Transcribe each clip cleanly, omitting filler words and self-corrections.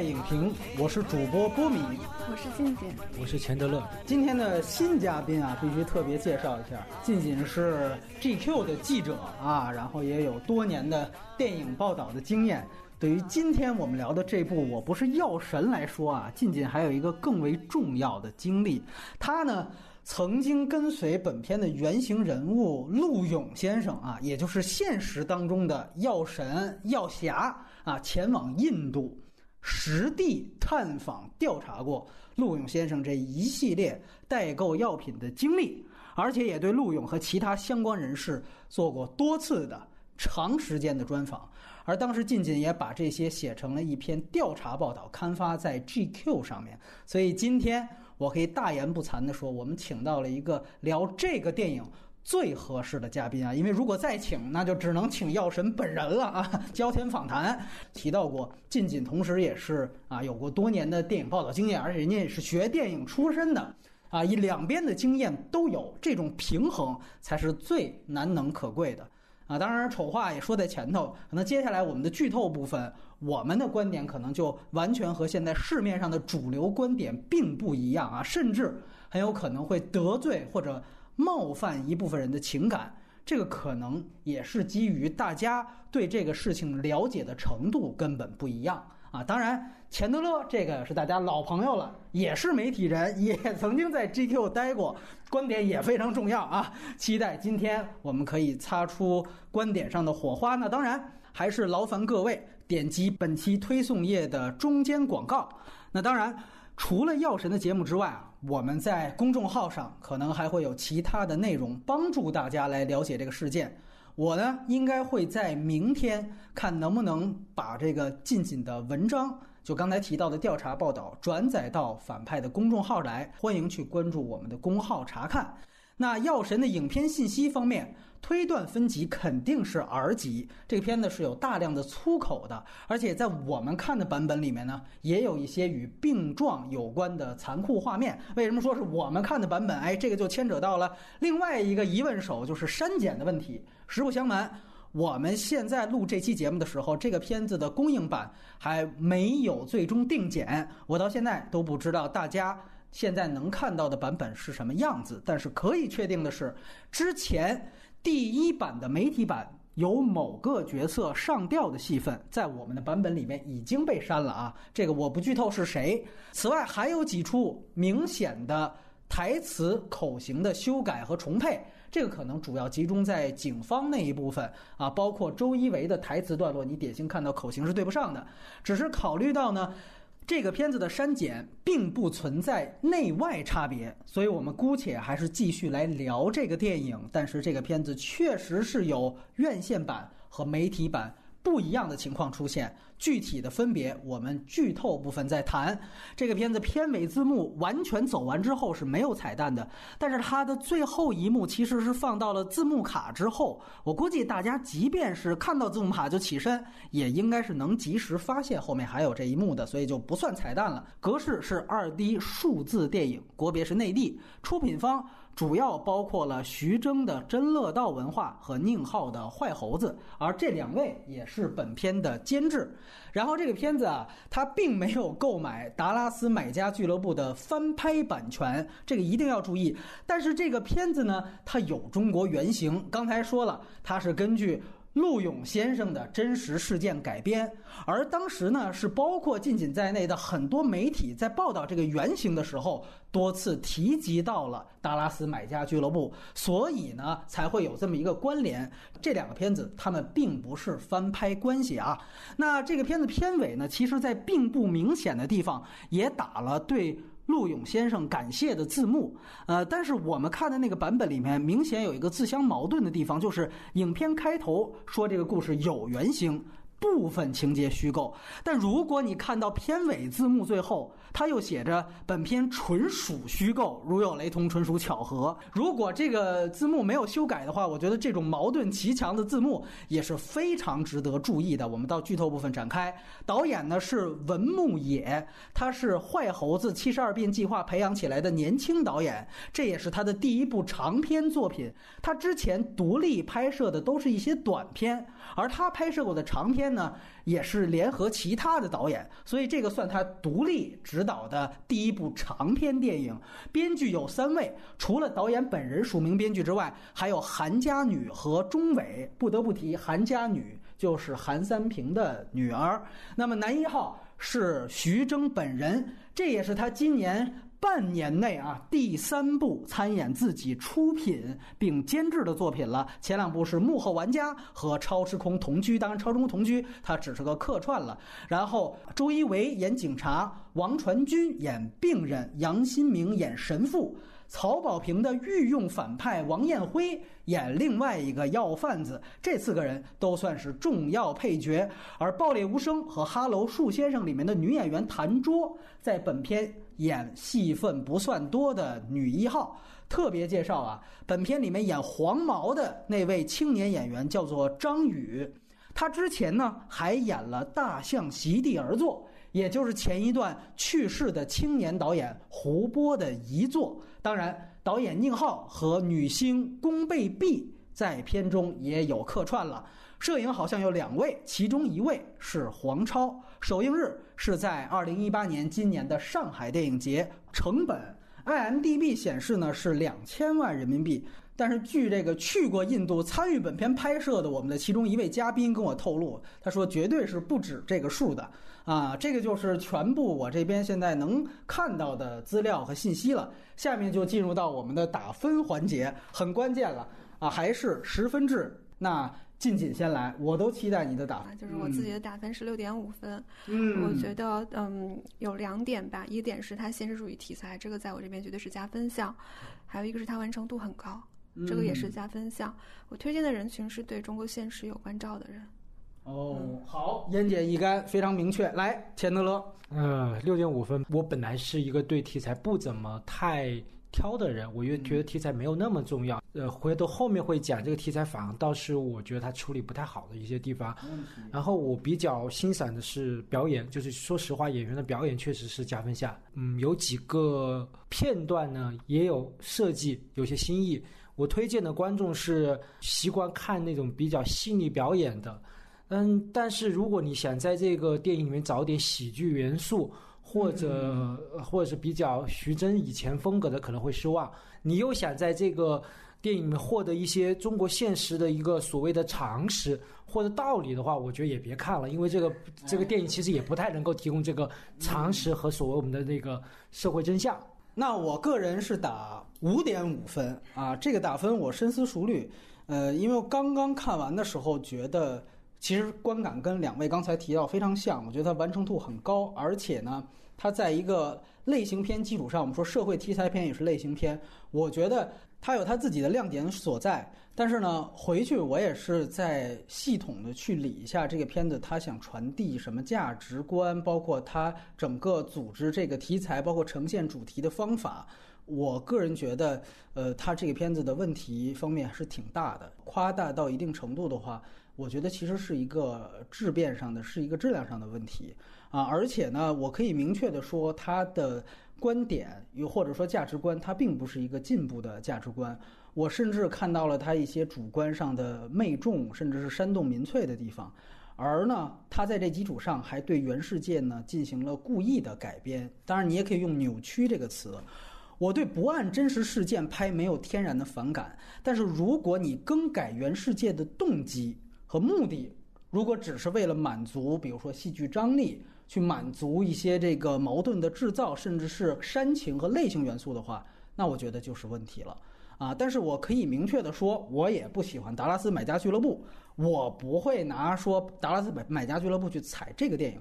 爱影评，我是主播波米，我是静静，我是钱德勒。今天的新嘉宾啊，必须特别介绍一下，静静是 GQ 的记者啊，然后也有多年的电影报道的经验。对于今天我们聊的这部《我不是药神》来说啊，近近还有一个更为重要的经历。他呢曾经跟随本片的原型人物陆勇先生啊，也就是现实当中的药神药侠啊，前往印度实地探访调查过陆勇先生这一系列代购药品的经历，而且也对陆勇和其他相关人士做过多次的长时间的专访，而当时近近也把这些写成了一篇调查报道，刊发在 GQ 上面。所以今天我可以大言不惭地说，我们请到了一个聊这个电影最合适的嘉宾啊，因为如果再请，那就只能请药神本人了啊。焦点访谈提到过，近近同时也是啊有过多年的电影报道经验，而且人家也是学电影出身的。啊，以两边的经验都有，这种平衡才是最难能可贵的。啊，当然丑话也说在前头，可能接下来我们的剧透部分，我们的观点可能就完全和现在市面上的主流观点并不一样啊，甚至很有可能会得罪或者冒犯一部分人的情感。这个可能也是基于大家对这个事情了解的程度根本不一样啊。当然钱德勒这个是大家老朋友了，也是媒体人，也曾经在 GQ 待过，观点也非常重要啊。期待今天我们可以擦出观点上的火花。那当然还是劳烦各位点击本期推送页的中间广告。那当然除了药神的节目之外啊，我们在公众号上可能还会有其他的内容帮助大家来了解这个事件。我呢应该会在明天看能不能把这个近近的文章，就刚才提到的调查报道转载到反派的公众号来，欢迎去关注我们的公号查看。那药神的影片信息方面，推断分级肯定是 R 级，这个片子是有大量的粗口的，而且在我们看的版本里面呢，也有一些与病状有关的残酷画面。为什么说是我们看的版本？哎，这个就牵扯到了另外一个疑问手，就是删减的问题。实不相瞒，我们现在录这期节目的时候，这个片子的公映版还没有最终定检，我到现在都不知道大家现在能看到的版本是什么样子。但是可以确定的是，之前第一版的媒体版有某个角色上吊的戏份在我们的版本里面已经被删了啊，这个我不剧透是谁。此外还有几处明显的台词口型的修改和重配，这个可能主要集中在警方那一部分啊，包括周一围的台词段落，你典型看到口型是对不上的。只是考虑到呢这个片子的删减并不存在内外差别，所以我们姑且还是继续来聊这个电影。但是这个片子确实是有院线版和媒体版不一样的情况出现，具体的分别我们剧透部分再谈。这个片子片尾字幕完全走完之后是没有彩蛋的，但是它的最后一幕其实是放到了字幕卡之后，我估计大家即便是看到字幕卡就起身，也应该是能及时发现后面还有这一幕的，所以就不算彩蛋了。格式是 2D 数字电影，国别是内地，出品方主要包括了徐峥的真乐道文化和宁浩的坏猴子，而这两位也是本片的监制。然后这个片子啊，它并没有购买达拉斯买家俱乐部的翻拍版权，这个一定要注意。但是这个片子呢，它有中国原型，刚才说了，它是根据陆勇先生的真实事件改编，而当时呢是包括近近在内的很多媒体在报道这个原型的时候，多次提及到了达拉斯买家俱乐部，所以呢才会有这么一个关联。这两个片子他们并不是翻拍关系啊。那这个片子片尾呢，其实在并不明显的地方也打了对陆勇先生感谢的字幕，但是我们看的那个版本里面明显有一个自相矛盾的地方，就是影片开头说这个故事有原型，部分情节虚构，但如果你看到片尾字幕最后，它又写着本片纯属虚构，如有雷同纯属巧合。如果这个字幕没有修改的话，我觉得这种矛盾极强的字幕也是非常值得注意的。我们到剧透部分展开。导演呢是文牧野，他是坏猴子72变计划培养起来的年轻导演，这也是他的第一部长篇作品。他之前独立拍摄的都是一些短片，而他拍摄过的长片片呢也是联合其他的导演，所以这个算他独立执导的第一部长篇电影。编剧有3位，除了导演本人署名编剧之外，还有韩家女和钟伟。不得不提韩家女就是韩三平的女儿。那么男一号是徐峥本人，这也是他今年半年内啊第3部参演自己出品并监制的作品了。前2部是幕后玩家和超时空同居，当然超时空同居他只是个客串了。然后周一围演警察，王传君演病人，杨新明演神父，曹保平的御用反派王彦辉演另外一个要贩子，这4个人都算是重要配角。而《爆裂无声》和《哈喽树先生》里面的女演员谭卓在本片演戏份不算多的女一号。特别介绍啊，本片里面演黄毛的那位青年演员叫做张宇，他之前呢还演了《大象席地而坐》，也就是前一段去世的青年导演胡波的遗作。当然导演宁浩和女星宫贝碧在片中也有客串了。摄影好像有2位，其中1位是黄超，首映日是在2018年今年的上海电影节。成本 IMDB 显示呢是2000万人民币，但是据这个去过印度参与本片拍摄的我们的其中1位嘉宾跟我透露，他说绝对是不止这个数的啊，这个就是全部我这边现在能看到的资料和信息了。下面就进入到我们的打分环节，很关键了啊，还是10分制。那近景先来，我都期待你的打分。就是我自己的打分是6.5分。嗯，我觉得有2点吧，1点是它现实主义题材，这个在我这边绝对是加分项，还有一个是它完成度很高。这个也是加分项。我推荐的人群是对中国现实有关照的人。哦，好，烟姐一干非常明确。来，钱德勒，6.5分。我本来是一个对题材不怎么太挑的人，我越觉得题材没有那么重要。回头后面会讲这个题材反而倒是我觉得它处理不太好的一些地方。然后我比较欣赏的是表演，就是说实话演员的表演确实是加分项。有几个片段呢也有设计，有些新意。我推荐的观众是习惯看那种比较细腻表演的。但是如果你想在这个电影里面找点喜剧元素，或者是比较徐峥以前风格的，可能会失望。你又想在这个电影里面获得一些中国现实的一个所谓的常识或者道理的话，我觉得也别看了，因为这个电影其实也不太能够提供这个常识和所谓我们的那个社会真相。那我个人是打5.5分啊，这个打分我深思熟虑，因为我刚刚看完的时候觉得。其实观感跟2位刚才提到非常像，我觉得它完成度很高，而且呢，它在一个类型片基础上，我们说社会题材片也是类型片，我觉得它有它自己的亮点所在。但是呢，回去我也是在系统的去理一下这个片子，它想传递什么价值观，包括它整个组织这个题材，包括呈现主题的方法。我个人觉得，它这个片子的问题方面还是挺大的，夸大到一定程度的话，我觉得其实是一个质变上的，是一个质量上的问题啊！而且呢，我可以明确的说，它的观点又或者说价值观，它并不是一个进步的价值观。我甚至看到了它一些主观上的媚众，甚至是煽动民粹的地方。而呢，他在这基础上还对原世界呢进行了故意的改编。当然，你也可以用扭曲这个词。我对不按真实事件拍没有天然的反感，但是如果你更改原世界的动机和目的，如果只是为了满足比如说戏剧张力，去满足一些这个矛盾的制造，甚至是煽情和类型元素的话，那我觉得就是问题了啊！但是我可以明确的说，我也不喜欢《达拉斯买家俱乐部》，我不会拿说《达拉斯买家俱乐部》去踩这个电影。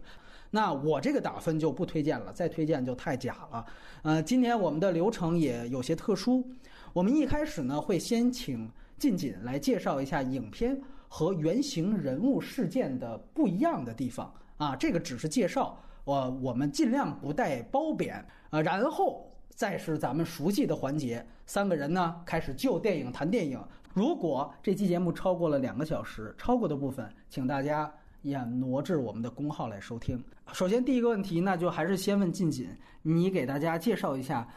那我这个打分就不推荐了，再推荐就太假了。今天我们的流程也有些特殊，我们一开始呢会先请近景来介绍一下影片和原型人物事件的不一样的地方啊，这个只是介绍，我们尽量不带褒贬啊，然后。再是咱们熟悉的环节，3个人呢开始就电影谈电影。如果这期节目超过了2个小时，超过的部分请大家也挪至我们的公号来收听。首先第一个问题，那就还是先问近锦，你给大家介绍一下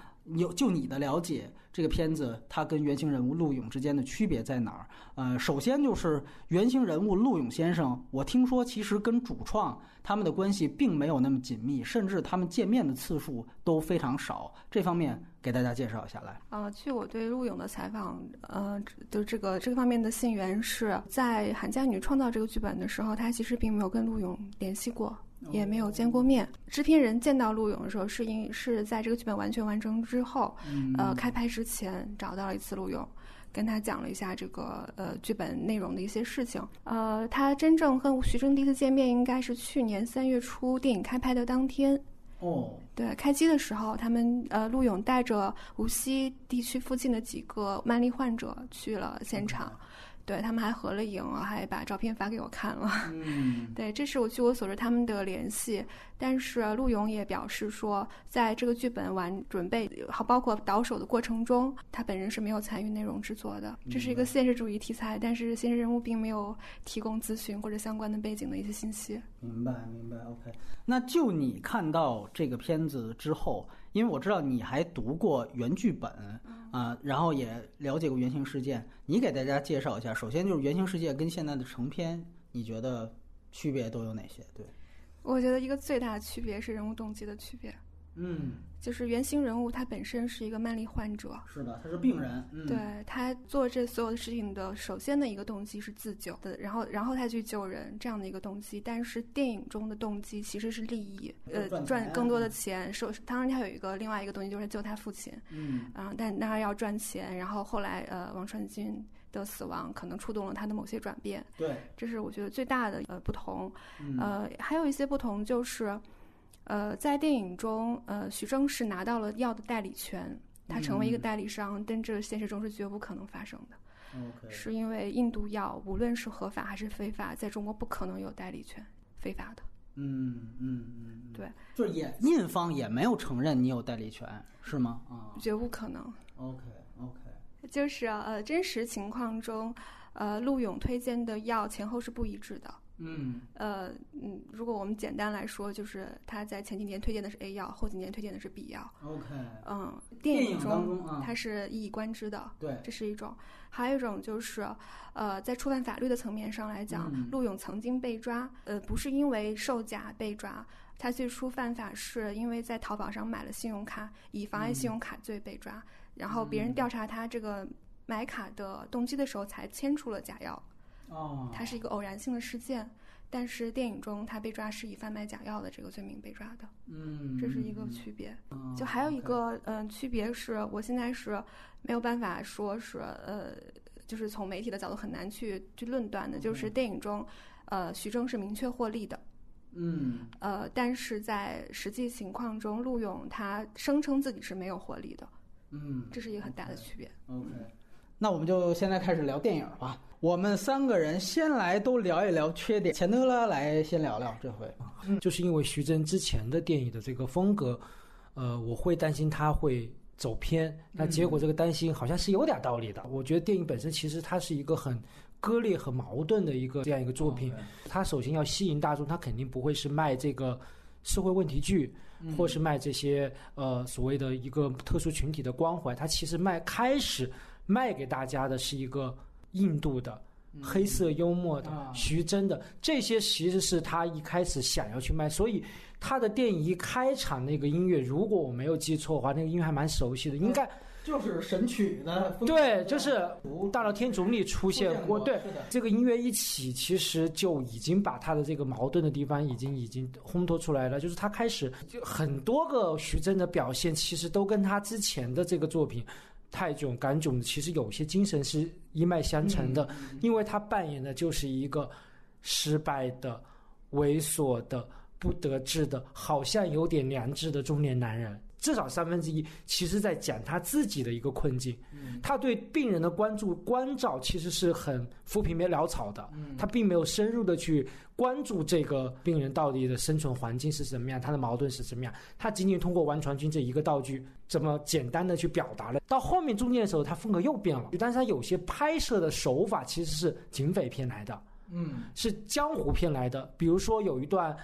就你的了解，这个片子它跟原型人物陆勇之间的区别在哪儿？首先就是原型人物陆勇先生，我听说其实跟主创他们的关系并没有那么紧密，甚至他们见面的次数都非常少，这方面给大家介绍下来。据我对陆勇的采访，就这个方面的信源是在《寒假女》创造这个剧本的时候，他其实并没有跟陆勇联系过。也没有见过面，制片人见到陆勇的时候是在这个剧本完全完成之后，开拍之前找到了一次陆勇，跟他讲了一下这个剧本内容的一些事情。他真正跟徐峥第一次见面应该是去年3月初电影开拍的当天。对，开机的时候，他们陆勇带着无锡地区附近的几个慢粒患者去了现场。对，他们还合了影，还把照片发给我看了。对，这是我据我所知他们的联系。但是陆勇也表示说，在这个剧本准备好，包括导手的过程中，他本人是没有参与内容制作的。这是一个现实主义题材，但是现实人物并没有提供咨询或者相关的背景的一些信息。明白 OK。 那就你看到这个片子之后，因为我知道你还读过原剧本然后也了解过原型事件，你给大家介绍一下，首先就是原型事件跟现在的成片你觉得区别都有哪些？对，我觉得一个最大的区别是人物动机的区别。就是原型人物他本身是一个慢粒患者，是的，他是病人。对，他做这所有的事情的首先的一个动机是自救的，然后他去救人，这样的一个动机。但是电影中的动机其实是利益，赚更多的钱。当然他有另外一个动机就是救他父亲。但当然要赚钱。然后后来王传君的死亡可能触动了他的某些转变。对，这是我觉得最大的不同。还有一些不同就是。在电影中，徐峥是拿到了药的代理权，他成为一个代理商，但这现实中是绝不可能发生的。是因为印度药无论是合法还是非法，在中国不可能有代理权，非法的。对，就是印方也没有承认你有代理权，是吗？绝不可能。OK。就是真实情况中，陆勇推荐的药前后是不一致的。如果我们简单来说，就是他在前几年推荐的是 A 药，后几年推荐的是 B 药。电影中它是一以贯之的。对，这是一种。还有一种就是，在触犯法律的层面上来讲，陆勇曾经被抓，不是因为售假被抓，他最初犯法是因为在淘宝上买了信用卡，以妨碍信用卡罪被抓，然后别人调查他这个买卡的动机的时候，才签出了假药。它是一个偶然性的事件，但是电影中他被抓是以贩卖假药的这个罪名被抓的。这是一个区别。就还有一个区别是，我现在是没有办法说是就是从媒体的角度很难去论断的。就是电影中，徐峥是明确获利的。但是在实际情况中，陆勇他声称自己是没有获利的。这是一个很大的区别。那我们就现在开始聊电影吧。我们三个人先来都聊一聊缺点，钱德勒来先聊聊这回。就是因为徐峥之前的电影的这个风格，我会担心他会走偏，那结果这个担心好像是有点道理的。我觉得电影本身其实它是一个很割裂和矛盾的一个这样一个作品。它首先要吸引大众，它肯定不会是卖这个社会问题剧，或是卖这些所谓的一个特殊群体的关怀。它其实开始卖给大家的是一个印度的黑色幽默的徐峥的，这些其实是他一开始想要去卖。所以他的电影一开场那个音乐，如果我没有记错的话，那个音乐还蛮熟悉的，应该就是神曲的。对，就是《大闹天竺》里出现过。对，这个音乐一起，其实就已经把他的这个矛盾的地方已经烘托出来了。就是他开始很多个徐峥的表现，其实都跟他之前的这个作品。泰囧、港囧其实有些精神是一脉相承的，因为他扮演的就是一个失败的、猥琐的、不得志的、好像有点良知的中年男人。至少1/3其实在讲他自己的一个困境。他对病人的关照其实是很浮萍潦草的，他并没有深入的去关注这个病人到底的生存环境是什么样，他的矛盾是什么样。他仅仅通过王传君这一个道具这么简单的去表达了。到后面中间的时候，他风格又变了，但是他有些拍摄的手法其实是警匪片来的，是江湖片来的。比如说有一段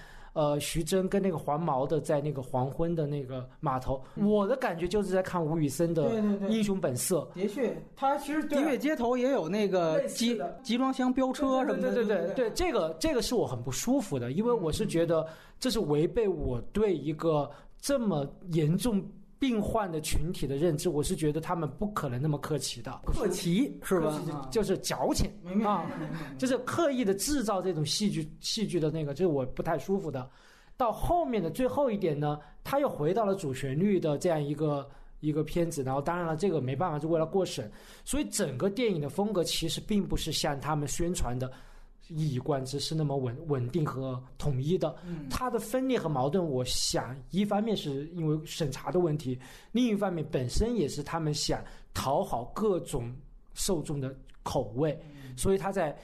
徐峥跟那个黄毛的在那个黄昏的那个码头，我的感觉就是在看吴宇森的《英雄本色》。对对对，的确，他其实《喋血街头》也有那个集装箱飙车什么的。对对对 对, 对，这个是我很不舒服的，因为我是觉得这是违背我对一个这么严重病患的群体的认知，我是觉得他们不可能那么客气的，客气是吧？就是矫情啊，就是刻意的制造这种戏剧的那个，就是我不太舒服的。到后面的最后一点呢，他又回到了主旋律的这样一个片子，然后当然了，这个没办法，是为了过审，所以整个电影的风格其实并不是像他们宣传的一以贯之，是那么稳定和统一的。它的分裂和矛盾，我想一方面是因为审查的问题，另一方面本身也是他们想讨好各种受众的口味，所以他在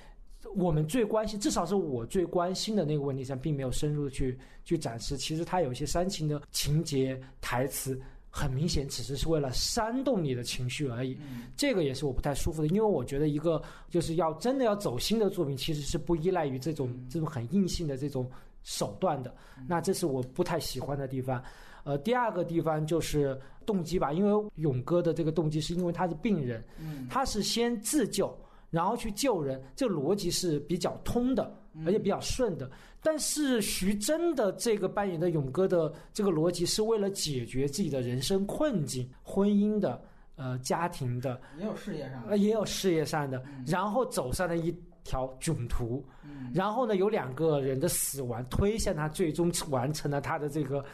我们最关心，至少是我最关心的那个问题上，并没有深入去展示。其实它有一些煽情的情节台词，很明显只是为了煽动你的情绪而已，这个也是我不太舒服的。因为我觉得一个就是要真的要走心的作品，其实是不依赖于这种很硬性的这种手段的，那这是我不太喜欢的地方。第二个地方就是动机吧，因为勇哥的这个动机是因为他是病人，他是先自救然后去救人，这逻辑是比较通的，而且比较顺的。但是徐峥的这个扮演的勇哥的这个逻辑是为了解决自己的人生困境，婚姻的家庭的，也有事业上的，然后走上了一条囧途，然后呢有两个人的死亡推向他最终完成了他的这个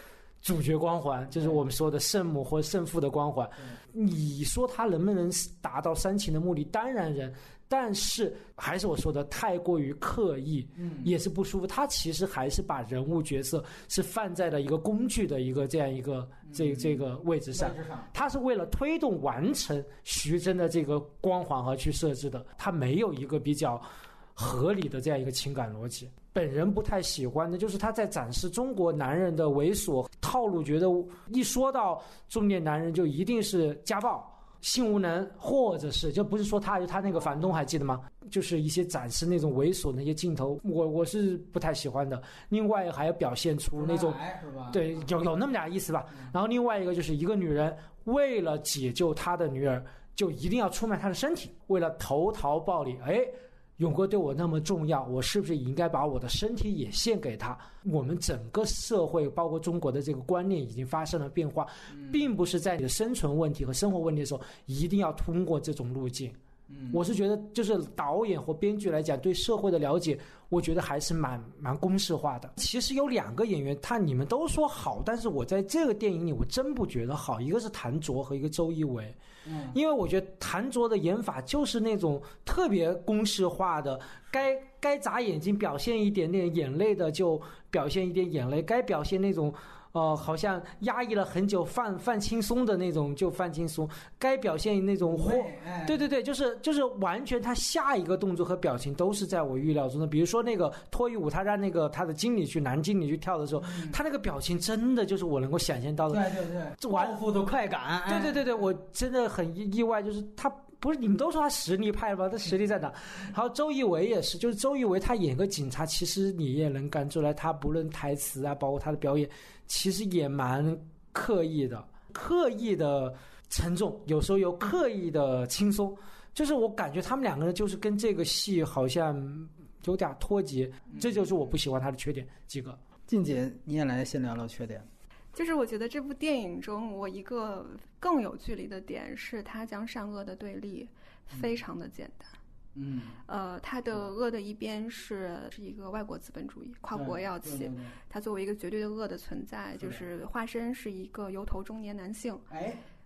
主角光环，就是我们说的圣母或圣父的光环。你说他能不能达到煽情的目的，当然人，但是还是我说的太过于刻意，也是不舒服。他其实还是把人物角色是放在了一个工具的一个这样一个这个位置上，他是为了推动完成徐峥的这个光环而去设置的，他没有一个比较合理的这样一个情感逻辑。本人不太喜欢的就是他在展示中国男人的猥琐套路，觉得一说到中年男人就一定是家暴、性无能，或者是就不是说他那个房东还记得吗？就是一些展示那种猥琐的那些镜头，我是不太喜欢的。另外还要表现出那种对有那么点意思吧。然后另外一个就是一个女人为了解救她的女儿，就一定要出卖她的身体，为了投桃报李，哎。勇哥对我那么重要，我是不是应该把我的身体也献给他？我们整个社会包括中国的这个观念已经发生了变化，并不是在你的生存问题和生活问题的时候一定要通过这种路径。我是觉得就是导演或编剧来讲对社会的了解，我觉得还是蛮公式化的。其实有两个演员你们都说好，但是我在这个电影里我真不觉得好，一个是谭卓和一个周一围。因为我觉得谭卓的演法就是那种特别公式化的，该眨眼睛表现一点点眼泪的就表现一点眼泪，该表现那种好像压抑了很久放轻松的那种就放轻松，该表现那种对对对，就是完全他下一个动作和表情都是在我预料中的。比如说那个脱衣舞，他让那个他的男经理去跳的时候，他那个表情真的就是我能够想象到的，对对对，报复的快感，对对对对，我真的很意外，就是他不是你们都说他实力派吗？他实力在哪？然后周一围也是，就是周一围他演个警察，其实你也能感出来，他不论台词啊，包括他的表演，其实也蛮刻意的沉重，有时候有刻意的轻松，就是我感觉他们两个人就是跟这个戏好像有点脱节，这就是我不喜欢他的缺点几个。静姐，你也来先聊聊缺点。就是我觉得这部电影中我一个更有距离的点是它将善恶的对立非常的简单。它的恶的一边是一个外国资本主义跨国药企，它作为一个绝对的恶的存在，就是化身是一个油头中年男性，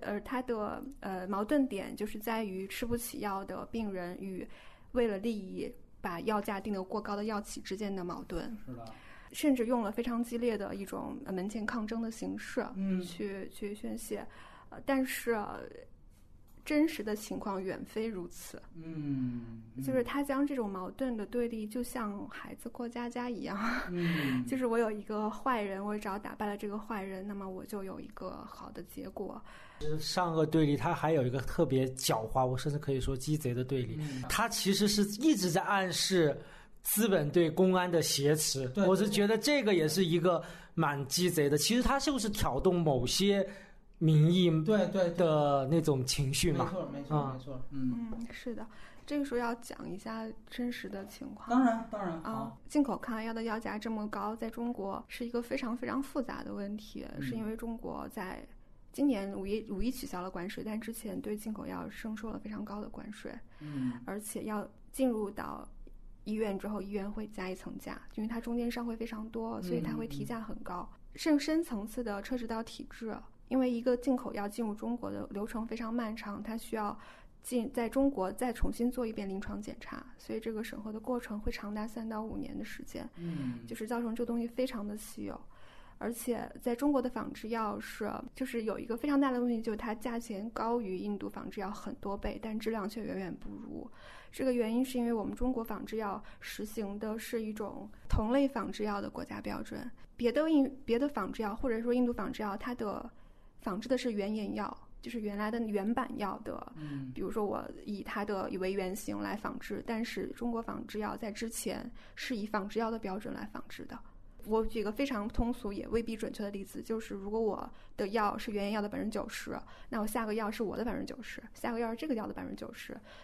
而它的矛盾点就是在于吃不起药的病人与为了利益把药价定得过高的药企之间的矛盾，是的，甚至用了非常激烈的一种门前抗争的形式去宣泄，但是真实的情况远非如此。就是他将这种矛盾的对立就像孩子过家家一样，就是我有一个坏人，我只要打败了这个坏人，那么我就有一个好的结果。善恶对立他还有一个特别狡猾，我甚至可以说鸡贼的对立，他其实是一直在暗示资本对公安的挟持，我是觉得这个也是一个蛮鸡贼的，其实他就是挑动某些民意的那种情绪嘛，没错，嗯，是的。这个时候要讲一下真实的情况，当然啊，进口抗癌药的药价这么高，在中国是一个非常非常复杂的问题，是因为中国在今年五一取消了关税，但之前对进口药征收了非常高的关税，嗯，而且要进入到医院之后，医院会加一层价，因为它中间商会非常多，所以它会提价很高，甚至深层次的撤职到体制，因为一个进口药进入中国的流程非常漫长，它需要在中国再重新做一遍临床检查，所以这个审核的过程会长达3到5年的时间，嗯，就是造成这东西非常的稀有，而且在中国的仿制药是就是有一个非常大的问题，就是它价钱高于印度仿制药很多倍，但质量却远远不如。这个原因是因为我们中国仿制药实行的是一种同类仿制药的国家标准，别的仿制药或者说印度仿制药，它的仿制的是原研药，就是原来的原版药的，比如说我以它的为原型来仿制，但是中国仿制药在之前是以仿制药的标准来仿制的。我举一个非常通俗也未必准确的例子，就是如果我的药是原研药的90%，那我下个药是我的90%，下个药是这个药的90%，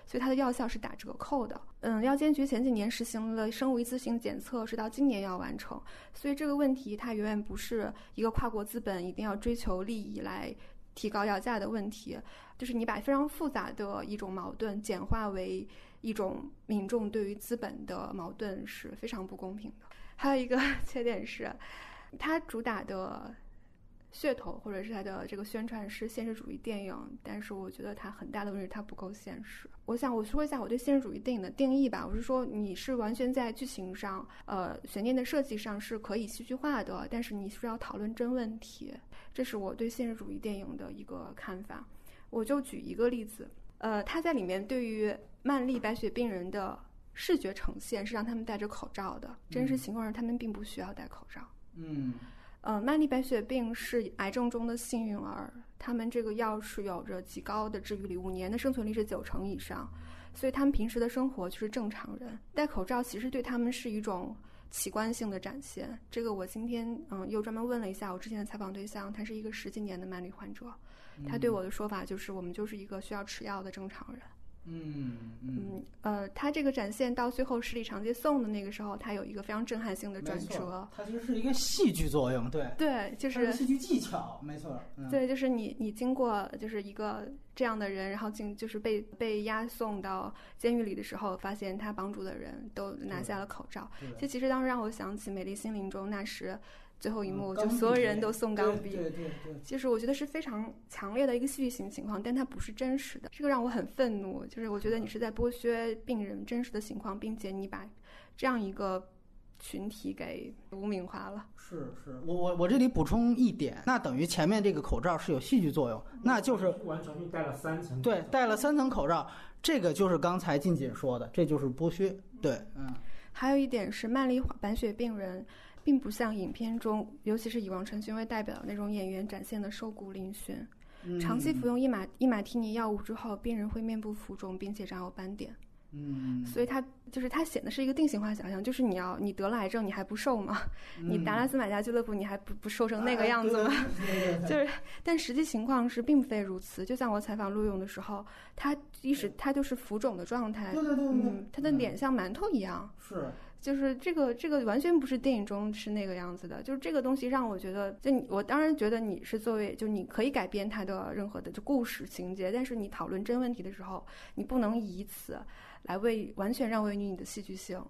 所以它的药效是打折扣的。药监局前几年实行了生物一次性检测，是到今年要完成，所以这个问题它远远不是一个跨国资本一定要追求利益来提高药价的问题，就是你把非常复杂的一种矛盾简化为一种民众对于资本的矛盾，是非常不公平的。还有一个缺点是，它主打的噱头或者是它的这个宣传是现实主义电影，但是我觉得它很大的问题是它不够现实。我想我说一下我对现实主义电影的定义吧，我是说你是完全在剧情上悬念的设计上是可以戏剧化的，但是你是要讨论真问题，这是我对现实主义电影的一个看法。我就举一个例子，它在里面对于慢粒白血病人的视觉呈现是让他们戴着口罩的，真实情况是他们并不需要戴口罩。嗯，慢粒白血病是癌症中的幸运儿，他们这个药是有着极高的治愈率，5年的生存率是90%以上，所以他们平时的生活就是正常人。戴口罩其实对他们是一种奇观性的展现，这个我今天又专门问了一下我之前的采访对象，他是一个10几年的慢粒患者，他对我的说法就是我们就是一个需要吃药的正常人。他这个展现到最后十里长街送的那个时候，他有一个非常震撼性的转折，它就是一个戏剧作用，对，就是戏剧技巧，没错，对，就是你经过就是一个这样的人，然后就是被押送到监狱里的时候，发现他帮助的人都拿下了口罩。其实当时让我想起《美丽心灵》中那时最后一幕，就所有人都送钢笔，对，就是我觉得是非常强烈的一个戏剧性情况，但它不是真实的，这个让我很愤怒，就是我觉得你是在剥削病人真实的情况，并且你把这样一个群体给污名化了。是，我这里补充一点，那等于前面这个口罩是有戏剧作用，那就是完全戴了3层，对，戴了3层口罩，这个就是刚才静姐说的，这就是剥削，对，嗯。还有一点是慢粒白血病人并不像影片中尤其是以王承勋为代表的那种演员展现的瘦骨嶙峋，长期服用伊马提尼药物之后，病人会面部浮肿并且长有斑点，所以它显得是一个定型化想象，就是你得了癌症你还不瘦吗？你达拉斯买家俱乐部你还不瘦成那个样子吗？就是但实际情况是并非如此，就像我采访陆勇的时候，他就是浮肿的状态，对，他的脸像馒头一样，是，就是这个完全不是电影中是那个样子的，就是这个东西让我觉得，就我当然觉得你是作为，就你可以改变它的任何的就故事情节，但是你讨论真问题的时候，你不能以此来完全让位于你的戏剧性。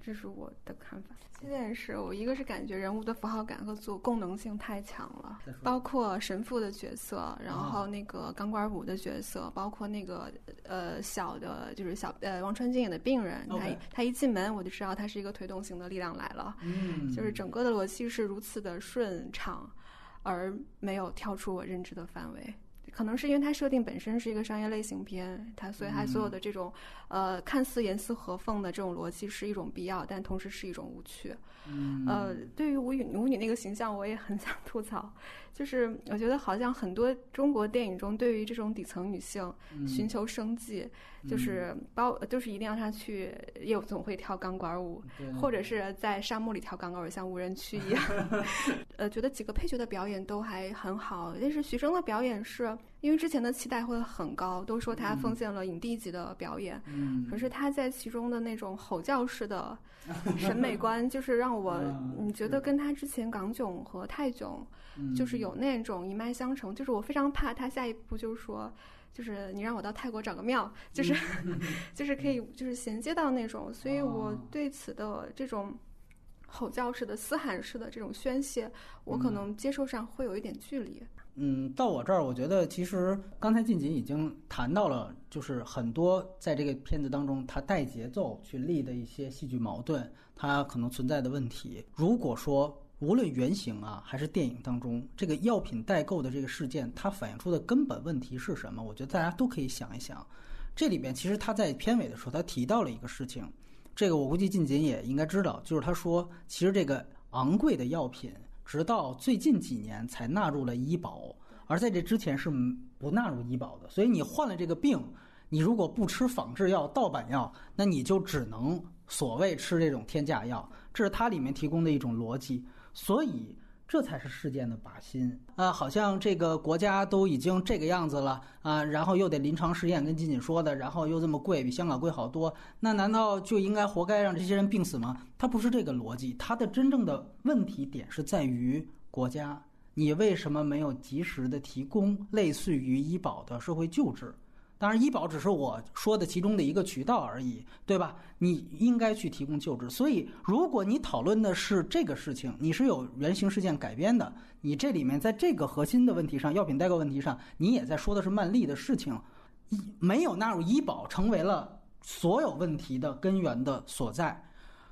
这是我的看法。这件事我一个是感觉人物的符号感和功能性太强了，包括神父的角色，然后那个钢管舞的角色，包括那个王传君演的病人，他一进门我就知道他是一个推动型的力量来了，就是整个的逻辑是如此的顺畅，而没有跳出我认知的范围。可能是因为它设定本身是一个商业类型片，它所以它所有的这种看似严丝合缝的这种逻辑是一种必要，但同时是一种无趣。对于舞女那个形象我也很想吐槽，就是我觉得好像很多中国电影中对于这种底层女性寻求生计，就是就是一定让他去夜总会跳钢管舞，或者是在沙漠里跳钢管舞，像无人区一样。觉得几个配角的表演都还很好，但是徐峥的表演是因为之前的期待会很高，都说他奉献了影帝级的表演，可是他在其中的那种吼叫式的审美观，就是让我觉得跟他之前港囧和泰囧就是有那种一脉相承，就是我非常怕他下一步就是说，就是你让我到泰国找个庙，就是就是可以就是衔接到那种，所以我对此的这种吼叫式的嘶喊式的这种宣泄，我可能接受上会有一点距离。到我这儿，我觉得其实刚才晋锦已经谈到了，就是很多在这个片子当中，它带节奏去立的一些戏剧矛盾，它可能存在的问题。如果说无论原型啊还是电影当中这个药品代购的这个事件，它反映出的根本问题是什么，我觉得大家都可以想一想。这里边其实他在片尾的时候，他提到了一个事情，这个我估计晋锦也应该知道，就是他说其实这个昂贵的药品直到最近几年才纳入了医保，而在这之前是不纳入医保的，所以你患了这个病，你如果不吃仿制药盗版药，那你就只能所谓吃这种天价药，这是它里面提供的一种逻辑，所以这才是事件的靶心啊！好像这个国家都已经这个样子了啊，然后又得临床试验，跟晋锦说的，然后又这么贵，比香港贵好多，那难道就应该活该让这些人病死吗？它不是这个逻辑，它的真正的问题点是在于国家，你为什么没有及时的提供类似于医保的社会救治？当然医保只是我说的其中的一个渠道而已，对吧？你应该去提供救治。所以如果你讨论的是这个事情，你是有原型事件改编的，你这里面在这个核心的问题上，药品代购问题上，你也在说的是曼丽的事情，没有纳入医保成为了所有问题的根源的所在。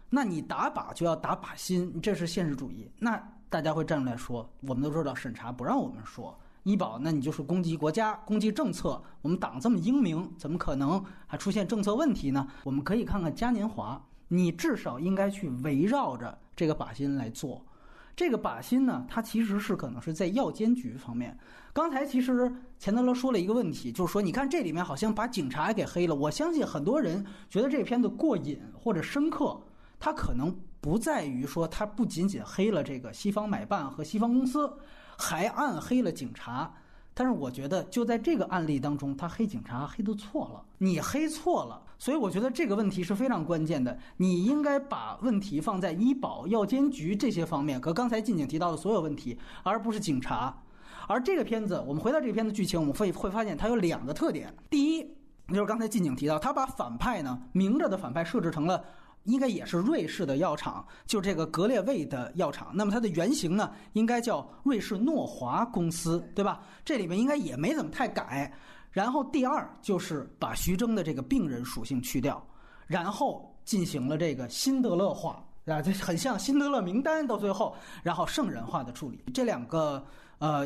那你打靶就要打靶心，这是现实主义。那大家会站出来说，我们都知道审查不让我们说医保，那你就是攻击国家，攻击政策，我们党这么英明，怎么可能还出现政策问题呢？我们可以看看嘉年华，你至少应该去围绕着这个靶心来做。这个靶心呢，它其实是可能是在药监局方面。刚才其实钱德勒说了一个问题，就是说你看这里面好像把警察给黑了，我相信很多人觉得这片子过瘾或者深刻，它可能不在于说它不仅仅黑了这个西方买办和西方公司，还暗黑了警察，但是我觉得就在这个案例当中，他黑警察黑都错了，你黑错了，所以我觉得这个问题是非常关键的，你应该把问题放在医保、药监局这些方面，和刚才晋锦提到的所有问题，而不是警察。而这个片子，我们回到这个片子剧情，我们会发现它有两个特点。第一，就是刚才晋锦提到，他把反派呢，明着的反派设置成了应该也是瑞士的药厂，就这个格列卫的药厂，那么它的原型呢应该叫瑞士诺华公司，对吧？这里面应该也没怎么太改。然后第二，就是把徐峥的这个病人属性去掉，然后进行了这个辛德勒化啊，这很像辛德勒名单，到最后然后圣人化的处理。这两个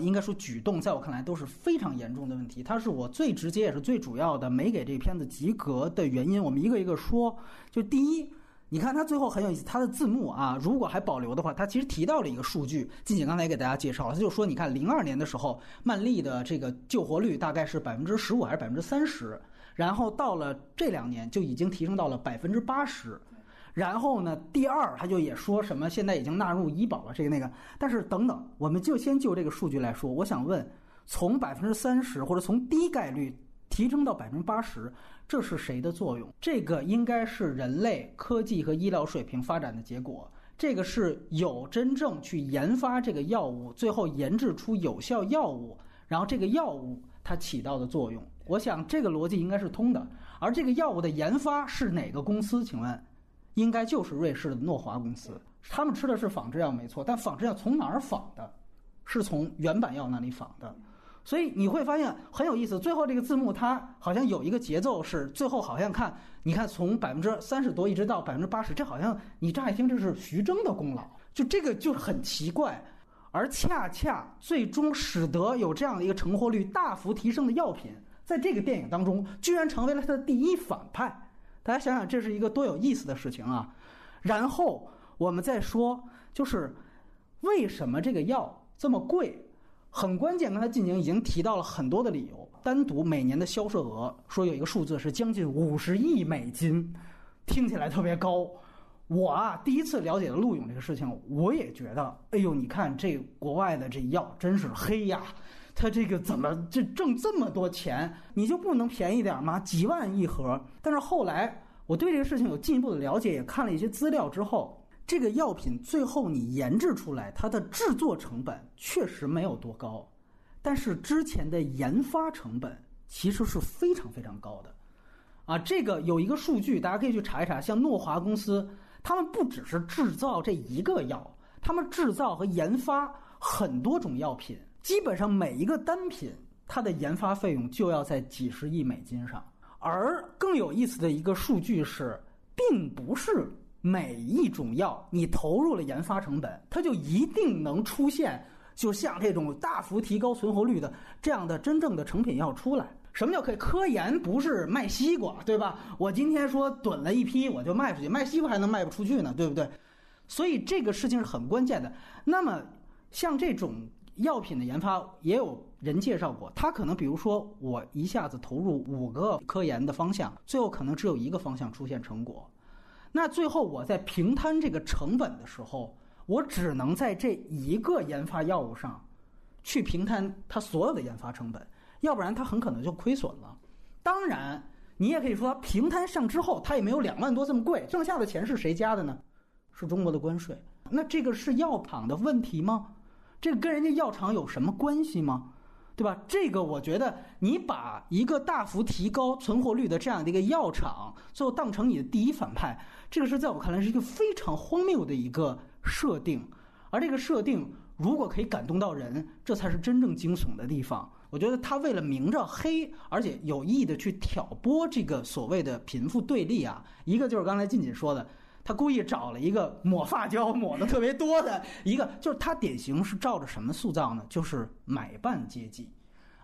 应该说举动在我看来都是非常严重的问题，它是我最直接也是最主要的没给这片子及格的原因。我们一个一个说，就第一，你看他最后很有意思，他的字幕啊，如果还保留的话，他其实提到了一个数据，晋锦刚才也给大家介绍了，他就说你看02年的时候，曼丽的这个救活率大概是 15% 还是 30%， 然后到了这两年就已经提升到了 80%， 然后呢第二他就也说什么现在已经纳入医保了这个那个，但是等等，我们就先就这个数据来说，我想问，从 30% 或者从低概率提升到 80%， 这是谁的作用？这个应该是人类科技和医疗水平发展的结果，这个是有真正去研发这个药物，最后研制出有效药物，然后这个药物它起到的作用，我想这个逻辑应该是通的。而这个药物的研发是哪个公司？请问应该就是瑞士的诺华公司，他们吃的是仿制药没错，但仿制药从哪儿仿的？是从原版药那里仿的。所以你会发现很有意思，最后这个字幕它好像有一个节奏，是最后好像看，你看从 30% 多一直到 80%， 这好像你乍一听这是徐峥的功劳，就这个就很奇怪。而恰恰最终使得有这样的一个成活率大幅提升的药品，在这个电影当中居然成为了它的第一反派，大家想想这是一个多有意思的事情啊！然后我们再说，就是为什么这个药这么贵，很关键。刚才静静已经提到了很多的理由，单独每年的销售额，说有一个数字是将近50亿美金，听起来特别高。我啊，第一次了解了陆勇这个事情，我也觉得，哎呦，你看这国外的这药真是黑呀，他这个怎么这挣这么多钱，你就不能便宜点吗？几万一盒。但是后来我对这个事情有进一步的了解，也看了一些资料之后，这个药品最后你研制出来，它的制作成本确实没有多高，但是之前的研发成本其实是非常非常高的。啊，这个有一个数据，大家可以去查一查，像诺华公司，他们不只是制造这一个药，他们制造和研发很多种药品，基本上每一个单品它的研发费用就要在几十亿美金上。而更有意思的一个数据是，并不是每一种药你投入了研发成本，它就一定能出现就像这种大幅提高存活率的这样的真正的成品药出来。什么叫可以？科研不是卖西瓜，对吧？我今天说囤了一批我就卖出去，卖西瓜还能卖不出去呢，对不对？所以这个事情是很关键的。那么像这种药品的研发，也有人介绍过，他可能比如说我一下子投入5个科研的方向，最后可能只有一个方向出现成果。那最后我在平摊这个成本的时候，我只能在这一个研发药物上去平摊它所有的研发成本，要不然它很可能就亏损了。当然你也可以说它平摊上之后它也没有2万多这么贵，剩下的钱是谁加的呢？是中国的关税。那这个是药厂的问题吗？这个跟人家药厂有什么关系吗？对吧？这个我觉得你把一个大幅提高存活率的这样的一个药厂最后当成你的第一反派，这个是在我看来是一个非常荒谬的一个设定。而这个设定如果可以感动到人，这才是真正惊悚的地方。我觉得他为了明着黑，而且有意的去挑拨这个所谓的贫富对立啊，一个就是刚才静姐说的，他故意找了一个抹发胶抹的特别多的一个，就是他典型是照着什么塑造呢？就是买办阶级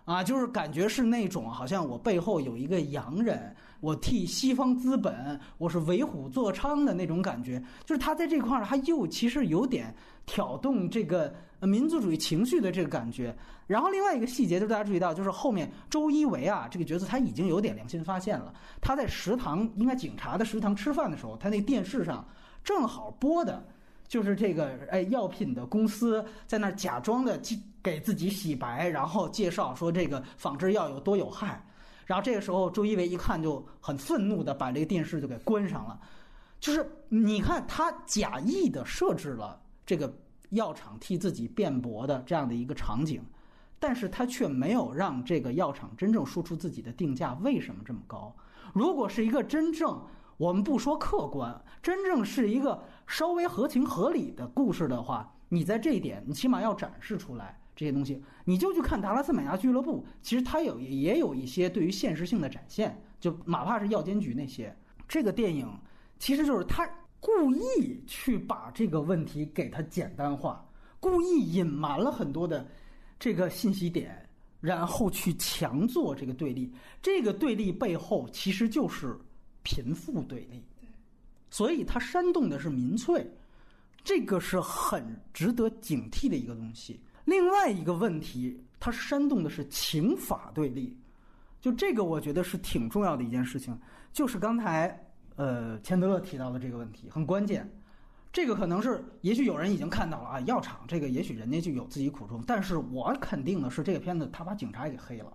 啊，就是感觉是那种好像我背后有一个洋人，我替西方资本，我是为虎作伥的那种感觉。就是他在这块儿，他又其实有点挑动这个民族主义情绪的这个感觉。然后另外一个细节就是大家注意到，就是后面周一围啊这个角色他已经有点良心发现了，他在食堂，应该警察的食堂吃饭的时候，他那个电视上正好播的就是这个药品的公司在那假装的给自己洗白，然后介绍说这个仿制药有多有害。然后这个时候周一围一看就很愤怒的把这个电视就给关上了。就是你看他假意的设置了这个药厂替自己辩驳的这样的一个场景，但是他却没有让这个药厂真正说出自己的定价为什么这么高。如果是一个真正我们不说客观，真正是一个稍微合情合理的故事的话，你在这一点你起码要展示出来这些东西。你就去看达拉斯买家俱乐部，其实它也有一些对于现实性的展现，就哪怕是药监局那些。这个电影其实就是他故意去把这个问题给它简单化，故意隐瞒了很多的这个信息点，然后去强做这个对立。这个对立背后其实就是贫富对立，所以它煽动的是民粹，这个是很值得警惕的一个东西。另外一个问题，它煽动的是情法对立，就这个我觉得是挺重要的一件事情。就是刚才钱德勒提到的这个问题很关键，这个可能是也许有人已经看到了啊，药厂这个也许人家就有自己苦衷，但是我肯定的是这个片子他把警察也给黑了。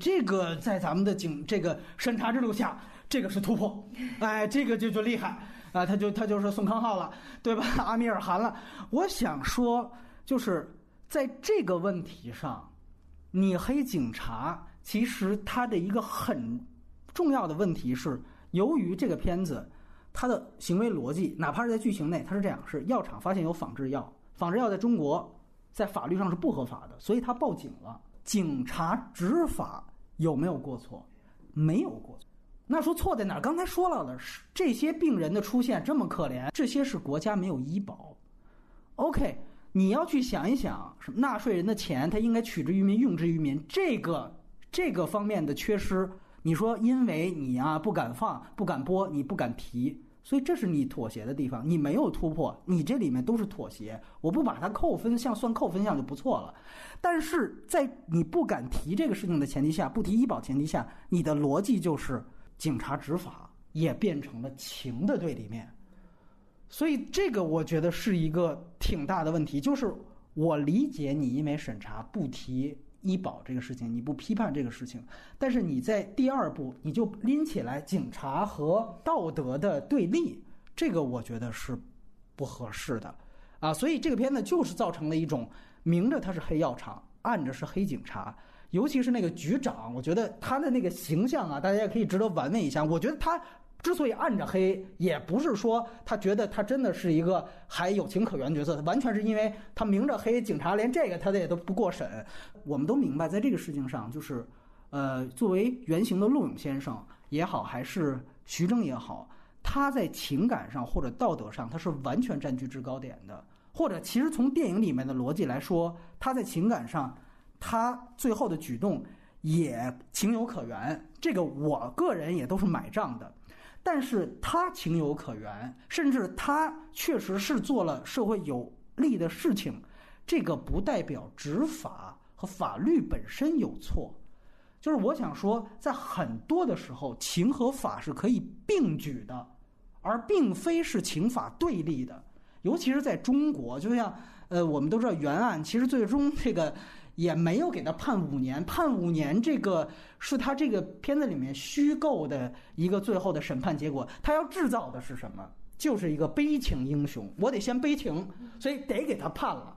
这个在咱们的这个审查制度下，这个是突破，哎，这个就厉害啊、他就是宋康昊了，对吧？阿米尔汗了。我想说，就是在这个问题上，你黑警察，其实他的一个很重要的问题是，由于这个片子它的行为逻辑，哪怕是在剧情内，它是这样：是药厂发现有仿制药，仿制药在中国在法律上是不合法的，所以他报警了。警察执法有没有过错？没有过错。那说错在哪儿？刚才说了，这些病人的出现这么可怜，这些是国家没有医保。OK， 你要去想一想，什么纳税人的钱，他应该取之于民，用之于民，这个方面的缺失，你说因为你啊不敢放、不敢播、你不敢提，所以这是你妥协的地方，你没有突破，你这里面都是妥协。我不把它扣分项算扣分项就不错了，但是在你不敢提这个事情的前提下，不提医保前提下，你的逻辑就是警察执法也变成了情的对立面。所以这个我觉得是一个挺大的问题，就是我理解你因为审查不提医保这个事情，你不批判这个事情，但是你在第二步你就拎起来警察和道德的对立，这个我觉得是不合适的啊。所以这个片子就是造成了一种明着它是黑药厂，暗着是黑警察，尤其是那个局长，我觉得他的那个形象啊，大家可以值得玩味一下。我觉得他之所以暗着黑，也不是说他觉得他真的是一个还有情可原角色，完全是因为他明着黑警察，连这个他也都不过审。我们都明白在这个事情上，就是作为原型的陆勇先生也好，还是徐峥也好，他在情感上或者道德上他是完全占据制高点的，或者其实从电影里面的逻辑来说，他在情感上他最后的举动也情有可原，这个我个人也都是买账的。但是他情有可原，甚至他确实是做了社会有利的事情，这个不代表执法和法律本身有错。就是我想说，在很多的时候，情和法是可以并举的，而并非是情法对立的。尤其是在中国，就像我们都知道原案其实最终这个也没有给他判5年，判5年这个是他这个片子里面虚构的一个最后的审判结果。他要制造的是什么？就是一个悲情英雄，我得先悲情，所以得给他判了，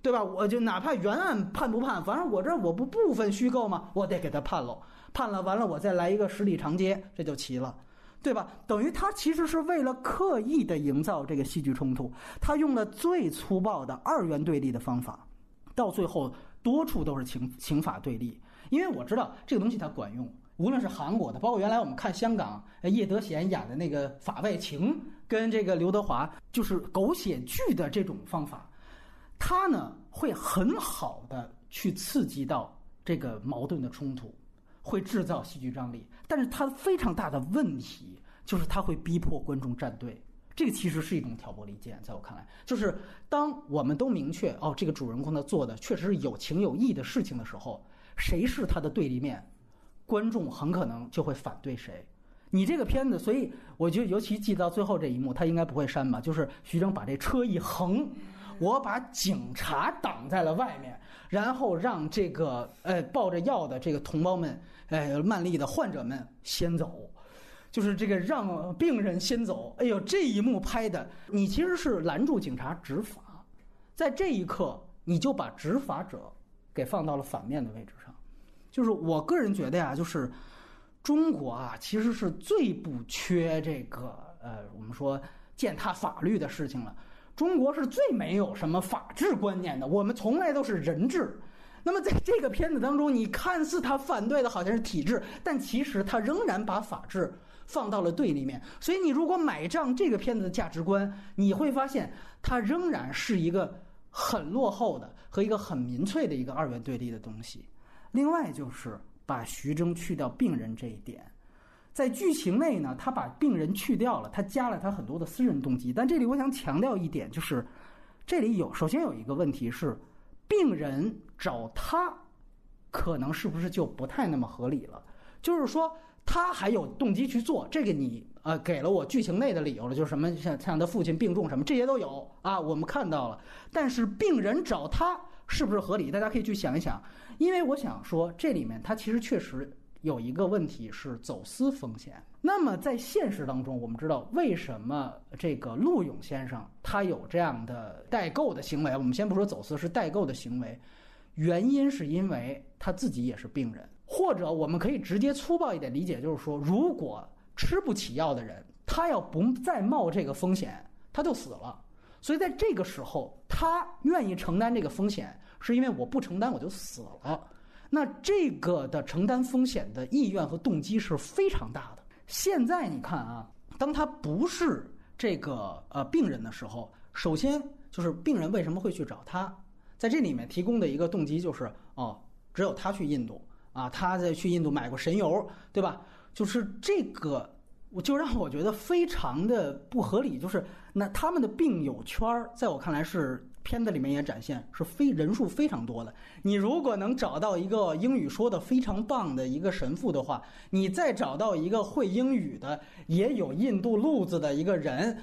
对吧？我就哪怕原案判不判，反正我这我不部分虚构嘛，我得给他判了，判了完了我再来一个十里长街，这就齐了，对吧？等于他其实是为了刻意的营造这个戏剧冲突，他用了最粗暴的二元对立的方法，到最后多处都是情法对立。因为我知道这个东西它管用，无论是韩国的，包括原来我们看香港叶德娴演的那个法外情，跟这个刘德华就是狗血剧的这种方法，它呢会很好的去刺激到这个矛盾的冲突，会制造戏剧张力。但是它非常大的问题就是它会逼迫观众站队，这个其实是一种挑拨离间。在我看来，就是当我们都明确这个主人公他做的确实是有情有义的事情的时候，谁是他的对立面，观众很可能就会反对谁。你这个片子，所以我觉得尤其记到最后这一幕，他应该不会删吧，就是徐峥把这车一横，我把警察挡在了外面，然后让这个抱着药的这个同胞们，慢粒的患者们先走，就是这个让病人先走。哎呦，这一幕拍的，你其实是拦住警察执法，在这一刻你就把执法者给放到了反面的位置上。就是我个人觉得呀，就是中国啊，其实是最不缺这个我们说践踏法律的事情了。中国是最没有什么法治观念的，我们从来都是人治。那么在这个片子当中，你看似他反对的好像是体制，但其实他仍然把法治放到了对立面。所以你如果买账这个片子的价值观，你会发现它仍然是一个很落后的和一个很民粹的一个二元对立的东西。另外就是把徐峥去掉病人这一点，在剧情内呢，他把病人去掉了，他加了他很多的私人动机。但这里我想强调一点，就是这里首先有一个问题是，病人找他可能是不是就不太那么合理了？就是说他还有动机去做这个，你给了我剧情内的理由了，就是什么像他父亲病重什么这些都有啊，我们看到了。但是病人找他是不是合理？大家可以去想一想，因为我想说这里面他其实确实有一个问题是走私风险。那么在现实当中，我们知道为什么这个陆勇先生他有这样的代购的行为，我们先不说走私，是代购的行为，原因是因为他自己也是病人。或者我们可以直接粗暴一点理解，就是说如果吃不起药的人他要不再冒这个风险，他就死了。所以在这个时候他愿意承担这个风险，是因为我不承担我就死了。那这个的承担风险的意愿和动机是非常大的。现在你看啊，当他不是这个病人的时候，首先就是病人为什么会去找他，在这里面提供的一个动机就是只有他去印度啊，他在去印度买过神油，对吧？就是这个就让我觉得非常的不合理，就是那他们的病友圈在我看来是片子里面也展现是人数非常多的。你如果能找到一个英语说的非常棒的一个神父的话，你再找到一个会英语的也有印度路子的一个人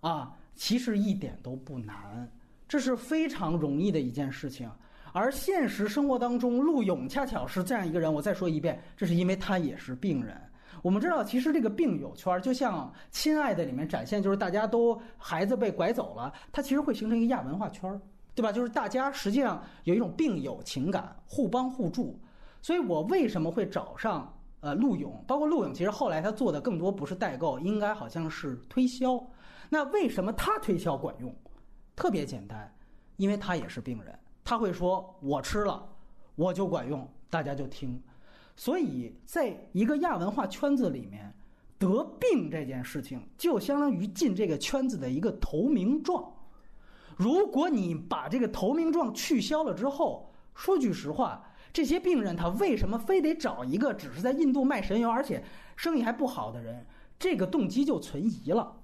啊，其实一点都不难，这是非常容易的一件事情。而现实生活当中，陆勇恰巧是这样一个人。我再说一遍，这是因为他也是病人。我们知道，其实这个病友圈就像《亲爱的》里面展现，就是大家都孩子被拐走了，它其实会形成一个亚文化圈，对吧？就是大家实际上有一种病友情感，互帮互助。所以我为什么会找上陆勇？包括陆勇，其实后来他做的更多不是代购，应该好像是推销。那为什么他推销管用？特别简单，因为他也是病人。他会说我吃了我就管用，大家就听。所以在一个亚文化圈子里面，得病这件事情就相当于进这个圈子的一个投名状。如果你把这个投名状取消了之后，说句实话，这些病人他为什么非得找一个只是在印度卖神油而且生意还不好的人，这个动机就存疑了。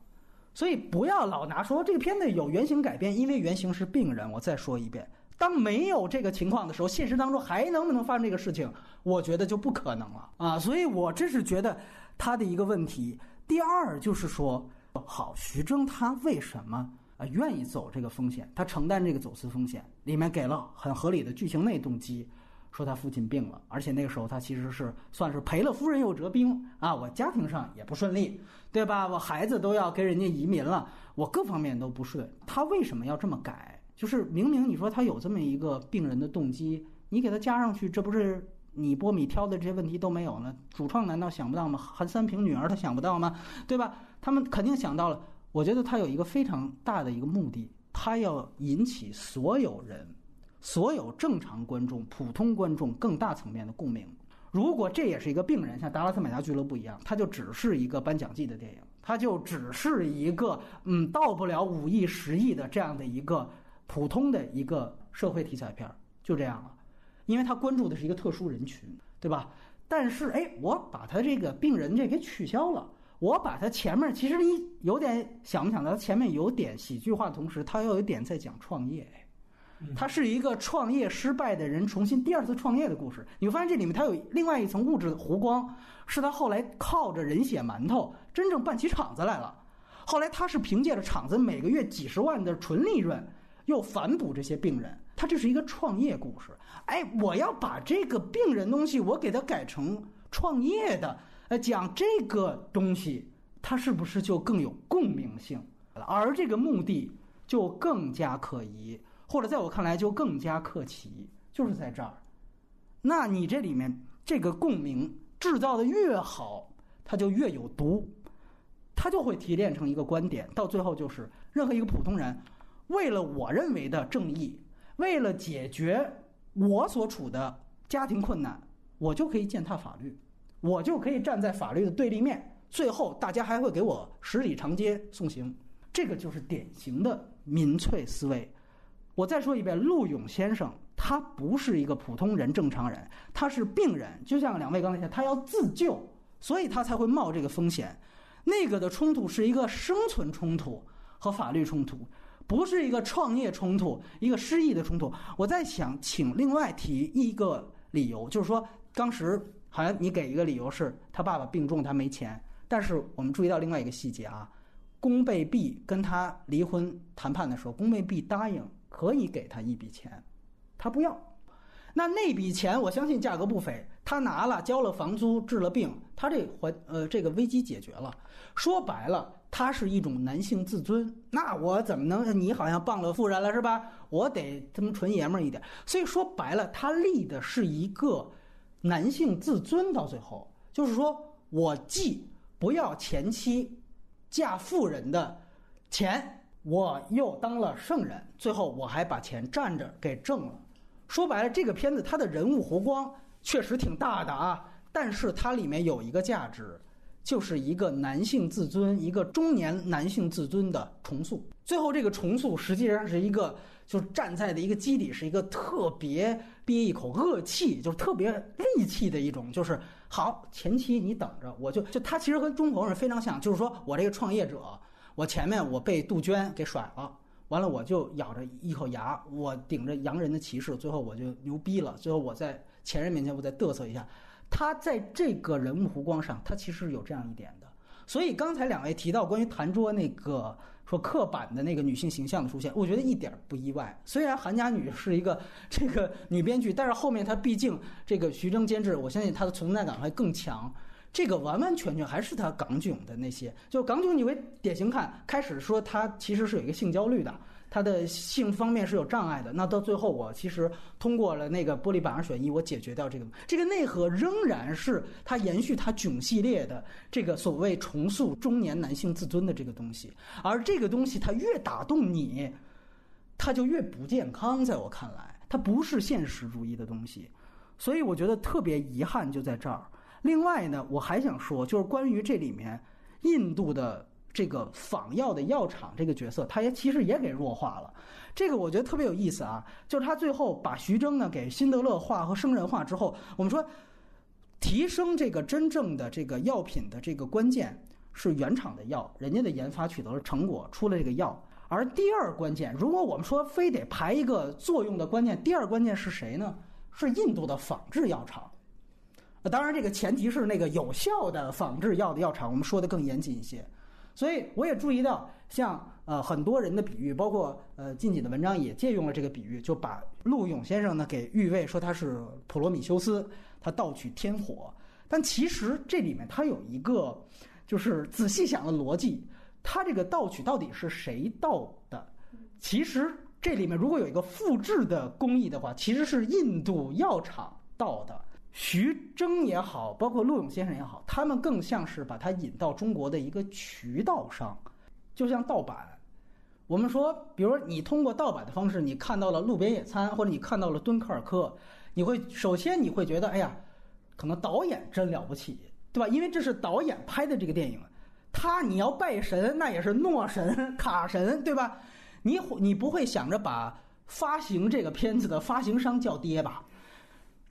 所以不要老拿说这个片子有原型改编，因为原型是病人。我再说一遍，当没有这个情况的时候，现实当中还能不能发生这个事情，我觉得就不可能了啊！所以我这是觉得他的一个问题。第二就是说，好，徐峥他为什么愿意走这个风险，他承担这个走私风险，里面给了很合理的剧情内动机，说他父亲病了，而且那个时候他其实是算是赔了夫人又折兵啊！我家庭上也不顺利，对吧？我孩子都要跟人家移民了，我各方面都不顺，他为什么要这么改？就是明明你说他有这么一个病人的动机，你给他加上去，这不是你波米挑的这些问题都没有了？主创难道想不到吗？韩三平女儿她想不到吗？对吧？他们肯定想到了。我觉得他有一个非常大的一个目的，他要引起所有人，所有正常观众、普通观众更大层面的共鸣。如果这也是一个病人，像达拉斯买家俱乐部一样，它就只是一个颁奖季的电影，它就只是一个到不了5亿10亿的这样的一个普通的一个社会题材片，就这样了。因为他关注的是一个特殊人群，对吧？但是我把他这个病人这给取消了，我把他前面，其实你有点想不想到，他前面有点喜剧化，同时他又有点在讲创业，他是一个创业失败的人重新第二次创业的故事。你会发现这里面他有另外一层物质的弧光，是他后来靠着人血馒头真正办起厂子来了。后来他是凭借着厂子每个月几十万的纯利润又反哺这些病人，他这是一个创业故事。我要把这个病人东西我给他改成创业的，讲这个东西，他是不是就更有共鸣性？而这个目的就更加可疑，或者在我看来就更加客气，就是在这儿。那你这里面这个共鸣制造的越好，它就越有毒，它就会提炼成一个观点，到最后就是任何一个普通人为了我认为的正义，为了解决我所处的家庭困难，我就可以践踏法律，我就可以站在法律的对立面，最后大家还会给我十里长街送行。这个就是典型的民粹思维。我再说一遍，陆勇先生他不是一个普通人、正常人，他是病人，就像两位刚才讲，他要自救，所以他才会冒这个风险。那个的冲突是一个生存冲突和法律冲突，不是一个创业冲突，一个失意的冲突。我在想请另外提一个理由，就是说当时好像你给一个理由是他爸爸病重他没钱，但是我们注意到另外一个细节啊，宫贝碧跟他离婚谈判的时候，宫贝碧答应可以给他一笔钱，他不要。那笔钱我相信价格不菲，他拿了交了房租治了病，他这个危机解决了。说白了他是一种男性自尊，那我怎么能，你好像傍了富人了是吧，我得这么纯爷们儿一点。所以说白了他立的是一个男性自尊，到最后就是说我既不要前妻嫁富人的钱，我又当了圣人，最后我还把钱站着给挣了。说白了这个片子它的人物弧光确实挺大的啊，但是它里面有一个价值，就是一个男性自尊，一个中年男性自尊的重塑。最后这个重塑实际上是一个就站在的一个基底，是一个特别憋一口恶气，就是特别戾气的一种，就是好前期你等着，我就他其实跟中国人非常像，就是说我这个创业者，我前面我被杜鹃给甩了，完了我就咬着一口牙，我顶着洋人的歧视，最后我就牛逼了，最后我在前人面前我再嘚瑟一下。他在这个人物弧光上，他其实有这样一点的。所以刚才两位提到关于谭卓那个说刻板的那个女性形象的出现，我觉得一点不意外。虽然韩家女是一个这个女编剧，但是后面她毕竟这个徐峥监制，我相信她的存在感还更强。这个完完全全还是她港囧的那些，就港囧你为典型看，开始说她其实是有一个性焦虑的，她的性方面是有障碍的。那到最后我其实通过了那个玻璃板二选一，我解决掉这个内核，仍然是她延续她囧系列的这个所谓重塑中年男性自尊的这个东西。而这个东西它越打动你，它就越不健康，在我看来它不是现实主义的东西，所以我觉得特别遗憾就在这儿。另外呢，我还想说，就是关于这里面印度的这个仿药的药厂这个角色，他也其实也给弱化了。这个我觉得特别有意思啊，就是他最后把徐峥呢给辛德勒化和生人化之后，我们说提升这个真正的这个药品的这个关键是原厂的药，人家的研发取得了成果，出了这个药。而第二关键，如果我们说非得排一个作用的关键，第二关键是谁呢？是印度的仿制药厂。当然这个前提是那个有效的仿制药的药厂，我们说的更严谨一些。所以我也注意到像很多人的比喻，包括近几的文章也借用了这个比喻，就把陆勇先生呢给誉为说他是普罗米修斯，他盗取天火。但其实这里面他有一个就是仔细想的逻辑，他这个盗取到底是谁盗的，其实这里面如果有一个复制的工艺的话，其实是印度药厂盗的。徐峥也好，包括陆勇先生也好，他们更像是把它引到中国的一个渠道上，就像盗版。我们说比如你通过盗版的方式，你看到了路边野餐，或者你看到了敦刻尔克，你会首先你会觉得哎呀，可能导演真了不起，对吧？因为这是导演拍的这个电影，他你要拜神那也是诺神卡神，对吧？你不会想着把发行这个片子的发行商叫爹吧，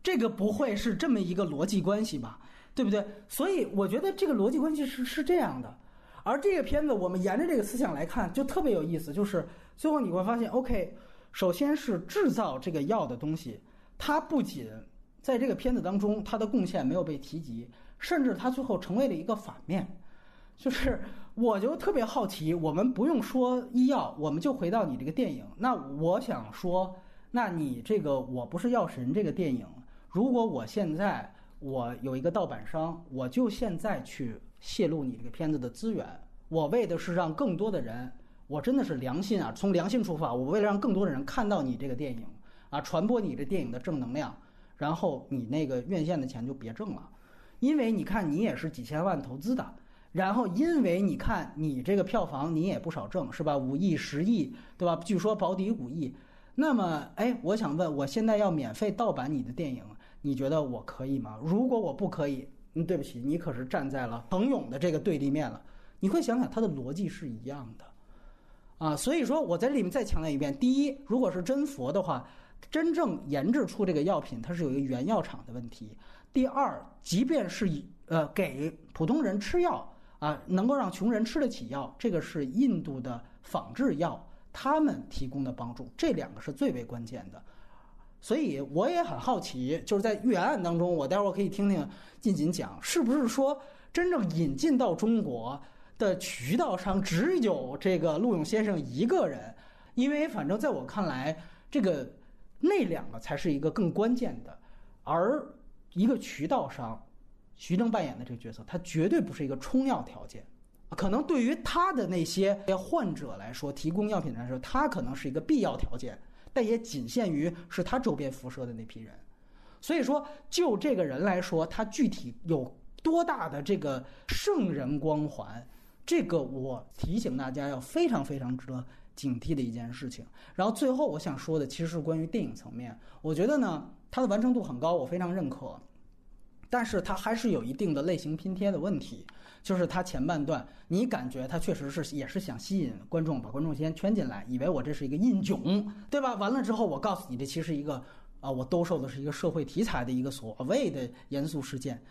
这个不会是这么一个逻辑关系吧，对不对？所以我觉得这个逻辑关系是这样的。而这个片子我们沿着这个思想来看就特别有意思，就是最后你会发现 OK， 首先是制造这个药的东西，它不仅在这个片子当中它的贡献没有被提及，甚至它最后成为了一个反面。就是我就特别好奇，我们不用说医药，我们就回到你这个电影，那我想说，那你这个我不是药神这个电影，如果我现在我有一个盗版商，我就现在去泄露你这个片子的资源，我为的是让更多的人，我真的是良心啊，从良心出发，我为了让更多的人看到你这个电影啊，传播你这电影的正能量，然后你那个院线的钱就别挣了，因为你看你也是几千万投资的，然后因为你看你这个票房你也不少挣，是吧？5亿10亿，对吧？据说保底5亿。那么哎，我想问，我现在要免费盗版你的电影，你觉得我可以吗？如果我不可以，对不起，你可是站在了腾勇的这个对立面了。你会想想它的逻辑是一样的啊。所以说我在这里面再强调一遍，第一，如果是真佛的话，真正研制出这个药品它是有一个原药厂的问题。第二，即便是给普通人吃药啊，能够让穷人吃得起药，这个是印度的仿制药他们提供的帮助，这两个是最为关键的。所以我也很好奇，就是在预言案当中，我待会儿可以听听近景讲，是不是说真正引进到中国的渠道上只有这个陆勇先生一个人？因为反正在我看来，这个那两个才是一个更关键的，而一个渠道商，徐峥扮演的这个角色，他绝对不是一个充药条件。可能对于他的那些患者来说，提供药品来说，他可能是一个必要条件，但也仅限于是他周边辐射的那批人。所以说就这个人来说，他具体有多大的这个圣人光环，这个我提醒大家要非常非常值得警惕的一件事情。然后最后我想说的其实是关于电影层面，我觉得呢它的完成度很高，我非常认可，但是它还是有一定的类型拼贴的问题，就是它前半段你感觉它确实是也是想吸引观众，把观众先圈进来，以为我这是一个印囧，对吧？完了之后我告诉你这其实是一个啊，我兜售的是一个社会题材的一个所谓的严肃事件。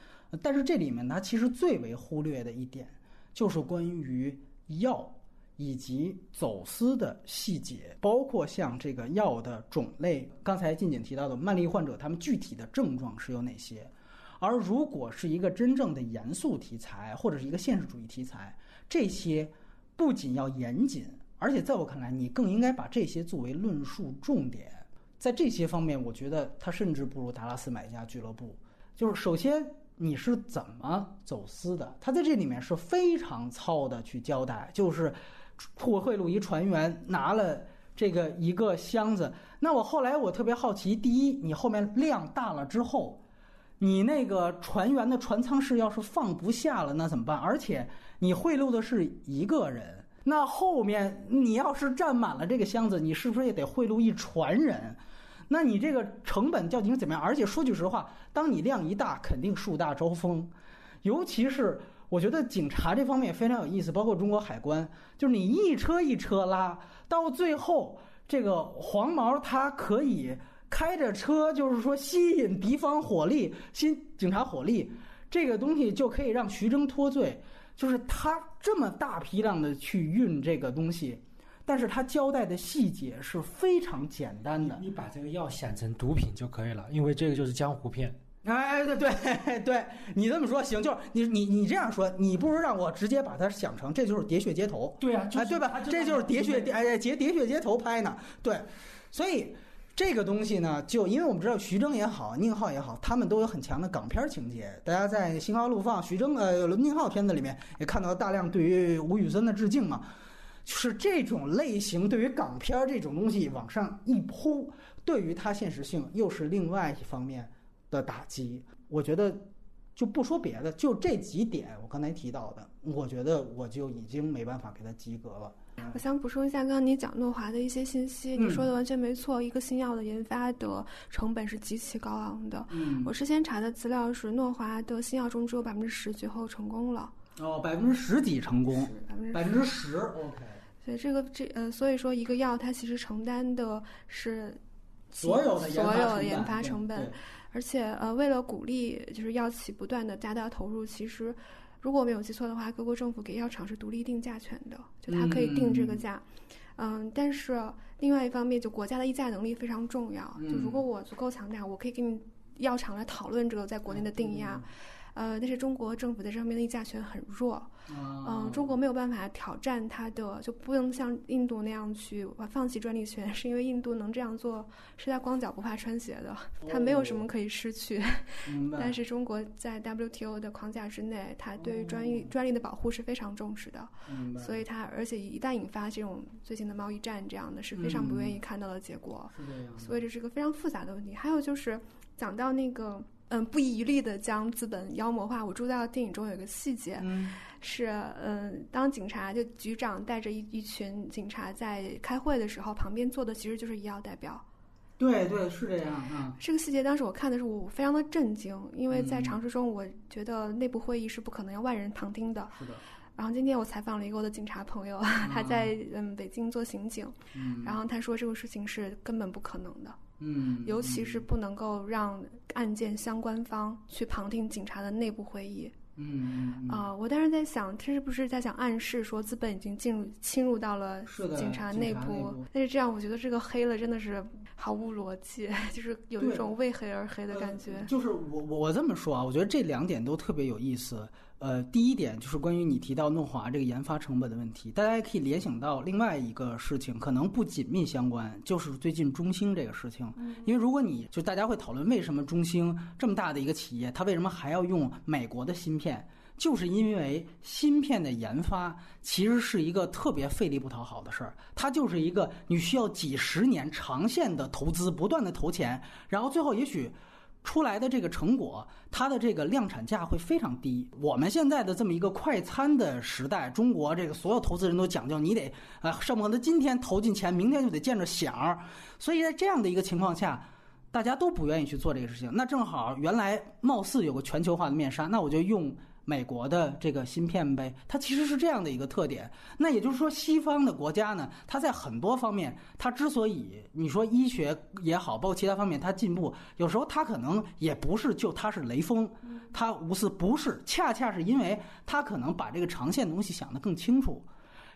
但是这里面它其实最为忽略的一点，就是关于药以及走私的细节，包括像这个药的种类，刚才靳警提到的慢粒患者他们具体的症状是有哪些。而如果是一个真正的严肃题材或者是一个现实主义题材，这些不仅要严谨，而且在我看来你更应该把这些作为论述重点。在这些方面我觉得它甚至不如达拉斯买家俱乐部。就是首先你是怎么走私的，他在这里面是非常糙的去交代，就是我贿赂一船员拿了这个一个箱子，那我后来我特别好奇，第一你后面量大了之后，你那个船员的船舱室要是放不下了那怎么办？而且你贿赂的是一个人，那后面你要是占满了这个箱子，你是不是也得贿赂一船人？那你这个成本究竟怎么样？而且说句实话，当你量一大肯定树大招风，尤其是我觉得警察这方面非常有意思，包括中国海关，就是你一车一车拉，到最后这个黄毛他可以开着车，就是说吸引敌方火力，吸引警察火力，这个东西就可以让徐峥脱罪。就是他这么大批量的去运这个东西，但是它交代的细节是非常简单的，你把这个药显成毒品就可以了，因为这个就是江湖片。哎，对对对，你这么说行，就是你这样说，你不如让我直接把它想成这就是《喋血街头》。对啊，就是对吧？这就是《喋血街头》拍呢。对，所以这个东西呢，就因为我们知道徐峥也好，宁浩也好，他们都有很强的港片情节。大家在《心花怒放》徐峥宁浩片子里面也看到大量对于吴宇森的致敬嘛。就是这种类型对于港片这种东西往上一扑，对于它现实性又是另外一方面的打击。我觉得就不说别的，就这几点我刚才提到的，我觉得我就已经没办法给它及格了。我想补充一下刚刚你讲诺华的一些信息，你说的完全没错，一个新药的研发的成本是极其高昂的。我之前查的资料是诺华的新药中只有10%最后成功了。哦，10%几成功，10%。OK。所以所以说一个药它其实承担的是所有的研发成本，而且为了鼓励就是药企不断的加大投入，其实如果我没有记错的话，各国政府给药厂是独立定价权的，就它可以定这个价。但是另外一方面，就国家的议价能力非常重要。就如果我足够强大，我可以跟药厂来讨论这个在国内的定价。但是中国政府在这上面的议价权很弱，中国没有办法挑战它的，就不能像印度那样去放弃专利权，是因为印度能这样做是他光脚不怕穿鞋的，他没有什么可以失去。但是中国在 WTO 的框架之内，他对于专利的保护是非常重视的，所以他而且一旦引发这种最近的贸易战这样的，是非常不愿意看到的结果。所以这是个非常复杂的问题。还有就是讲到那个不遗余力的将资本妖魔化。我注意到电影中有一个细节，是当警察就局长带着一群警察在开会的时候，旁边坐的其实就是医药代表。对对，是这样。这个细节当时我看的时候，我非常的震惊，因为在常识中，我觉得内部会议是不可能让外人旁听的。是的。然后今天我采访了一个我的警察朋友，他在北京做刑警，然后他说这个事情是根本不可能的。尤其是不能够让案件相关方去旁听警察的内部会议。我当时在想，这是不是在想暗示说资本已经侵入到了警察内部？但是这样，我觉得这个黑了真的是毫无逻辑，就是有一种为黑而黑的感觉。就是我这么说啊，我觉得这两点都特别有意思。第一点就是关于你提到诺华这个研发成本的问题，大家也可以联想到另外一个事情，可能不紧密相关，就是最近中兴这个事情。因为如果你就大家会讨论为什么中兴这么大的一个企业，它为什么还要用美国的芯片，就是因为芯片的研发其实是一个特别费力不讨好的事儿，它就是一个你需要几十年长线的投资，不断的投钱，然后最后也许出来的这个成果，它的这个量产价会非常低。我们现在的这么一个快餐的时代，中国这个所有投资人都讲究你得恨不得今天投进钱，明天就得见着响。所以在这样的一个情况下，大家都不愿意去做这个事情。那正好原来貌似有个全球化的面纱，那我就用美国的这个芯片呗，它其实是这样的一个特点。那也就是说，西方的国家呢，它在很多方面，它之所以你说医学也好，包括其他方面它进步，有时候它可能也不是就它是雷锋，它无私不是，恰恰是因为它可能把这个长线东西想得更清楚。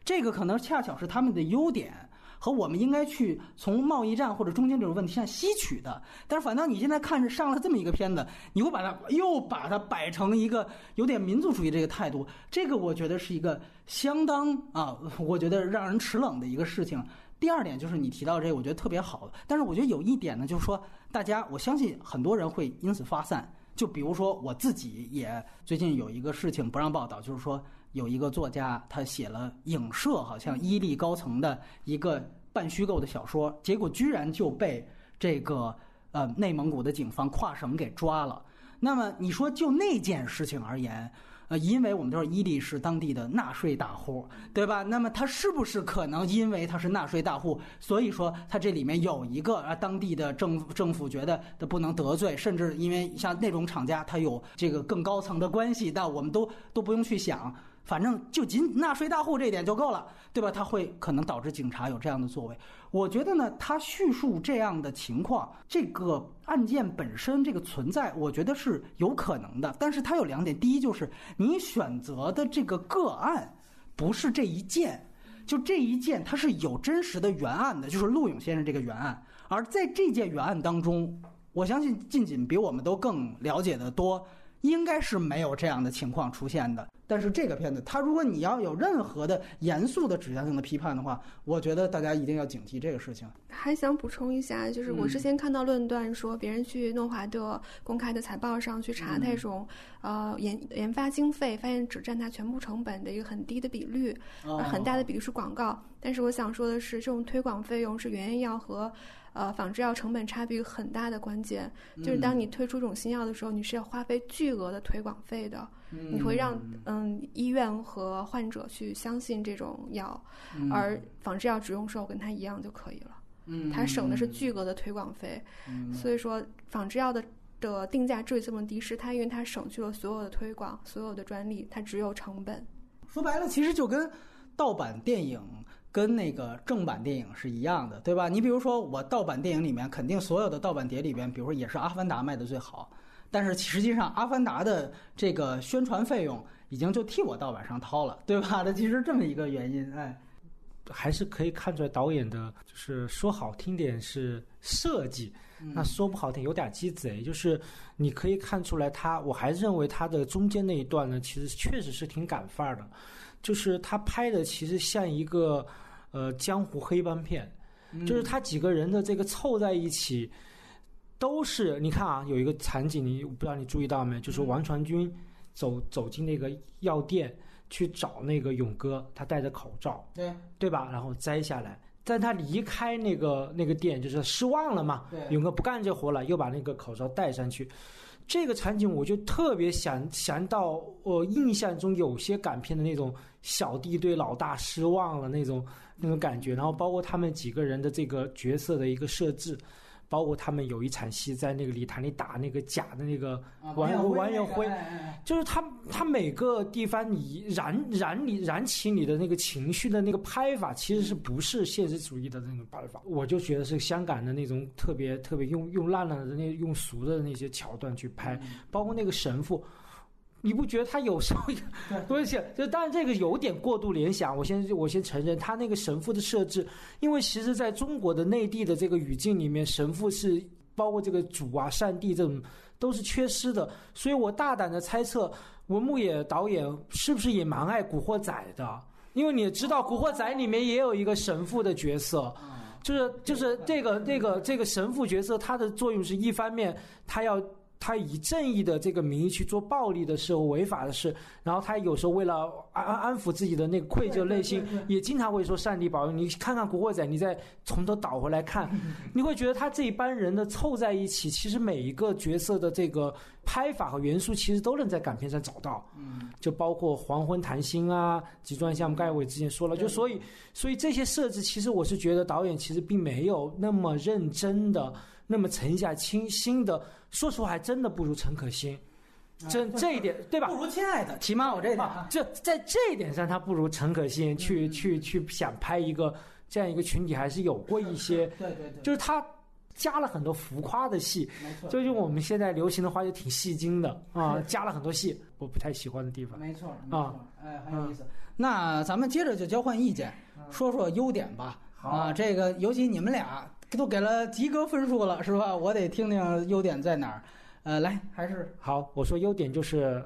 这个可能恰巧是他们的优点，和我们应该去从贸易战或者中间这种问题上吸取的。但是反倒你现在看着上了这么一个片子，你会把它又把它摆成一个有点民族主义这个态度，这个我觉得是一个相当啊，我觉得让人齿冷的一个事情。第二点就是你提到这个，我觉得特别好，但是我觉得有一点呢，就是说大家，我相信很多人会因此发散。就比如说我自己也最近有一个事情不让报道，就是说有一个作家他写了影射好像伊利高层的一个半虚构的小说，结果居然就被这个内蒙古的警方跨省给抓了。那么你说就那件事情而言，因为我们知道伊利是当地的纳税大户，对吧？那么他是不是可能因为他是纳税大户，所以说他这里面有一个当地的政府觉得他不能得罪，甚至因为像那种厂家他有这个更高层的关系，但我们都不用去想，反正就仅纳税大户这一点就够了，对吧？他会可能导致警察有这样的作为。我觉得呢，他叙述这样的情况，这个案件本身这个存在，我觉得是有可能的。但是它有两点，第一就是你选择的这个个案不是这一件，就这一件它是有真实的原案的，就是陆勇先生这个原案。而在这件原案当中，我相信近景比我们都更了解的多，应该是没有这样的情况出现的。但是这个片子它如果你要有任何的严肃的指向性的批判的话，我觉得大家一定要警惕这个事情。还想补充一下，就是我之前看到论断说别人去诺华的公开的财报上去查那种研发经费，发现只占它全部成本的一个很低的比率，而很大的比率是广告。但是我想说的是，这种推广费用是原药和仿制药成本差别很大的关键，就是当你推出这种新药的时候，你是要花费巨额的推广费的，你会让医院和患者去相信这种药，而仿制药只用手跟它一样就可以了，它省的是巨额的推广费，所以说仿制药的定价至于这么低，是它因为它省去了所有的推广、所有的专利，它只有成本。说白了，其实就跟盗版电影跟那个正版电影是一样的，对吧？你比如说我盗版电影里面，肯定所有的盗版碟里边，比如说也是《阿凡达》卖的最好，但是实际上《阿凡达》的这个宣传费用已经就替我盗版商掏了，对吧？这其实这么一个原因。哎，还是可以看出来导演的，就是说好听点是设计，那说不好听有点鸡贼，就是你可以看出来他，我还认为他的中间那一段呢，其实确实是挺赶范儿的，就是他拍的其实像一个江湖黑帮片，就是他几个人的这个凑在一起，都是你看啊，有一个场景你不知道你注意到没，就是王传君走进那个药店去找那个勇哥，他戴着口罩，对吧？然后摘下来，但他离开那个店就是失望了嘛，勇哥不干这活了，又把那个口罩戴上去。这个场景我就特别想到我印象中有些港片的那种小弟对老大失望了那种感觉，然后包括他们几个人的这个角色的一个设置，包括他们有一场戏在那个礼堂里打那个假的那个王耀辉，就是他每个地方你燃起你的那个情绪的那个拍法，其实是不是现实主义的那种拍法？我就觉得是香港的那种特别特别用烂烂的那用俗的那些桥段去拍，包括那个神父。你不觉得他有时候而且就当然这个有点过度联想，我先承认他那个神父的设置，因为其实在中国的内地的这个语境里面，神父是包括这个主啊上帝这种都是缺失的，所以我大胆的猜测文牧野导演是不是也蛮爱古惑仔的，因为你知道古惑仔里面也有一个神父的角色，就是这个神父角色他的作用是一方面他以正义的这个名义去做暴力的事或违法的事，然后他有时候为了安抚自己的那个愧疚内心，也经常会说上帝保佑。你看看古惑仔，你再从头倒回来看，你会觉得他这一帮人的凑在一起，其实每一个角色的这个拍法和元素其实都能在港片上找到，就包括黄昏谈心啊、极端项目，盖我之前说了，就所以这些设置，其实我是觉得导演其实并没有那么认真的那么沉下心的，说实话还真的不如陈可辛，这一点对吧？不如亲爱的，起码我这一点，这在这一点上，他不如陈可辛去想拍一个这样一个群体，还是有过一些，对对对，就是他加了很多浮夸的戏，没错，就是我们现在流行的话就挺戏精的啊，加了很多戏，我不太喜欢的地方。没错，没错，哎，很有意思。那咱们接着就交换意见，说说优点吧。啊，这个尤其你们俩都给了及格分数了，是吧？我得听听优点在哪儿。来，还是好。我说优点就是，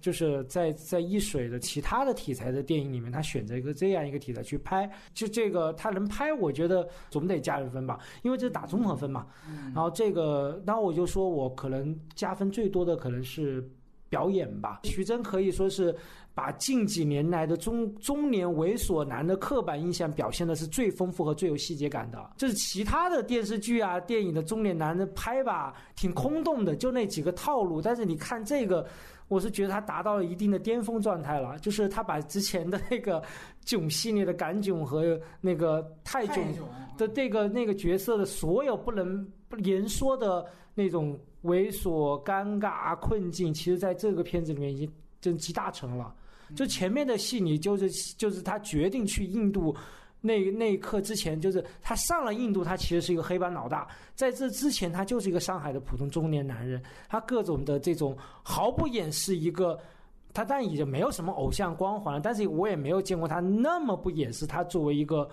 就是在一水的其他的题材的电影里面，他选择一个这样一个题材去拍，就这个他能拍，我觉得总得加人分吧，因为这是打综合分嘛。然后这个，那我就说我可能加分最多的可能是表演吧。徐峥可以说是把近几年来的中年猥琐男的刻板印象表现的是最丰富和最有细节感的，就是其他的电视剧啊电影的中年男的拍吧挺空洞的，就那几个套路，但是你看这个我是觉得他达到了一定的巅峰状态了，就是他把之前的那个囧系列的港囧和那个泰囧的那个角色的所有不能言说的那种猥琐尴尬困境，其实在这个片子里面已经真集大成了。就前面的戏里就是他决定去印度那一刻之前，就是他上了印度，他其实是一个黑帮老大，在这之前他就是一个上海的普通中年男人，他各种的这种毫不掩饰一个他当然已经没有什么偶像光环了，但是我也没有见过他那么不掩饰他作为一个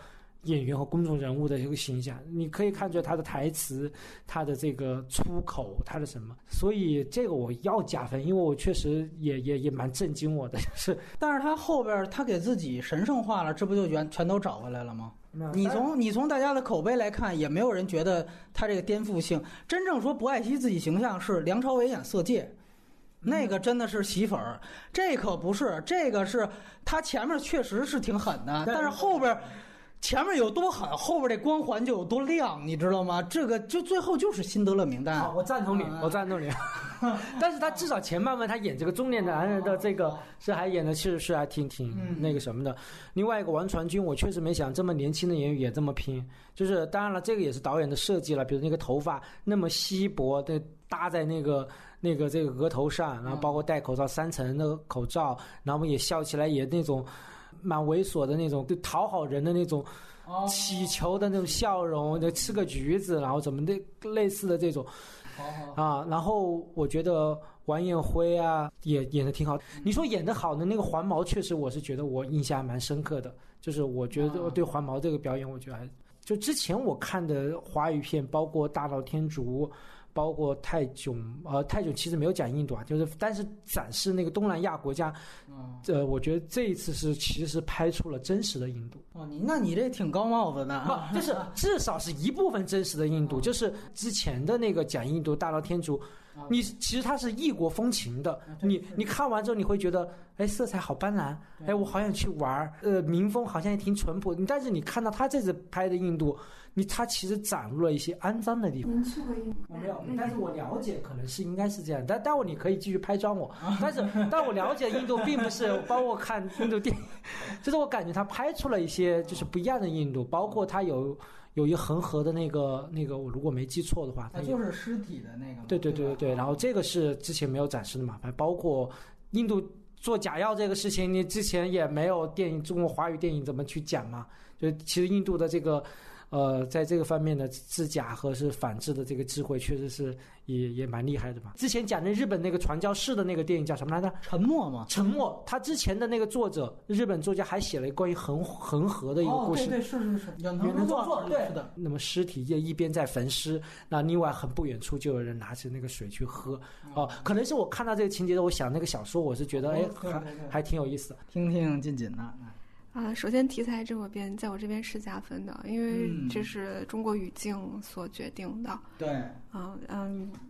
演员和公众人物的一个形象，你可以看出他的台词，他的这个出口，他的什么，所以这个我要加分，因为我确实也蛮震惊我的，就是。但是他后边他给自己神圣化了，这不就全都找回来了吗？你从大家的口碑来看，也没有人觉得他这个颠覆性。真正说不爱惜自己形象是梁朝伟演《色戒》。那个真的是洗粉儿，这可不是，这个是他前面确实是挺狠的，但是后边。前面有多狠，后边这光环就有多亮，你知道吗？这个就最后就是辛德勒名单。好，我赞同你，我赞同你。但是他至少前半段他演这个中年男人的这个是还演的其实是还挺那个什么的。另外一个王传君，我确实没想这么年轻的演员也这么拼，就是当然了，这个也是导演的设计了，比如那个头发那么稀薄的。搭在那个这个额头上，然后包括戴口罩3层的口罩，然后也笑起来也那种蛮猥琐的那种，对讨好人的那种乞求的那种笑容，吃个橘子，然后怎么的类似的这种，啊，然后我觉得王彦辉啊也演得挺好。你说演得好的那个黄毛，确实我是觉得我印象蛮深刻的，就是我觉得对黄毛这个表演，我觉得还就之前我看的华语片，包括《大闹天竺》。包括泰囧，泰囧其实没有讲印度啊，就是但是展示那个东南亚国家，我觉得这一次是其实拍出了真实的印度。哦，那你这挺高帽子的啊，不，就是至少是一部分真实的印度，就是之前的那个讲印度大闹天竺，你其实它是异国风情的，你看完之后你会觉得，哎，色彩好斑斓，哎，我好想去玩，民风好像也挺淳朴，但是你看到他这次拍的印度，他其实展露了一些肮脏的地方。您去过印度没有？但是我了解，可能是应该是这样。待会你可以继续拍砖我。但我了解印度，并不是包括看印度电影，就是我感觉他拍出了一些就是不一样的印度，包括他有一恒河的那个，我如果没记错的话，它就是尸体的那个。对对对对对。然后这个是之前没有展示的嘛，包括印度。做假药这个事情，你之前也没有电影，中国华语电影怎么去讲嘛？就其实印度的这个，在这个方面的制假和是反制的这个智慧，确实是也蛮厉害的嘛。之前讲的日本那个传教士的那个电影叫什么来着？沉默嘛。沉默，他之前的那个作者，日本作家还写了关于恒河的一个故事。哦，对对，是，远藤周作，对，是的。那么尸体也一边在焚尸，那另外很不远处就有人拿起那个水去喝。哦，可能是我看到这个情节的，我想那个小说，我是觉得哎。还挺有意思的，听近景的啊。首先题材这么编，在我这边是加分的，因为这是中国语境所决定的。对，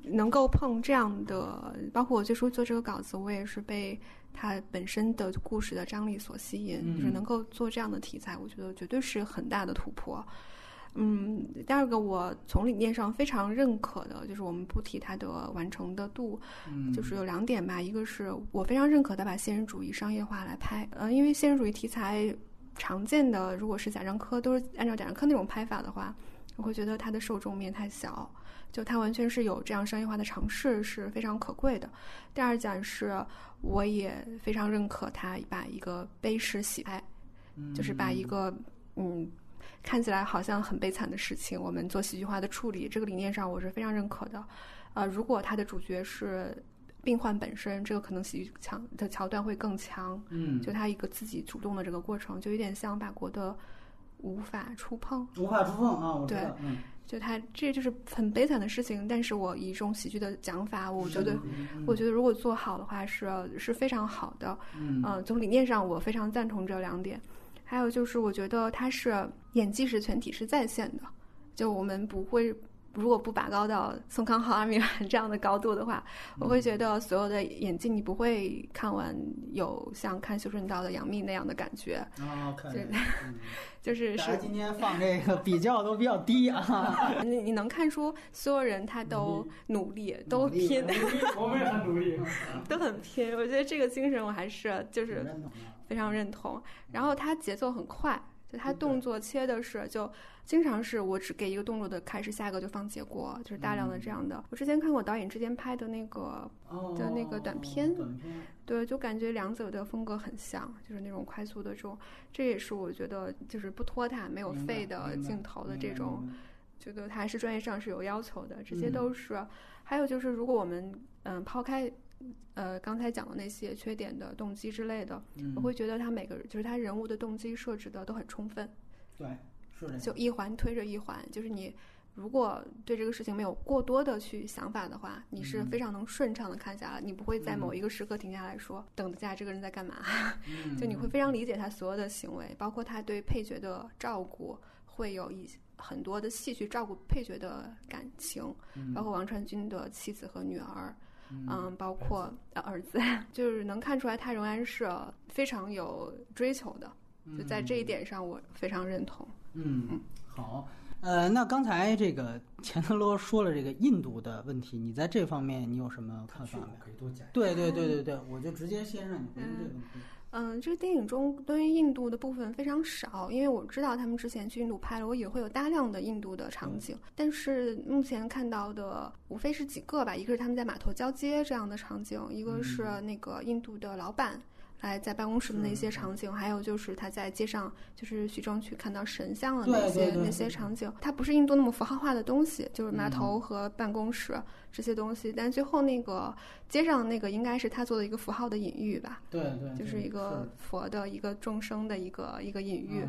能够碰这样的，包括我最初做这个稿子，我也是被它本身的故事的张力所吸引，就是能够做这样的题材，我觉得绝对是很大的突破。第二个我从理念上非常认可的就是我们不提它的完成的度，就是有2点吧，一个是我非常认可它把现实主义商业化来拍，因为现实主义题材常见的如果是贾樟柯都是按照贾樟柯那种拍法的话，我会觉得它的受众面太小，就它完全是有这样商业化的尝试，是非常可贵的。第二点是我也非常认可它把一个悲事喜哀，就是把一个看起来好像很悲惨的事情我们做喜剧化的处理，这个理念上我是非常认可的。如果它的主角是病患本身，这个可能喜剧的桥段会更强，就它一个自己主动的这个过程，就有点像法国的无法触碰啊，我知道，就它这就是很悲惨的事情，但是我以一种喜剧的讲法，我觉得如果做好的话是非常好的。从理念上我非常赞同这两点。还有就是我觉得它是演技是全体是在线的，就我们不会，如果不拔高到宋康昊、阿米兰这样的高度的话，我会觉得所有的演技你不会看完有像看《修正道》的杨幂那样的感觉。就是大家今天放这个比较都比较低啊。你能看出所有人他都努力，都拼，我们也很努力，都很拼。我觉得这个精神我还是就是非常认同。然后他节奏很快。他动作切的是，就经常是我只给一个动作的开始，下一个就放结果，就是大量的这样的。我之前看过导演之前拍的那个短片，对，就感觉两者的风格很像，就是那种快速的这种，这也是我觉得就是不拖沓、没有废的镜头的这种，觉得它是专业上是有要求的。这些都是，还有就是如果我们抛开。刚才讲的那些缺点的动机之类的，我会觉得他每个就是他人物的动机设置的都很充分，对，是的，就一环推着一环，就是你如果对这个事情没有过多的去想法的话，你是非常能顺畅的看下来，你不会在某一个时刻停下来说等一下这个人在干嘛，就你会非常理解他所有的行为，包括他对配角的照顾，会有很多的戏去照顾配角的感情，包括王传君的妻子和女儿，包括儿子，就是能看出来他仍然是非常有追求的，就在这一点上我非常认同。好，那刚才这个钱德勒说了这个印度的问题，你在这方面你有什么看法吗？可以多讲。对，我就直接先让你回答这个问题。这个电影中关于印度的部分非常少，因为我知道他们之前去印度拍了，我也会有大量的印度的场景，但是目前看到的无非是几个吧，一个是他们在码头交接这样的场景，一个是那个印度的老板来在办公室的那些场景，还有就是他在街上，就是徐峥去看到神像的那些场景，它不是印度那么符号化的东西，就是码头和办公室这些东西，但最后那个街上那个应该是他做的一个符号的隐喻吧，对，就是一个佛的一个众生的一个隐喻。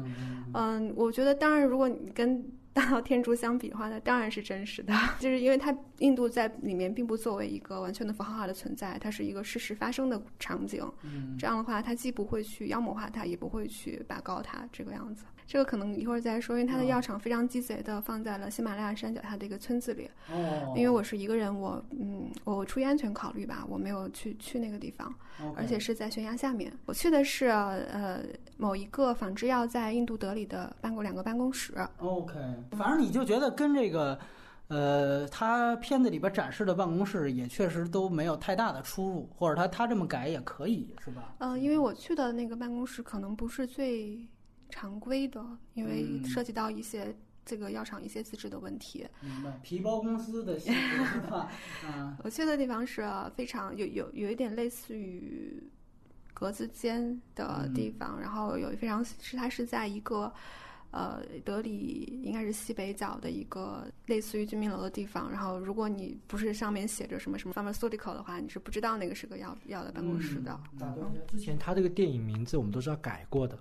我觉得当然如果你跟大闹天竺相比的话，那当然是真实的，就是因为它印度在里面并不作为一个完全的符号化的存在，它是一个事实发生的场景，这样的话它既不会去妖魔化它，也不会去拔高它这个样子。这个可能一会儿再说，因为它的药厂非常鸡贼的放在了喜马拉雅山脚下的一个村子里，因为我是一个人，我出于安全考虑吧，我没有去那个地方，而且是在悬崖下面。我去的是某一个仿制药在印度德里的两个办公室。反正你就觉得跟这个他片子里边展示的办公室也确实都没有太大的出入，或者他这么改也可以，是吧？因为我去的那个办公室可能不是最常规的，因为涉及到一些这个药厂一些资质的问题。明白，皮包公司的性质是吧？我去的地方是非常有一点类似于格子间的地方，然后有非常是它是在一个德里应该是西北角的一个类似于居民楼的地方，然后如果你不是上面写着什么什么 pharmaceutical 的话，你是不知道那个是个药的办公室的。之前他这个电影名字我们都知道改过的，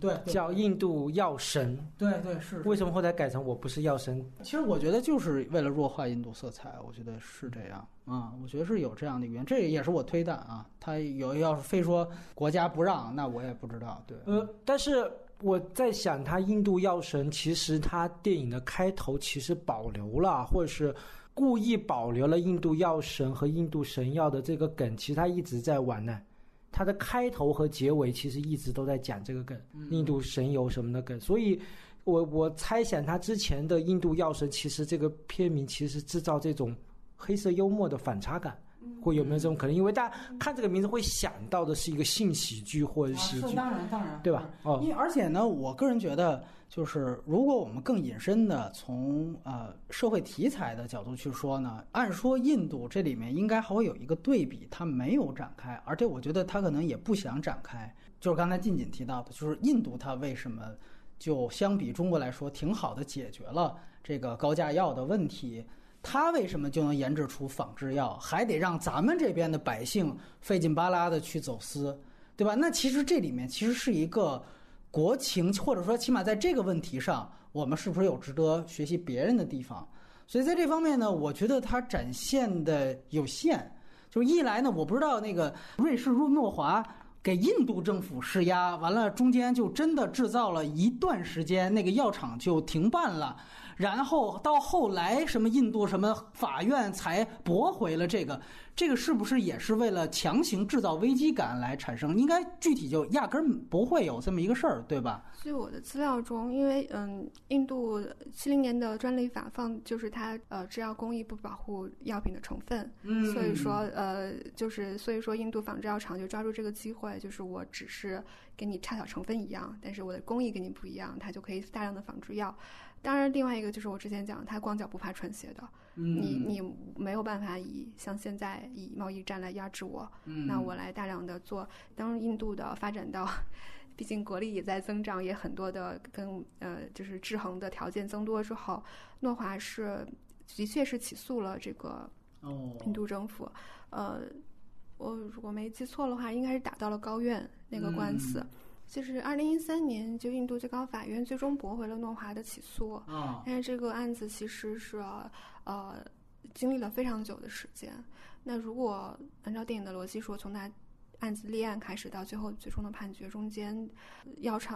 对，叫印度药神，对，是。为什么后来改成我不是药神？其实我觉得就是为了弱化印度色彩，我觉得是这样啊，我觉得是有这样的原因，这也是我推断啊。他要是非说国家不让，那我也不知道，对。但是我在想，他印度药神其实他电影的开头其实保留了，或者是故意保留了印度药神和印度神药的这个梗，其实他一直在玩呢。它的开头和结尾其实一直都在讲这个梗，印度神油什么的梗，所以我猜想它之前的印度药神其实这个片名其实制造这种黑色幽默的反差感，或有没有这种可能？因为大家看这个名字会想到的是一个性喜剧或者喜剧，当然，对吧？哦，因为而且呢，我个人觉得，就是如果我们更引申的从社会题材的角度去说呢，按说印度这里面应该还会有一个对比，它没有展开，而且我觉得它可能也不想展开。就是刚才晋锦提到的，就是印度它为什么就相比中国来说挺好的解决了这个高价药的问题。他为什么就能研制出仿制药，还得让咱们这边的百姓费劲巴拉的去走私，对吧？那其实这里面其实是一个国情，或者说起码在这个问题上，我们是不是有值得学习别人的地方？所以在这方面呢，我觉得它展现的有限。就是一来呢，我不知道那个瑞士入诺华给印度政府施压，完了中间就真的制造了一段时间，那个药厂就停办了，然后到后来什么印度什么法院才驳回了这个是不是也是为了强行制造危机感来产生？应该具体就压根不会有这么一个事儿，对吧？据我的资料中，因为印度70年的专利法放就是它制药工艺不保护药品的成分，所以说所以说印度仿制药厂就抓住这个机会。就是我只是给你差小成分一样，但是我的工艺跟你不一样，它就可以大量的仿制药。当然另外一个就是我之前讲，它光脚不怕穿鞋的，你没有办法像现在以贸易战来压制我，那我来大量的做。当然印度的发展到毕竟国力也在增长，也很多的跟就是制衡的条件增多之后，诺华是的确是起诉了这个印度政府，我如果没记错的话，应该是打到了高院那个官司。就是2013年，就印度最高法院最终驳回了诺华的起诉。但是这个案子其实是经历了非常久的时间。那如果按照电影的逻辑说，从他案子立案开始到最终的判决中间，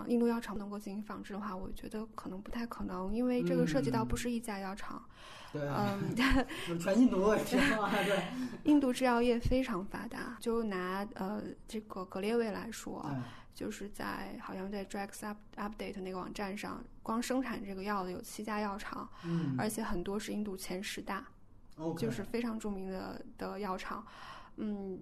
印度药厂能够进行仿制的话，我觉得可能不太可能，因为这个涉及到不是一家药厂。对，全印度也知道啊，对。印度制药业非常发达，就拿这个格列卫来说，就是好像在 Drugs Update 那个网站上，光生产这个药的有7家药厂，而且很多是印度前10大，就是非常著名的药厂。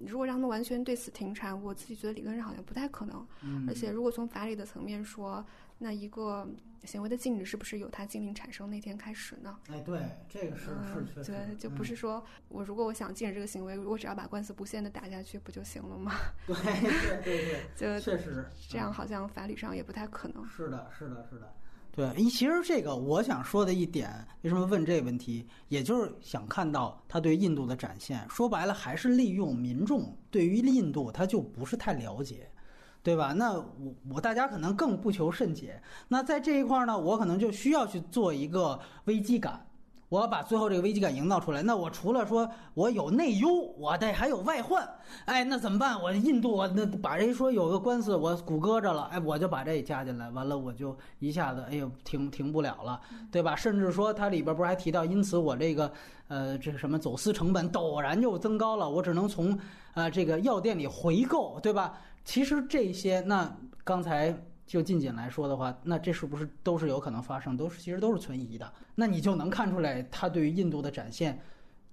如果让他们完全对此停产，我自己觉得理论上好像不太可能。而且如果从法理的层面说，那一个行为的禁止是不是由它禁令产生那天开始呢？哎，对，这个是确实，对，就不是说我如果我想禁止这个行为，我只要把官司不限的打下去不就行了吗？对，确实这样好像法理上也不太可能。是的。对，其实这个我想说的一点，为什么问这个问题，也就是想看到他对印度的展现。说白了，还是利用民众对于印度他就不是太了解，对吧？那我大家可能更不求甚解。那在这一块呢，我可能就需要去做一个危机感，我要把最后这个危机感营造出来。那我除了说我有内忧，我得还有外患。哎，那怎么办？我印度，我那把人说有个官司，我骨骼着了，哎，我就把这加进来，完了我就一下子，哎呦，停不了了，对吧？甚至说它里边不是还提到，因此我这个这什么走私成本陡然就增高了，我只能从这个药店里回购，对吧？其实这些，那刚才就近景来说的话，那这是不是都是有可能发生，其实都是存疑的。那你就能看出来，他对于印度的展现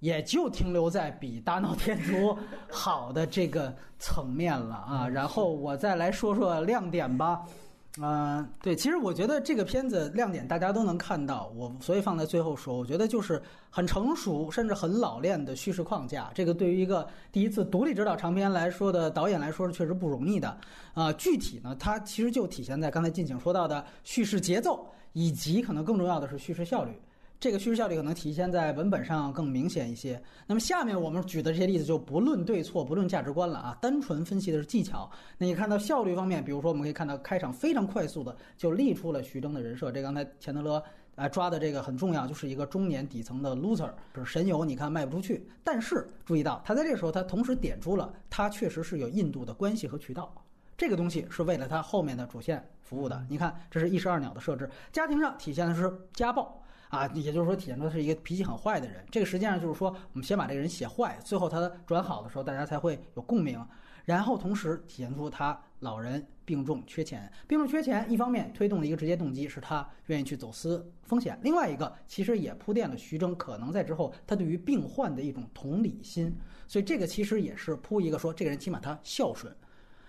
也就停留在比大闹天竺好的这个层面了啊。然后我再来说说亮点吧。对，其实我觉得这个片子亮点大家都能看到，所以放在最后说。我觉得就是很成熟甚至很老练的叙事框架，这个对于一个第一次独立执导长片来说的导演来说是确实不容易的。具体呢，它其实就体现在刚才晋景说到的叙事节奏，以及可能更重要的是叙事效率。这个叙事效率可能体现在文本上更明显一些。那么下面我们举的这些例子就不论对错，不论价值观了啊，单纯分析的是技巧。那你看到效率方面，比如说我们可以看到开场非常快速的就立出了徐峥的人设，这刚才钱德勒抓的这个很重要，就是一个中年底层的 loser， 就是神游，你看卖不出去。但是注意到他在这时候，他同时点出了他确实是有印度的关系和渠道。这个东西是为了他后面的主线服务的。你看，这是一石二鸟的设置。家庭上体现的是家暴，啊，也就是说体现出他是一个脾气很坏的人。这个实际上就是说，我们先把这个人写坏，最后他转好的时候，大家才会有共鸣。然后同时体现出他老人病重缺钱，病重缺钱一方面推动了一个直接动机，是他愿意去走私风险；另外一个其实也铺垫了徐峥可能在之后他对于病患的一种同理心，所以这个其实也是铺一个说这个人起码他孝顺，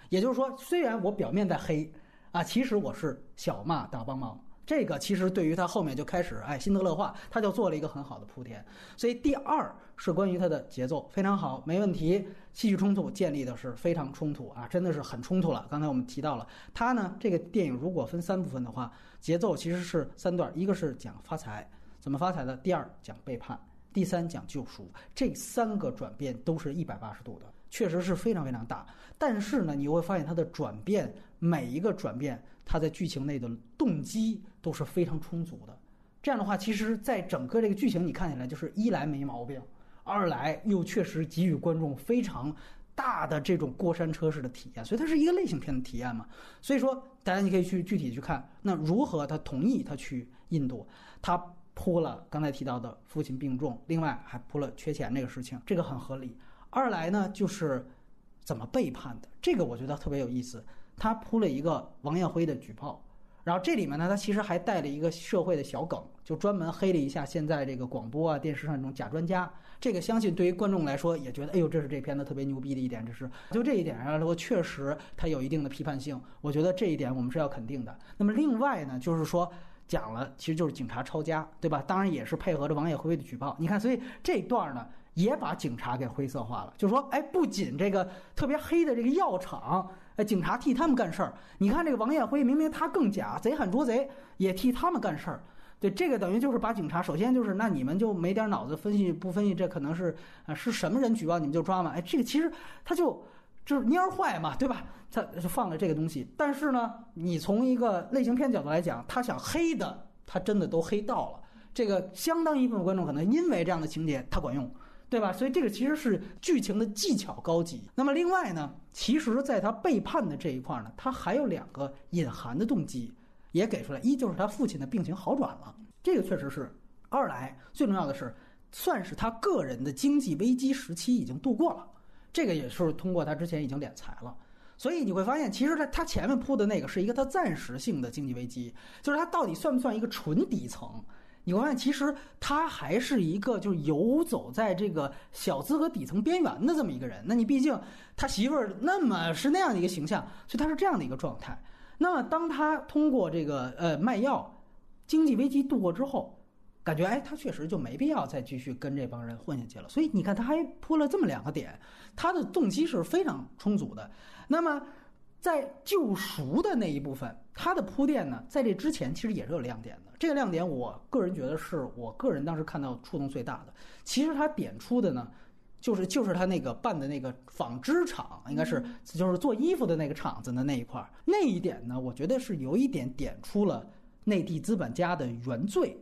也就是说虽然我表面在黑啊，其实我是小骂大帮忙。这个其实对于他后面就开始辛德勒化，他就做了一个很好的铺垫。所以第二是关于他的节奏非常好，没问题，戏剧冲突建立的是非常冲突啊，真的是很冲突了。刚才我们提到了他呢，这个电影如果分三部分的话，节奏其实是三段，一个是讲发财怎么发财的，第二讲背叛，第三讲救赎，这三个转变都是180度的，确实是非常非常大。但是呢，你会发现它的转变，每一个转变它在剧情内的动机都是非常充足的。这样的话，其实在整个这个剧情你看起来就是一来没毛病，二来又确实给予观众非常大的这种过山车式的体验，所以它是一个类型片的体验嘛。所以说大家你可以去具体去看，那如何他同意他去印度，他铺了刚才提到的父亲病重，另外还铺了缺钱这个事情，这个很合理。二来呢，就是怎么背叛的，这个我觉得特别有意思。他铺了一个王艳辉的举报，然后这里面呢，他其实还带了一个社会的小梗，就专门黑了一下现在这个广播啊、电视上这种假专家。这个相信对于观众来说也觉得，哎呦，这是这片子特别牛逼的一点，就这一点上来说，确实它有一定的批判性。我觉得这一点我们是要肯定的。那么另外呢，就是说。讲了其实就是警察抄家，对吧？当然也是配合着王艳辉的举报。你看，所以这一段呢也把警察给灰色化了，就是说，哎，不仅这个特别黑的这个药厂，警察替他们干事儿。你看这个王艳辉明明他更假，贼喊捉贼也替他们干事儿。对，这个等于就是把警察，首先就是那你们就没点脑子分析不分析，这可能是是什么人举报你们就抓嘛？哎，这个其实他就是蔫坏嘛，对吧？他就放了这个东西，但是呢，你从一个类型片角度来讲，他想黑的，他真的都黑到了。这个相当一部分观众可能因为这样的情节，他管用，对吧？所以这个其实是剧情的技巧高级。那么另外呢，其实在他背叛的这一块呢，他还有两个隐含的动机也给出来，一就是他父亲的病情好转了，这个确实是；二来最重要的是，算是他个人的经济危机时期已经度过了。这个也是通过他之前已经敛财了，所以你会发现其实他前面铺的那个是一个他暂时性的经济危机，就是他到底算不算一个纯底层，你会发现其实他还是一个就是游走在这个小资和底层边缘的这么一个人。那你毕竟他媳妇儿那么是那样的一个形象，所以他是这样的一个状态。那么当他通过这个卖药经济危机度过之后，感觉他确实就没必要再继续跟这帮人混下去了。所以你看他还铺了这么两个点，他的动机是非常充足的。那么在救赎的那一部分，他的铺垫呢，在这之前其实也是有亮点的。这个亮点我个人觉得是我个人当时看到触动最大的。其实他点出的呢，就是他那个办的那个纺织厂，应该是就是做衣服的那个厂子的那一块，那一点呢，我觉得是有一点点出了内地资本家的原罪。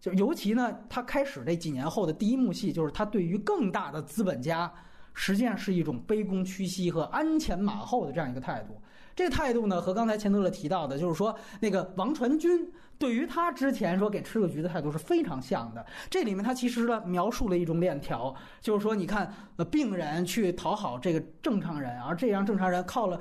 就尤其呢，他开始这几年后的第一幕戏，就是他对于更大的资本家，实际上是一种卑躬屈膝和鞍前马后的这样一个态度。这个态度呢，和刚才钱德勒提到的，就是说那个王传君对于他之前说给吃个局的态度是非常像的。这里面他其实呢描述了一种链条，就是说你看，病人去讨好这个正常人，而这样正常人靠了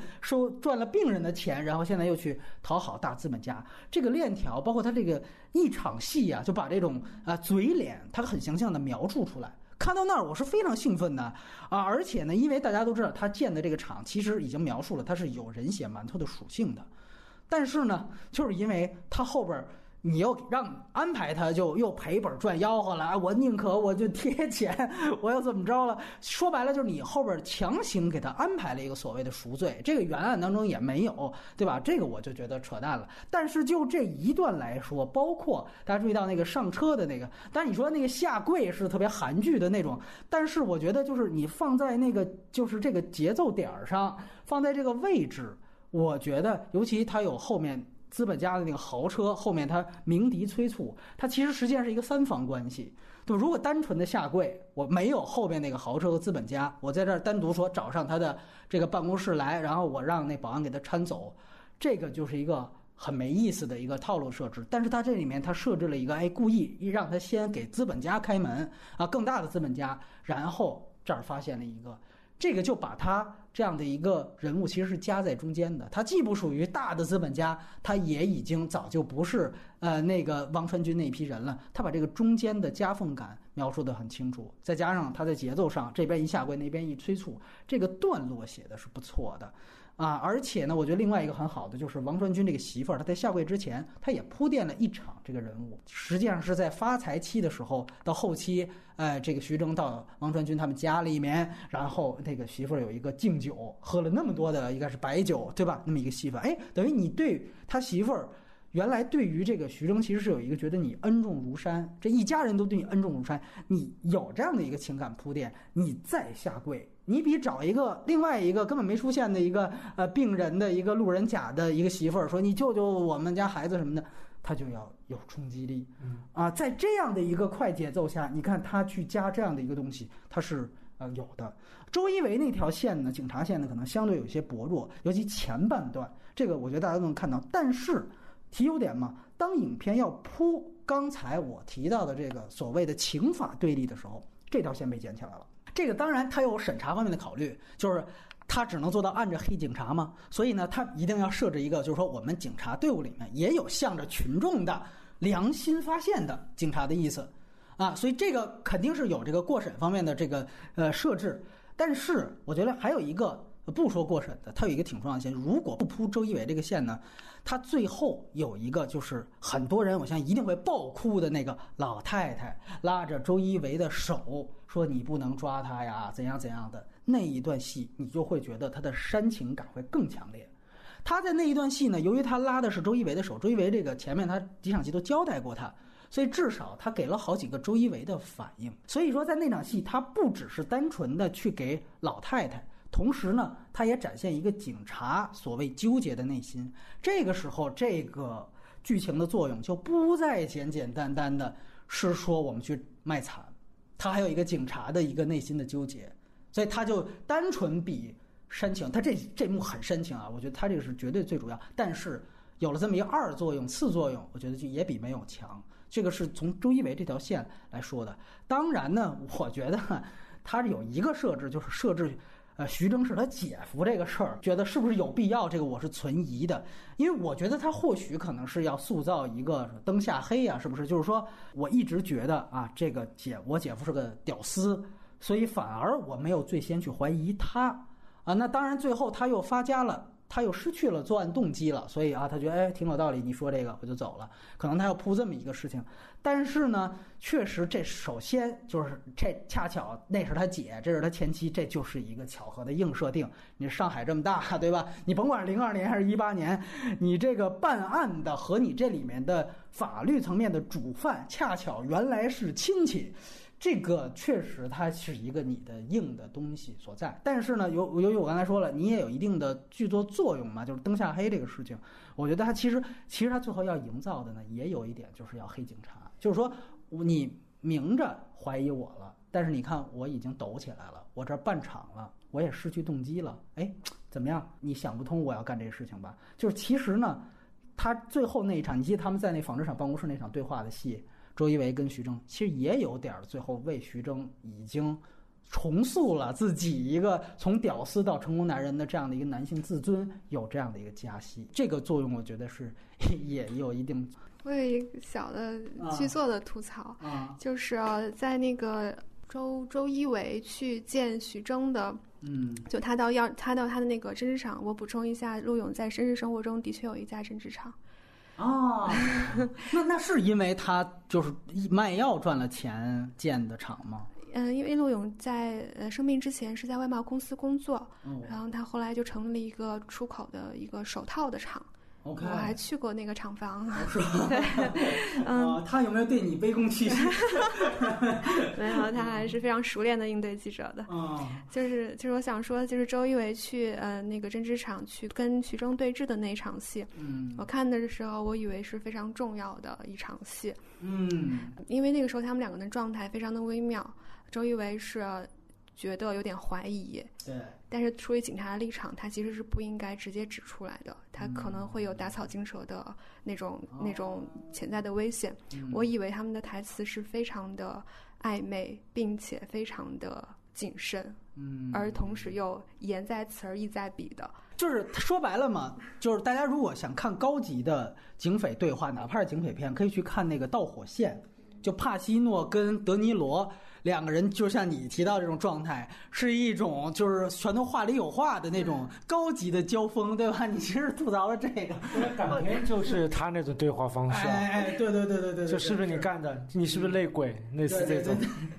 赚了病人的钱，然后现在又去讨好大资本家。这个链条，包括他这个一场戏啊，就把这种嘴脸，他很形象的描述出来。看到那儿我是非常兴奋的啊！而且呢，因为大家都知道他建的这个厂其实已经描述了它是有人血馒头的属性的，但是呢，就是因为他后边你又安排他就又赔本赚吆喝了，我宁可我就贴钱，我又怎么着了？说白了就是你后边强行给他安排了一个所谓的赎罪，这个原案当中也没有，对吧？这个我就觉得扯淡了。但是就这一段来说，包括大家注意到那个上车的那个，但是你说那个下跪是特别韩剧的那种，但是我觉得就是你放在那个就是这个节奏点上，放在这个位置，我觉得尤其他有后面。资本家的那个豪车后面他鸣笛催促，他其实实际上是一个三方关系。就如果单纯的下跪，我没有后面那个豪车和资本家，我在这儿单独说找上他的这个办公室来，然后我让那保安给他搀走，这个就是一个很没意思的一个套路设置。但是它这里面它设置了一个，哎，故意让它先给资本家开门啊，更大的资本家，然后这儿发现了一个。这个就把他这样的一个人物其实是夹在中间的，他既不属于大的资本家，他也已经早就不是那个王传君那一批人了，他把这个中间的夹缝感描述得很清楚，再加上他在节奏上这边一下跪那边一催促，这个段落写的是不错的啊。而且呢，我觉得另外一个很好的就是王传君这个媳妇儿，她在下跪之前她也铺垫了一场这个人物，实际上是在发财期的时候，到后期这个徐峥到王传君他们家里面，然后那个媳妇儿有一个敬酒，喝了那么多的应该是白酒对吧，那么一个戏份，哎，等于你对他媳妇儿原来对于这个徐峥其实是有一个觉得你恩重如山，这一家人都对你恩重如山，你有这样的一个情感铺垫，你再下跪，你比找一个另外一个根本没出现的一个病人的一个路人甲的一个媳妇儿说你救救我们家孩子什么的，他就要有冲击力啊。在这样的一个快节奏下，你看他去加这样的一个东西，他是有的。周一围那条线呢，警察线呢可能相对有些薄弱，尤其前半段，这个我觉得大家都能看到。但是提优点嘛，当影片要铺刚才我提到的这个所谓的情法对立的时候，这条线被捡起来了。这个当然它有审查方面的考虑，就是他只能做到按着黑警察嘛，所以呢他一定要设置一个，就是说我们警察队伍里面也有向着群众的良心发现的警察的意思啊，所以这个肯定是有这个过审方面的这个设置。但是我觉得还有一个不说过审的，它有一个挺重要的线，如果不铺周一围这个线呢，它最后有一个就是很多人我相信一定会爆哭的那个老太太拉着周一围的手说你不能抓他呀怎样怎样的那一段戏，你就会觉得他的煽情感会更强烈。他在那一段戏呢，由于他拉的是周一围的手，周一围这个前面他几场戏都交代过他，所以至少他给了好几个周一围的反应。所以说在那场戏他不只是单纯的去给老太太，同时呢他也展现一个警察所谓纠结的内心。这个时候这个剧情的作用就不再简简单单的是说我们去卖惨，他还有一个警察的一个内心的纠结，所以他就单纯比煽情，他这幕很煽情啊，我觉得他这个是绝对最主要。但是有了这么一个二作用次作用，我觉得就也比没有强，这个是从周一围这条线来说的。当然呢我觉得他有一个设置，就是设置徐峥是他姐夫这个事儿，觉得是不是有必要，这个我是存疑的。因为我觉得他或许可能是要塑造一个灯下黑啊，是不是就是说我一直觉得啊这个我姐夫是个屌丝，所以反而我没有最先去怀疑他啊。那当然最后他又发家了，他又失去了作案动机了，所以啊他觉得哎挺有道理，你说这个我就走了，可能他要铺这么一个事情。但是呢确实这首先就是这恰巧那是他姐，这是他前妻，这就是一个巧合的硬设定。你上海这么大对吧，你甭管02年还是18年，你这个办案的和你这里面的法律层面的主犯恰巧原来是亲戚，这个确实它是一个你的硬的东西所在。但是呢由于我刚才说了你也有一定的剧作作用嘛，就是灯下黑这个事情，我觉得它其实它最后要营造的呢也有一点就是要黑警察，就是说你明着怀疑我了，但是你看我已经抖起来了，我这半场了，我也失去动机了，哎怎么样你想不通我要干这个事情吧。就是其实呢他最后那一场，你记得他们在那纺织厂办公室那场对话的戏，周一围跟徐峥其实也有点最后为徐峥已经重塑了自己一个从屌丝到成功男人的这样的一个男性自尊有这样的一个加戏，这个作用我觉得是也有一定。我有一个小的剧作的吐槽，就是在那个周一围去见徐峥的就他到他的那个针织厂，我补充一下，陆勇在真实生活中的确有一家针织厂啊那是因为他就是卖药赚了钱建的厂吗？因为陆勇在生病之前是在外贸公司工作，然后他后来就成立一个出口的一个手套的厂。Okay, 我还去过那个厂房，对，他有没有对你卑躬屈膝？没有，他还是非常熟练的应对记者的。就是我想说，就是周一围去那个针织厂去跟徐峥对峙的那一场戏，我看的时候我以为是非常重要的一场戏，因为那个时候他们两个人的状态非常的微妙。周一围是觉得有点怀疑。对。但是出于警察的立场，他其实是不应该直接指出来的，他可能会有打草惊蛇的那种潜在的危险。我以为他们的台词是非常的暧昧，并且非常的谨慎，而同时又言在词而意在彼的。就是说白了嘛，就是大家如果想看高级的警匪对话，哪怕是警匪片，可以去看那个《导火线》，就帕西诺跟德尼罗两个人，就像你提到这种状态，是一种就是全都话里有话的那种高级的交锋，对吧？你其实吐槽了这个，感觉就是他那种对话方式。哎，对对对对对，就是不是你干的？你是不是内鬼？类似这种。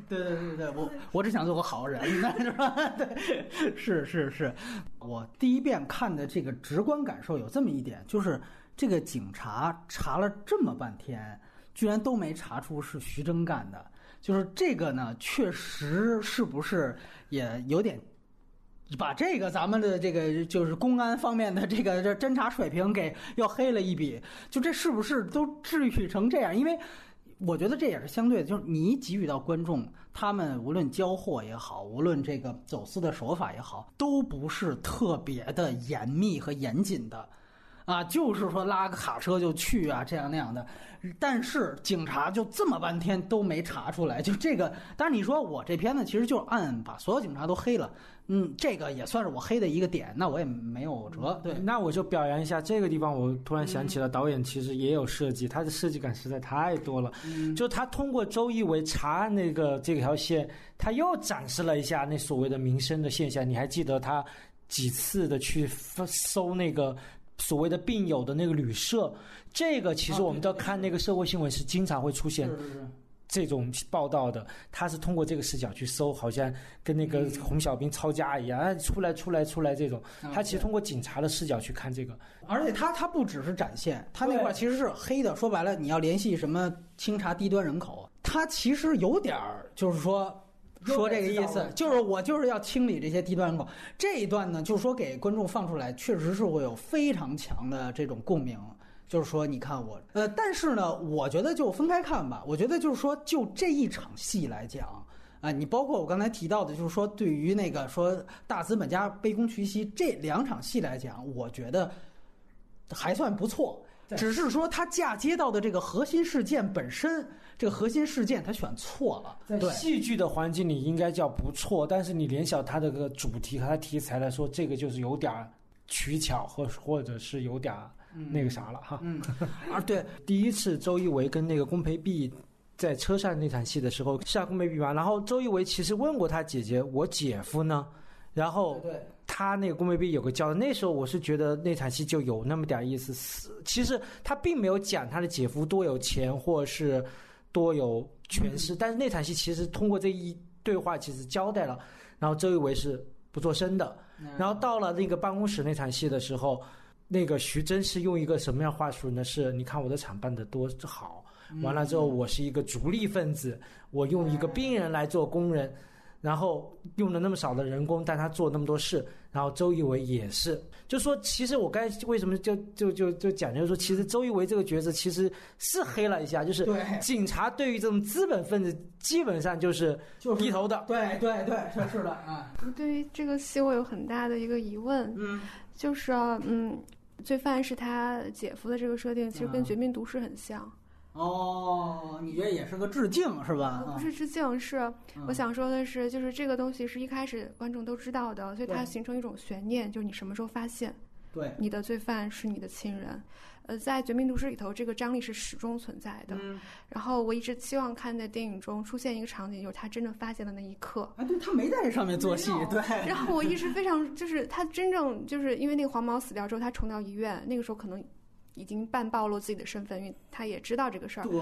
对对对对，我只想做个好人，是吧？对，是是是。我第一遍看的这个直观感受有这么一点，就是这个警察查了这么半天，居然都没查出是徐峥干的。就是这个呢，确实是不是也有点把这个咱们的这个就是公安方面的这个侦查水平给要黑了一笔？就这是不是都治愈成这样？因为我觉得这也是相对的，就是你给予到观众，他们无论交货也好，无论这个走私的手法也好，都不是特别的严密和严谨的啊，就是说拉个卡车就去啊，这样那样的。但是警察就这么半天都没查出来，就这个。但是你说我这片子其实就是暗把所有警察都黑了，这个也算是我黑的一个点，那我也没有辙。对，那我就表扬一下这个地方。我突然想起了导演其实也有设计，他的设计感实在太多了。就他通过周一围查案那个这条线，他又展示了一下那所谓的民生的现象。你还记得他几次的去搜那个所谓的病友的那个旅社，这个其实我们都看那个社会新闻是经常会出现这种报道的。他是通过这个视角去搜，好像跟那个红小兵抄家一样，出来这种。他其实通过警察的视角去看这个，而且他不只是展现，他那块其实是黑的。说白了，你要联系什么清查低端人口，他其实有点就是说这个意思，就是我就是要清理这些低端人口。这一段呢，就是说给观众放出来，确实是会有非常强的这种共鸣。就是说你看我但是呢，我觉得就分开看吧。我觉得就是说就这一场戏来讲啊，你包括我刚才提到的，就是说对于那个说大资本家卑躬屈膝这两场戏来讲，我觉得还算不错。只是说他嫁接到的这个核心事件本身，这个核心事件他选错了。在戏剧的环境里应该叫不错，但是你联想他的个主题和他题材来说，这个就是有点取巧，或者是有点那个啥了哈。对，第一次周一围跟那个龚培碧在车上那场戏的时候，下龚培碧嘛，然后周一围其实问过他姐姐，我姐夫呢？然后对。他那个龚培碧有个交代，那时候我是觉得那场戏就有那么点意思。其实他并没有讲他的姐夫多有钱或是多有权势，但是那场戏其实通过这一对话其实交代了。然后周一围是不做声的。然后到了那个办公室那场戏的时候，那个徐峥是用一个什么样话术呢？是你看我的厂办得多好，完了之后我是一个逐利分子，我用一个病人来做工人。然后用了那么少的人工，但他做那么多事。然后周一围也是，就说其实我刚才为什么就讲，就是说其实周一围这个角色其实是黑了一下，就是警察对于这种资本分子基本上就是低头的。对对对，是的啊。对于这个戏我有很大的一个疑问，就是罪犯是他姐夫的这个设定，其实跟《绝命毒师》很像。哦，你觉得也是个致敬是吧？不是致敬，是我想说的是，就是这个东西是一开始观众都知道的，所以它形成一种悬念，就是你什么时候发现对你的罪犯是你的亲人。在《绝命毒师》里头，这个张力是始终存在的。然后我一直期望看在电影中出现一个场景，就是他真正发现的那一刻。啊，对，他没在这上面做戏，对。然后我一直非常就是他真正就是因为那个黄毛死掉之后，他冲到医院，那个时候可能已经半暴露自己的身份，因为他也知道这个事儿。对。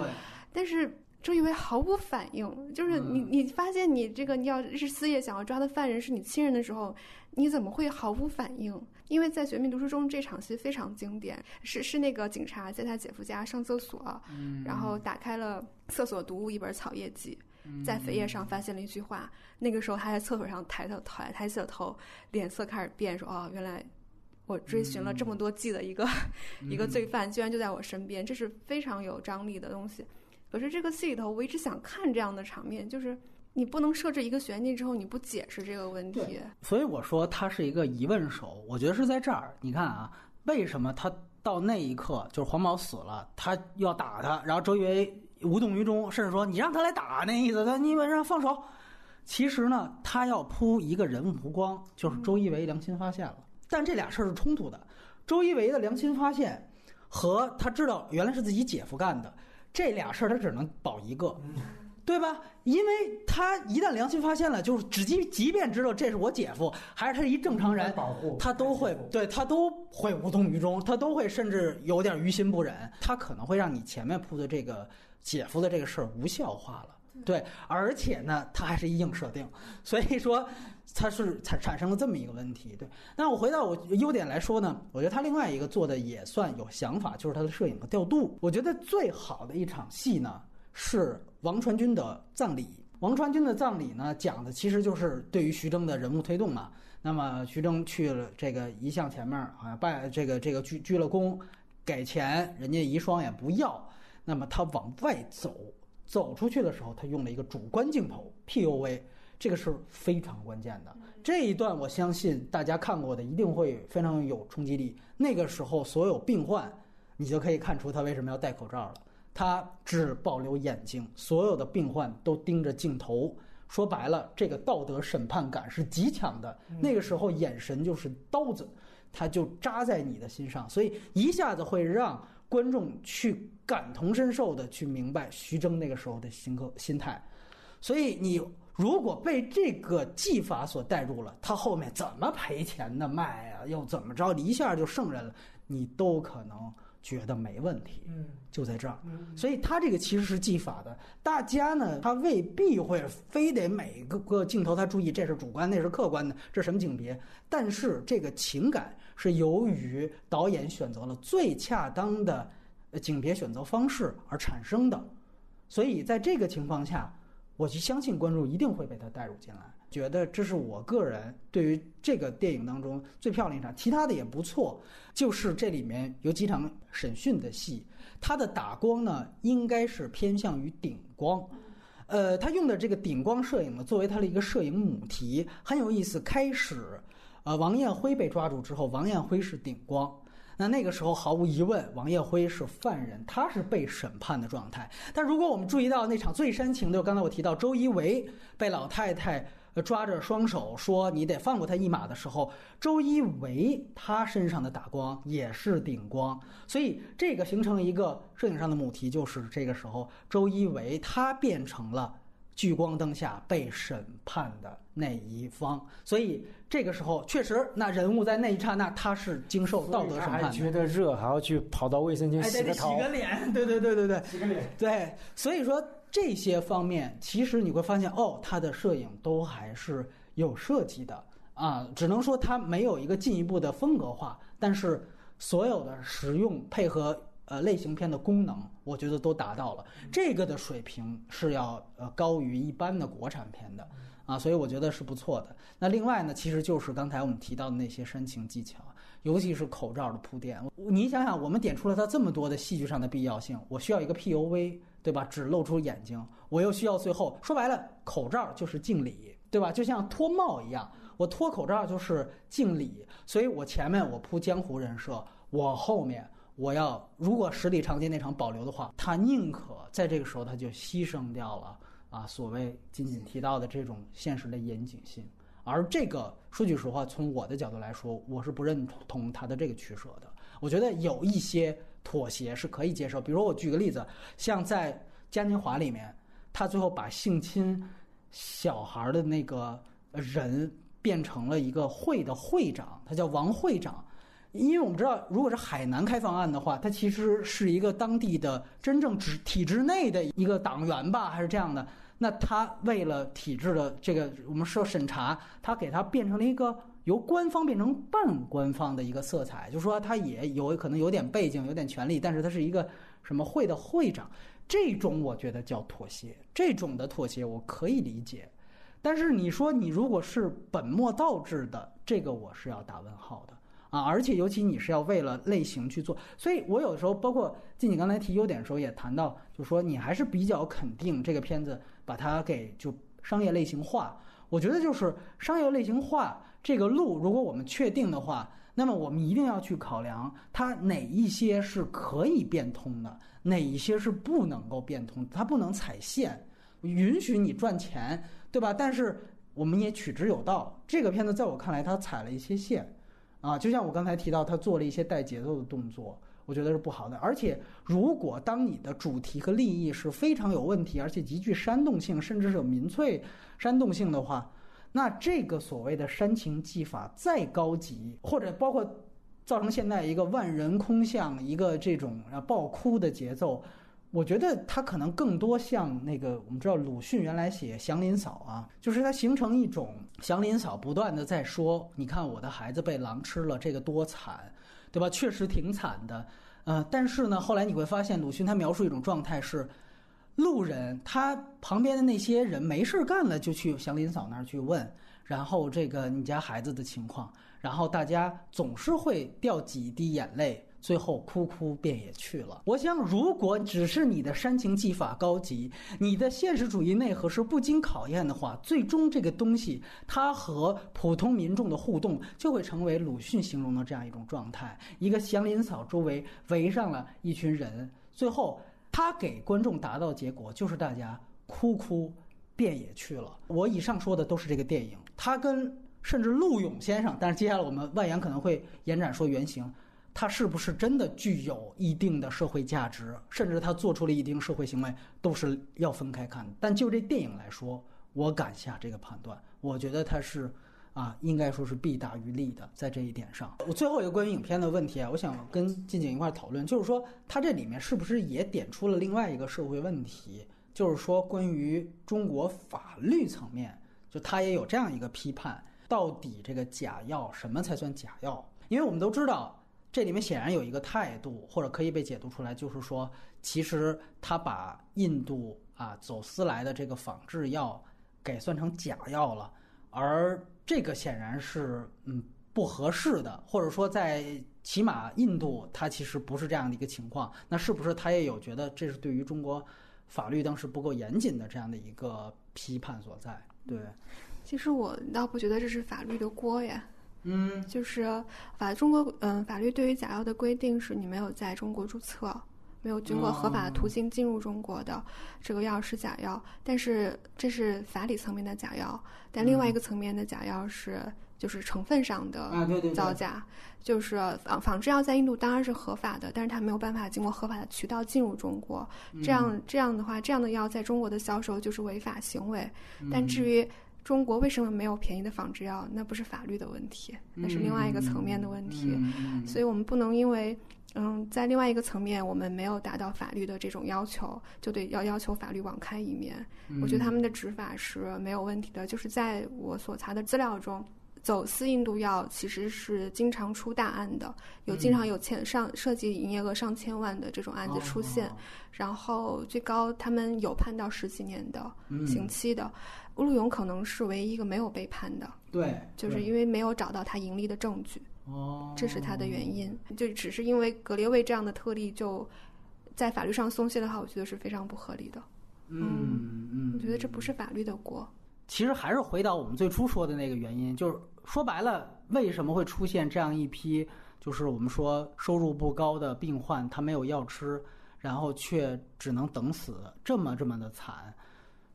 但是周一围毫无反应，就是你发现你这个你要是私业想要抓的犯人是你亲人的时候，你怎么会毫无反应？因为在《绝命毒师》中这场戏非常经典，是那个警察在他姐夫家上厕所，然后打开了厕所读物一本草叶记，在扉页上发现了一句话。那个时候他在厕所上抬起了头，脸色开始变，说哦，原来我追寻了这么多季的一个罪犯，居然就在我身边，这是非常有张力的东西。可是这个戏里头，我一直想看这样的场面，就是你不能设置一个悬念之后你不解释这个问题。所以我说它是一个疑问手，我觉得是在这儿。你看啊，为什么他到那一刻就是黄毛死了，他要打他，然后周瑜无动于衷，甚至说你让他来打那意思，他你让他放手。其实呢，他要铺一个人物弧光，就是周一围良心发现了。但这俩事儿是冲突的，周一围的良心发现和他知道原来是自己姐夫干的这俩事儿，他只能保一个，对吧？因为他一旦良心发现了，就是即便知道这是我姐夫，还是他一正常人，他都会对他都会无动于衷，他都会甚至有点于心不忍。他可能会让你前面铺的这个姐夫的这个事儿无效化了。对，而且呢，它还是一硬设定，所以说它是产生了这么一个问题。对，那我回到我优点来说呢，我觉得它另外一个做的也算有想法，就是它的摄影和调度。我觉得最好的一场戏呢是王传君的葬礼。王传君的葬礼呢，讲的其实就是对于徐峥的人物推动嘛。那么徐峥去了这个遗像前面，好像拜这个鞠了躬，给钱，人家遗孀也不要，那么他往外走出去的时候，他用了一个主观镜头 POV， 这个是非常关键的。这一段我相信大家看过的一定会非常有冲击力。那个时候所有病患，你就可以看出他为什么要戴口罩了。他只保留眼睛，所有的病患都盯着镜头。说白了，这个道德审判感是极强的。那个时候眼神就是刀子，它就扎在你的心上，所以一下子会让观众去感同身受的去明白徐峥那个时候的心态。所以你如果被这个技法所带入了，他后面怎么赔钱的卖啊，又怎么着，你一下就圣人了，你都可能觉得没问题。就在这儿，所以他这个其实是技法的。大家呢，他未必会非得每个镜头他注意这是主观那是客观的，这什么景别，但是这个情感是由于导演选择了最恰当的景别选择方式而产生的。所以在这个情况下，我就相信观众一定会被他带入进来。觉得这是我个人对于这个电影当中最漂亮一场，其他的也不错。就是这里面有几场审讯的戏，它的打光呢应该是偏向于顶光，它用的这个顶光摄影呢作为它的一个摄影母题，很有意思。开始王艳辉被抓住之后，王艳辉是顶光，那个时候毫无疑问王艳辉是犯人，他是被审判的状态。但如果我们注意到那场最煽情的，刚才我提到周一围被老太太抓着双手说你得放过他一马的时候，周一围他身上的打光也是顶光。所以这个形成一个摄影上的母题，就是这个时候周一围他变成了聚光灯下被审判的那一方。所以这个时候确实，那人物在那一刹那他是经受道德审判的，觉得热还要去跑到卫生间洗个头，洗个脸，对，洗个脸，对。所以说这些方面其实你会发现，他的摄影都还是有设计的啊，只能说他没有一个进一步的风格化，但是所有的实用配合类型片的功能，我觉得都达到了。这个的水平是要高于一般的国产片的啊，所以我觉得是不错的。那另外呢，其实就是刚才我们提到的那些煽情技巧，尤其是口罩的铺垫。你想想，我们点出了它这么多的戏剧上的必要性，我需要一个 POV， 对吧？只露出眼睛，我又需要最后说白了，口罩就是敬礼，对吧？就像脱帽一样，我脱口罩就是敬礼，所以我前面我铺江湖人设，我后面。我要如果十里长街那场保留的话，他宁可在这个时候他就牺牲掉了啊，所谓仅提到的这种现实的严谨性。而这个说句实话，从我的角度来说，我是不认同他的这个取舍的。我觉得有一些妥协是可以接受，比如说我举个例子，像在《嘉年华》里面，他最后把性侵小孩的那个人变成了一个会的会长，他叫王会长。因为我们知道，如果是海南开放案的话，它其实是一个当地的真正体制内的一个党员吧，还是这样的。那他为了体制的这个我们说审查，他给它变成了一个由官方变成半官方的一个色彩，就是说他也有可能有点背景有点权力，但是他是一个什么会的会长。这种我觉得叫妥协，这种的妥协我可以理解。但是你说你如果是本末倒置的，这个我是要打问号的啊，而且尤其你是要为了类型去做，所以我有时候包括进你刚才提优点的时候也谈到，就说你还是比较肯定这个片子把它给就商业类型化。我觉得就是商业类型化这个路，如果我们确定的话，那么我们一定要去考量它哪一些是可以变通的，哪一些是不能够变通的。它不能踩线，允许你赚钱，对吧？但是我们也取之有道。这个片子在我看来，它踩了一些线，啊，就像我刚才提到，它做了一些带节奏的动作，我觉得是不好的。而且，如果当你的主题和利益是非常有问题，而且极具煽动性，甚至是有民粹煽动性的话，那这个所谓的煽情技法再高级，或者包括造成现在一个万人空巷、一个这种爆哭的节奏，我觉得它可能更多像那个，我们知道鲁迅原来写《祥林嫂》啊，就是它形成一种祥林嫂不断的在说，你看我的孩子被狼吃了，这个多惨，对吧？确实挺惨的，但是呢，后来你会发现鲁迅他描述一种状态是，路人他旁边的那些人没事干了就去祥林嫂那儿去问，然后这个你家孩子的情况，然后大家总是会掉几滴眼泪。最后哭便也去了。我想，如果只是你的煽情技法高级，你的现实主义内核是不经考验的话，最终这个东西它和普通民众的互动就会成为鲁迅形容的这样一种状态：一个祥林嫂周围围上了一群人，最后他给观众达到结果就是大家哭便也去了。我以上说的都是这个电影，他跟甚至陆勇先生，但是接下来我们万阳可能会延展说原型。它是不是真的具有一定的社会价值，甚至它做出了一定社会行为，都是要分开看的。但就这电影来说，我敢下这个判断，我觉得它是应该说是弊大于利的，在这一点上。我最后一个关于影片的问题我想跟静静一块讨论，就是说它这里面是不是也点出了另外一个社会问题，就是说关于中国法律层面，就它也有这样一个批判，到底这个假药什么才算假药？因为我们都知道这里面显然有一个态度，或者可以被解读出来，就是说其实他把印度走私来的这个仿制药给算成假药了，而这个显然是不合适的，或者说在起码印度它其实不是这样的一个情况。那是不是他也有觉得这是对于中国法律当时不够严谨的这样的一个批判所在？对，其实我倒不觉得这是法律的锅呀。就是中国法律对于假药的规定是，你没有在中国注册，没有经过合法途径进入中国的这个药是假药，但是这是法理层面的假药，但另外一个层面的假药是就是成分上的造假，就是仿制药在印度当然是合法的，但是它没有办法经过合法的渠道进入中国，这样的话，这样的药在中国的销售就是违法行为。但至于中国为什么没有便宜的仿制药，那不是法律的问题，那是另外一个层面的问题。所以我们不能因为在另外一个层面我们没有达到法律的这种要求，就对要求法律网开一面。我觉得他们的执法是没有问题的，就是在我所查的资料中，走私印度药其实是经常出大案的，经常有涉及营业额上千万的这种案子出现，然后最高他们有判到10几年的刑期的。陆勇可能是唯一一个没有被判的，对，就是因为没有找到他盈利的证据，这是他的原因。就只是因为格列卫这样的特例，就在法律上松懈的话，我觉得是非常不合理的。我觉得这不是法律的锅。其实还是回到我们最初说的那个原因，就是说白了，为什么会出现这样一批就是我们说收入不高的病患，他没有药吃，然后却只能等死，这么的惨。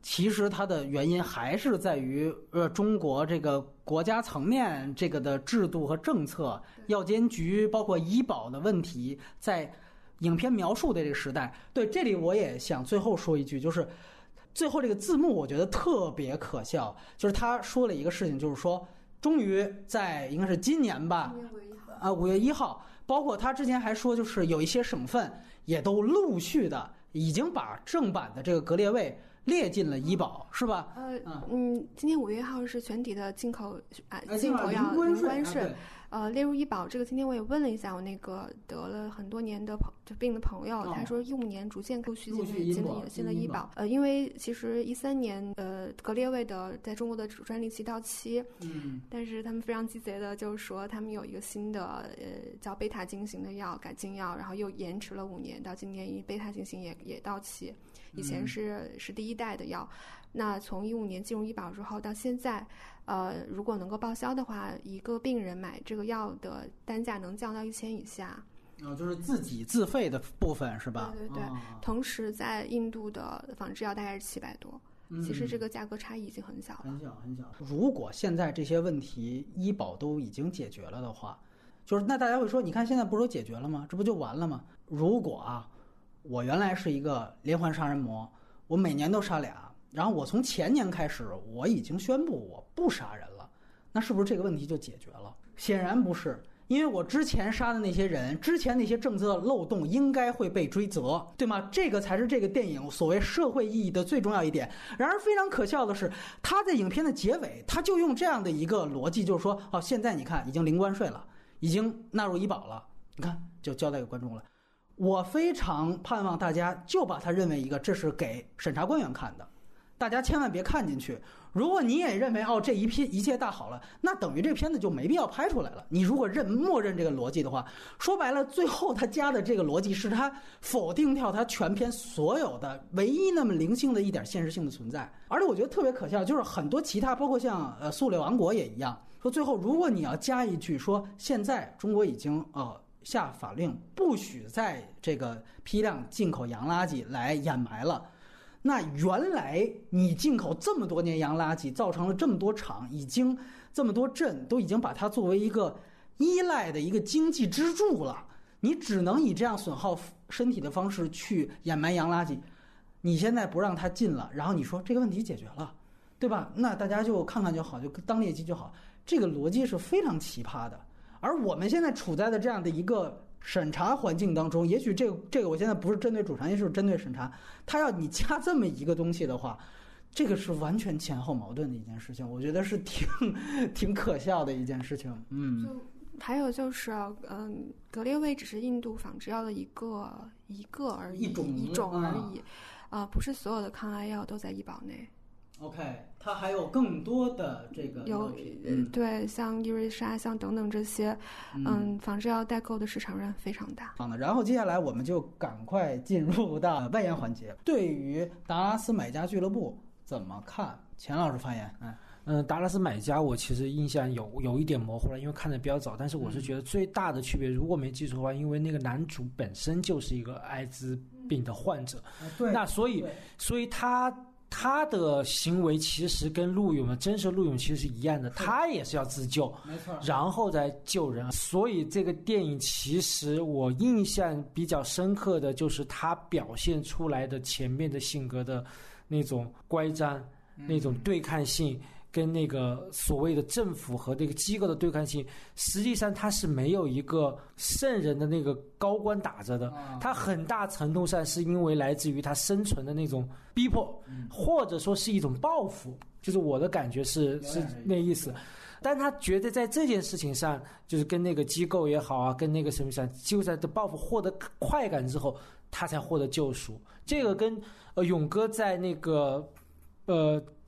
其实它的原因还是在于中国这个国家层面这个的制度和政策，药监局包括医保的问题，在影片描述的这个时代。对，这里我也想最后说一句，就是最后这个字幕我觉得特别可笑，就是他说了一个事情，就是说终于在应该是今年吧，5月1号，包括他之前还说就是有一些省份也都陆续的已经把正版的这个格列卫列进了医保，是吧？今天5月1号是全体的进口药零关税，列入医保。这个今天我也问了一下我那个得了很多年的病的朋友，他说15年逐渐陆续进了医保。因为其实13年格列卫的在中国的专利期到期，但是他们非常鸡贼的，就是说他们有一个新的叫贝塔进行的药改进药，然后又延迟了5年，到今年贝塔进行也到期。以前是第一代的药，那从15年进入医保之后到现在，如果能够报销的话，一个病人买这个药的单价能降到1000以下。就是自己自费的部分是吧？对对对。同时在印度的仿制药大概是700多。其实这个价格差异已经很小了，很小很小。如果现在这些问题医保都已经解决了的话，就是那大家会说，你看现在不是都解决了吗？这不就完了吗？如果啊，我原来是一个连环杀人魔，我每年都杀俩，然后我从前年开始我已经宣布我不杀人了，那是不是这个问题就解决了？显然不是，因为我之前杀的那些人，之前那些政策漏洞应该会被追责，对吗？这个才是这个电影所谓社会意义的最重要一点。然而非常可笑的是，他在影片的结尾，他就用这样的一个逻辑，就是说，哦，现在你看已经零关税了，已经纳入医保了，你看就交代给观众了。我非常盼望大家就把它认为一个这是给审查官员看的，大家千万别看进去。如果你也认为哦这一切大好了，那等于这片子就没必要拍出来了。你如果默认这个逻辑的话，说白了最后他加的这个逻辑是他否定掉他全片所有的唯一那么零星的一点现实性的存在。而且我觉得特别可笑，就是很多其他包括像速列王国也一样，说最后如果你要加一句说现在中国已经下法令不许在这个批量进口洋垃圾来掩埋了，那原来你进口这么多年洋垃圾，造成了这么多厂，已经这么多镇都已经把它作为一个依赖的一个经济支柱了，你只能以这样损耗身体的方式去掩埋洋垃圾。你现在不让它进了，然后你说这个问题解决了，对吧？那大家就看看就好，就当砥砺就好。这个逻辑是非常奇葩的。而我们现在处在的这样的一个审查环境当中，也许这个我现在不是针对主产，也是针对审查，他要你加这么一个东西的话，这个是完全前后矛盾的一件事情，我觉得是挺可笑的一件事情。嗯，还有就是格列卫只是印度仿制药的一个而已，一种而已，不是所有的抗癌药都在医保内。OK， 它还有更多的这个有对，像伊瑞莎，像等等这些，仿制药代购的市场量非常大。好的，然后接下来我们就赶快进入到外延环节。对于达拉斯买家俱乐部怎么看？钱老师发言。达拉斯买家我其实印象有一点模糊了，因为看的比较早，但是我是觉得最大的区别，如果没记错的话，因为那个男主本身就是一个艾滋病的患者，对，那所以他的行为其实跟真实陆勇其实是一样的，他也是要自救，没错，然后再救人。所以这个电影其实我印象比较深刻的就是他表现出来的前面的性格的那种乖张，那种对抗性，跟那个所谓的政府和这个机构的对抗性，实际上它是没有一个圣人的那个高官打着的，它很大程度上是因为来自于它生存的那种逼迫，或者说是一种报复，就是我的感觉是那意思。但他觉得在这件事情上，就是跟那个机构也好啊，跟那个什么上，就在的报复获得快感之后，他才获得救赎。这个跟勇哥在那个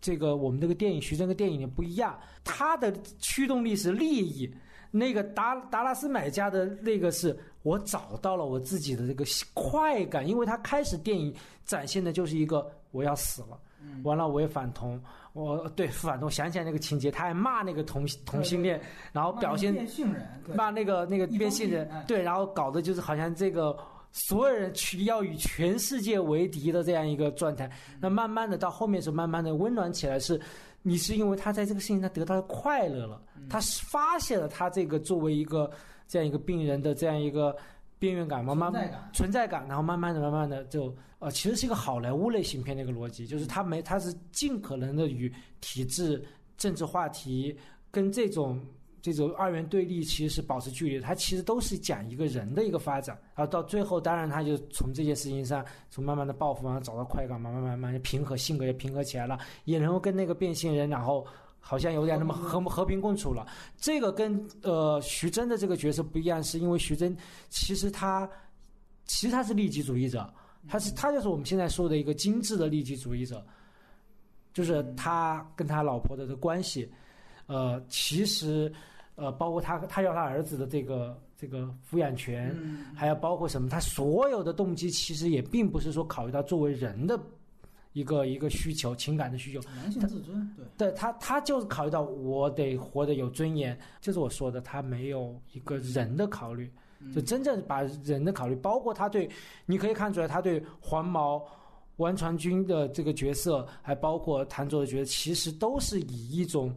这个我们这个电影徐峥的电影也不一样，他的驱动力是利益，那个达拉斯买家的那个是我找到了我自己的这个快感，因为他开始电影展现的就是一个我要死了，完了我也反同，我对反同想起来那个情节，他还骂那个同性恋，然后表现骂那个变性人，对，然后搞的就是好像这个所有人要与全世界为敌的这样一个状态。那慢慢的到后面是慢慢的温暖起来，是你是因为他在这个事情上得到了快乐了，他发现了他这个作为一个这样一个病人的这样一个边缘感，慢慢存在感，然后慢慢的就其实是一个好莱坞类型片的一个逻辑，就是他是尽可能的与体制政治话题跟这种二元对立其实是保持距离的，它其实都是讲一个人的一个发展，然后到最后当然他就从这件事情上从慢慢的报复，然后找到快感，慢慢就平和，性格也平和起来了，也能够跟那个变性人然后好像有点那么和平共处了。这个跟徐峥的这个角色不一样，是因为徐峥其实他是利己主义者，他就是我们现在说的一个精致的利己主义者，就是他跟他老婆的关系，其实包括他要他儿子的这个抚养权，还有包括什么，他所有的动机其实也并不是说考虑到作为人的一个需求，情感的需求。男性自尊，对，他就是考虑到我得活得有尊严，就是我说的，他没有一个人的考虑，就真正把人的考虑，包括他对，你可以看出来他对黄毛、王传君的这个角色，还包括谭卓的角色，其实都是以一种，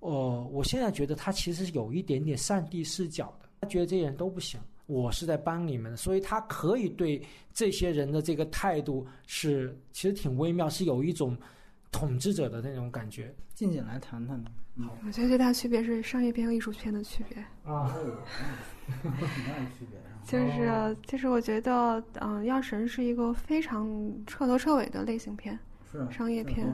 我现在觉得他其实有一点点上帝视角的，他觉得这些人都不行。我是在帮你们，所以他可以对这些人的这个态度是其实挺微妙，是有一种统治者的那种感觉。静静来谈谈呢。好，我觉得最大区别是商业片和艺术片的区别啊，有很大的区别。就是我觉得，药神是一个非常彻头彻尾的类型片，是商业片，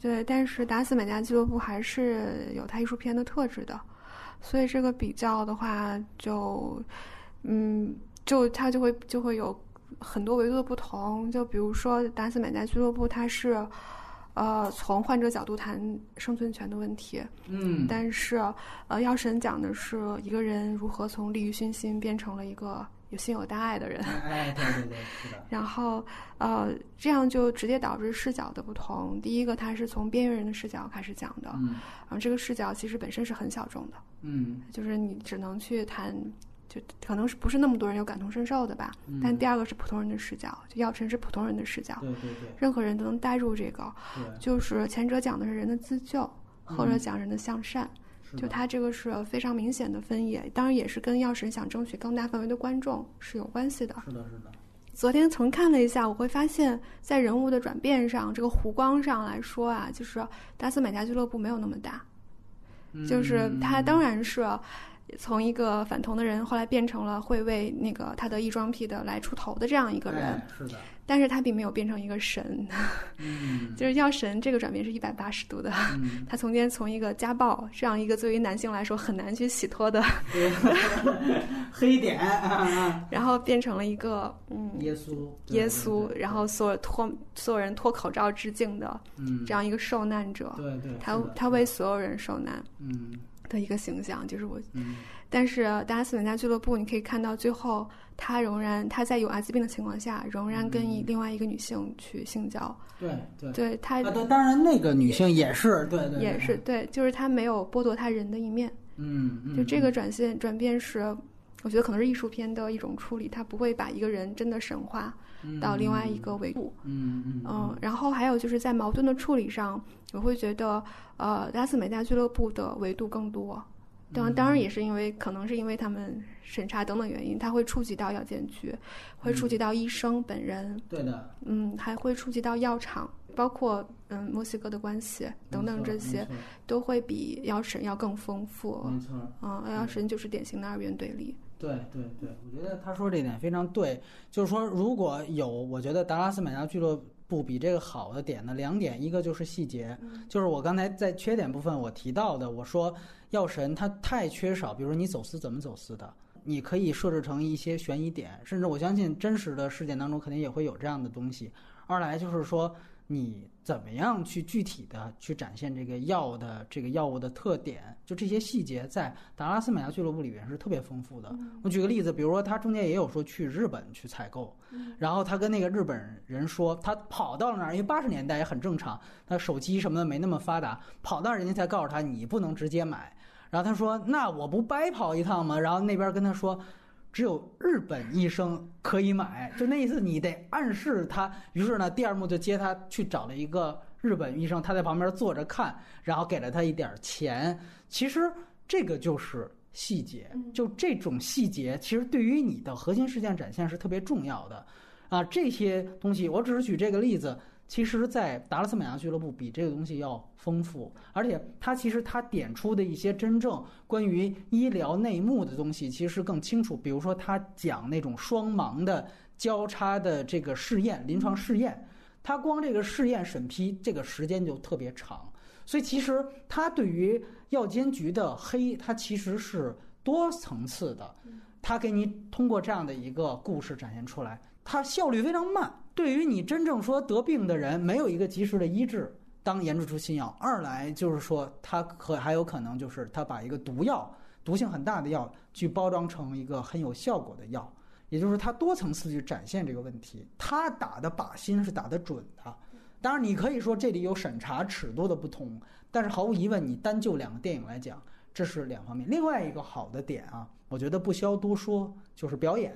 对。但是打死美家俱乐部还是有它艺术片的特质的，所以这个比较的话就。它就会有很多维度的不同。就比如说《打死买家俱乐部》，它是从患者角度谈生存权的问题，但是药神讲的是一个人如何从利欲熏心变成了一个有心有大爱的人。哎，对，是的。然后这样就直接导致视角的不同。第一个，它是从边缘人的视角开始讲的，然后这个视角其实本身是很小众的，就是你只能去谈。就可能是不是那么多人有感同身受的吧，但第二个是普通人的视角，就药神是普通人的视角，对，任何人都能带入这个。就是前者讲的是人的自救，后者讲人的向善，就他这个是非常明显的分野，当然也是跟药神想争取更大范围的观众是有关系的。是的。昨天重看了一下，我会发现在人物的转变上，这个弧光上来说啊，就是打死买家俱乐部没有那么大，就是他当然是从一个反同的人，后来变成了会为那个他的异装癖的来出头的这样一个人，是的。但是他并没有变成一个神，就是药神这个转变是180度的，他从前从一个家暴这样一个对于男性来说很难去洗脱的黑点，然后变成了一个耶稣，然后所有人脱口罩致敬的这样一个受难者，对，他为所有人受难，的一个形象，就是我。但是打死美家俱乐部，你可以看到最后，他在有艾滋病的情况下，仍然跟另外一个女性去性交。对，他当然那个女性也是，对，也是对，就是他没有剥夺他人的一面。就这个转变是，我觉得可能是艺术片的一种处理，他不会把一个人真的神化到另外一个维度。然后还有就是在矛盾的处理上。我会觉得，打死美家俱乐部的维度更多，当然也是因为可能是因为他们审查等等原因，它会触及到药监局，会触及到医生本人，对的，还会触及到药厂，包括墨西哥的关系等等，这些都会比药神要更丰富，没错，药神就是典型的二元对立。对，我觉得他说这点非常对，就是说如果有，我觉得达斯买家俱乐部。不比这个好的点呢，2点，一个就是细节，就是我刚才在缺点部分我提到的，我说药神它太缺少，比如说你走私怎么走私的，你可以设置成一些悬疑点，甚至我相信真实的事件当中肯定也会有这样的东西。二来就是说你怎么样去具体的去展现这个药物的特点，就这些细节在达拉斯买家俱乐部里面是特别丰富的。我举个例子，比如说他中间也有说去日本去采购，然后他跟那个日本人说他跑到了那儿，因为80年代也很正常，他手机什么的没那么发达，跑到人家才告诉他你不能直接买，然后他说那我不白跑一趟吗？然后那边跟他说只有日本医生可以买，就那意思，你得暗示他。于是呢，第二幕就接他去找了一个日本医生，他在旁边坐着看，然后给了他一点钱。其实这个就是细节，就这种细节，其实对于你的核心事件展现是特别重要的啊。这些东西，我只是举这个例子。其实在达拉斯买家俱乐部比这个东西要丰富，而且其实它点出的一些真正关于医疗内幕的东西其实更清楚，比如说他讲那种双盲的交叉的这个试验，临床试验，他光这个试验审批这个时间就特别长，所以其实他对于药监局的黑，他其实是多层次的，他给你通过这样的一个故事展现出来，它效率非常慢，对于你真正说得病的人没有一个及时的医治，当研制出新药。二来就是说它还有可能就是它把一个毒性很大的药去包装成一个很有效果的药，也就是它多层次去展现这个问题，它打的靶心是打得准的，当然你可以说这里有审查尺度的不同，但是毫无疑问你单就两个电影来讲，这是两方面。另外一个好的点啊，我觉得不需要多说，就是表演，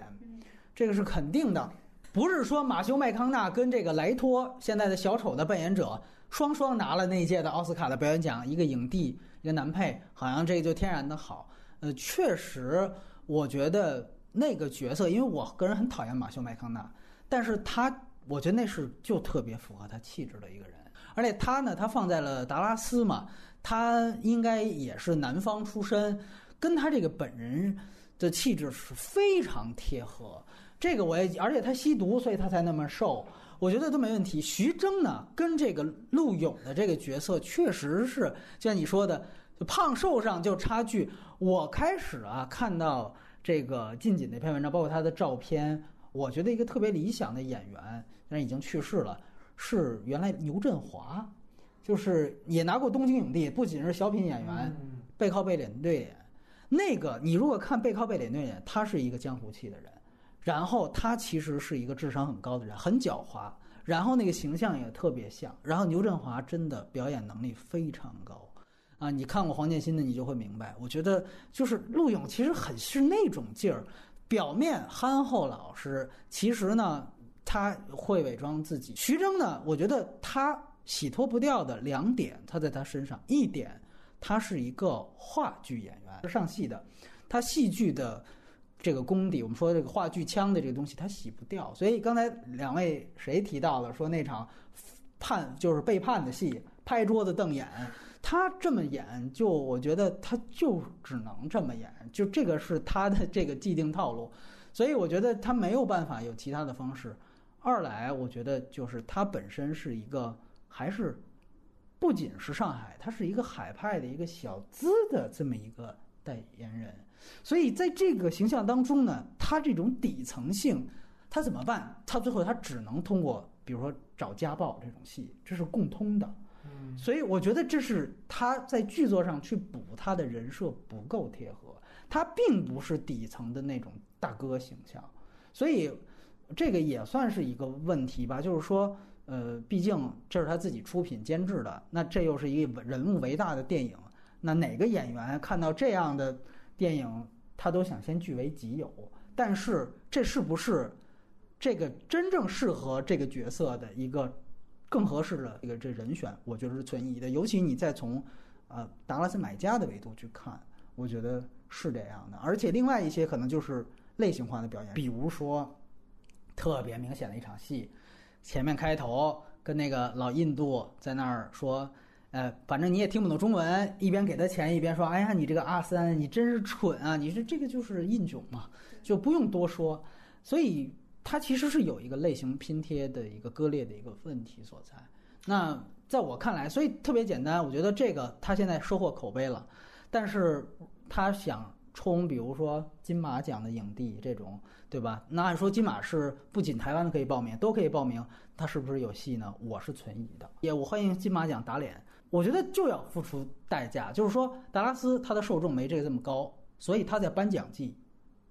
这个是肯定的。不是说马修麦康纳跟这个莱托现在的小丑的扮演者双双拿了那一届的奥斯卡的表演奖，一个影帝一个男配，好像这就天然的好。确实我觉得那个角色，因为我个人很讨厌马修麦康纳，但是他我觉得那是就特别符合他气质的一个人。而且他呢，他放在了达拉斯嘛，他应该也是南方出身，跟他这个本人的气质是非常贴合。这个我也，而且他吸毒，所以他才那么瘦，我觉得都没问题。徐峥呢，跟这个陆勇的这个角色确实是，就像你说的，胖瘦上就差距。我开始啊看到这个近景那篇文章，包括他的照片，我觉得一个特别理想的演员，但已经去世了，是原来牛振华，就是也拿过东京影帝，不仅是小品演员，背靠背脸对脸。那个你如果看背靠背脸对脸，他是一个江湖气的人，然后他其实是一个智商很高的人，很狡猾，然后那个形象也特别像。然后牛振华真的表演能力非常高啊！你看过黄建新的你就会明白，我觉得就是陆勇其实很是那种劲儿，表面憨厚老实，其实呢他会伪装自己。徐峥呢，我觉得他洗脱不掉的两点，他在他身上，一点他是一个话剧演员上戏的，他戏剧的这个功底，我们说这个话剧腔的这个东西他洗不掉。所以刚才两位谁提到了说那场判就是背叛的戏，拍桌子瞪眼，他这么演，就我觉得他就只能这么演，就这个是他的这个既定套路，所以我觉得他没有办法有其他的方式。二来我觉得就是他本身是一个，还是不仅是上海，他是一个海派的一个小资的这么一个代言人，所以在这个形象当中呢，他这种底层性他怎么办，他最后他只能通过比如说找家暴这种戏，这是共通的。所以我觉得这是他在剧作上去补他的人设不够贴合，他并不是底层的那种大哥形象，所以这个也算是一个问题吧。就是说毕竟这是他自己出品监制的，那这又是一个人物伟大的电影，那哪个演员看到这样的电影他都想先据为己有，但是这是不是这个真正适合这个角色的一个更合适的一个这人选，我觉得是存疑的。尤其你再从达拉斯买家的维度去看，我觉得是这样的。而且另外一些可能就是类型化的表演，比如说特别明显的一场戏，前面开头跟那个老印度在那儿说反正你也听不懂中文，一边给他钱一边说，哎呀你这个阿三你真是蠢啊，你这个就是印囧嘛，就不用多说。所以它其实是有一个类型拼贴的一个割裂的一个问题所在。那在我看来，所以特别简单，我觉得这个他现在收获口碑了，但是他想冲比如说金马奖的影帝这种，对吧？那按说金马是不仅台湾可以报名，都可以报名，他是不是有戏呢？我是存疑的。也我欢迎金马奖打脸，我觉得就要付出代价。就是说达拉斯他的受众没这个这么高，所以他在颁奖季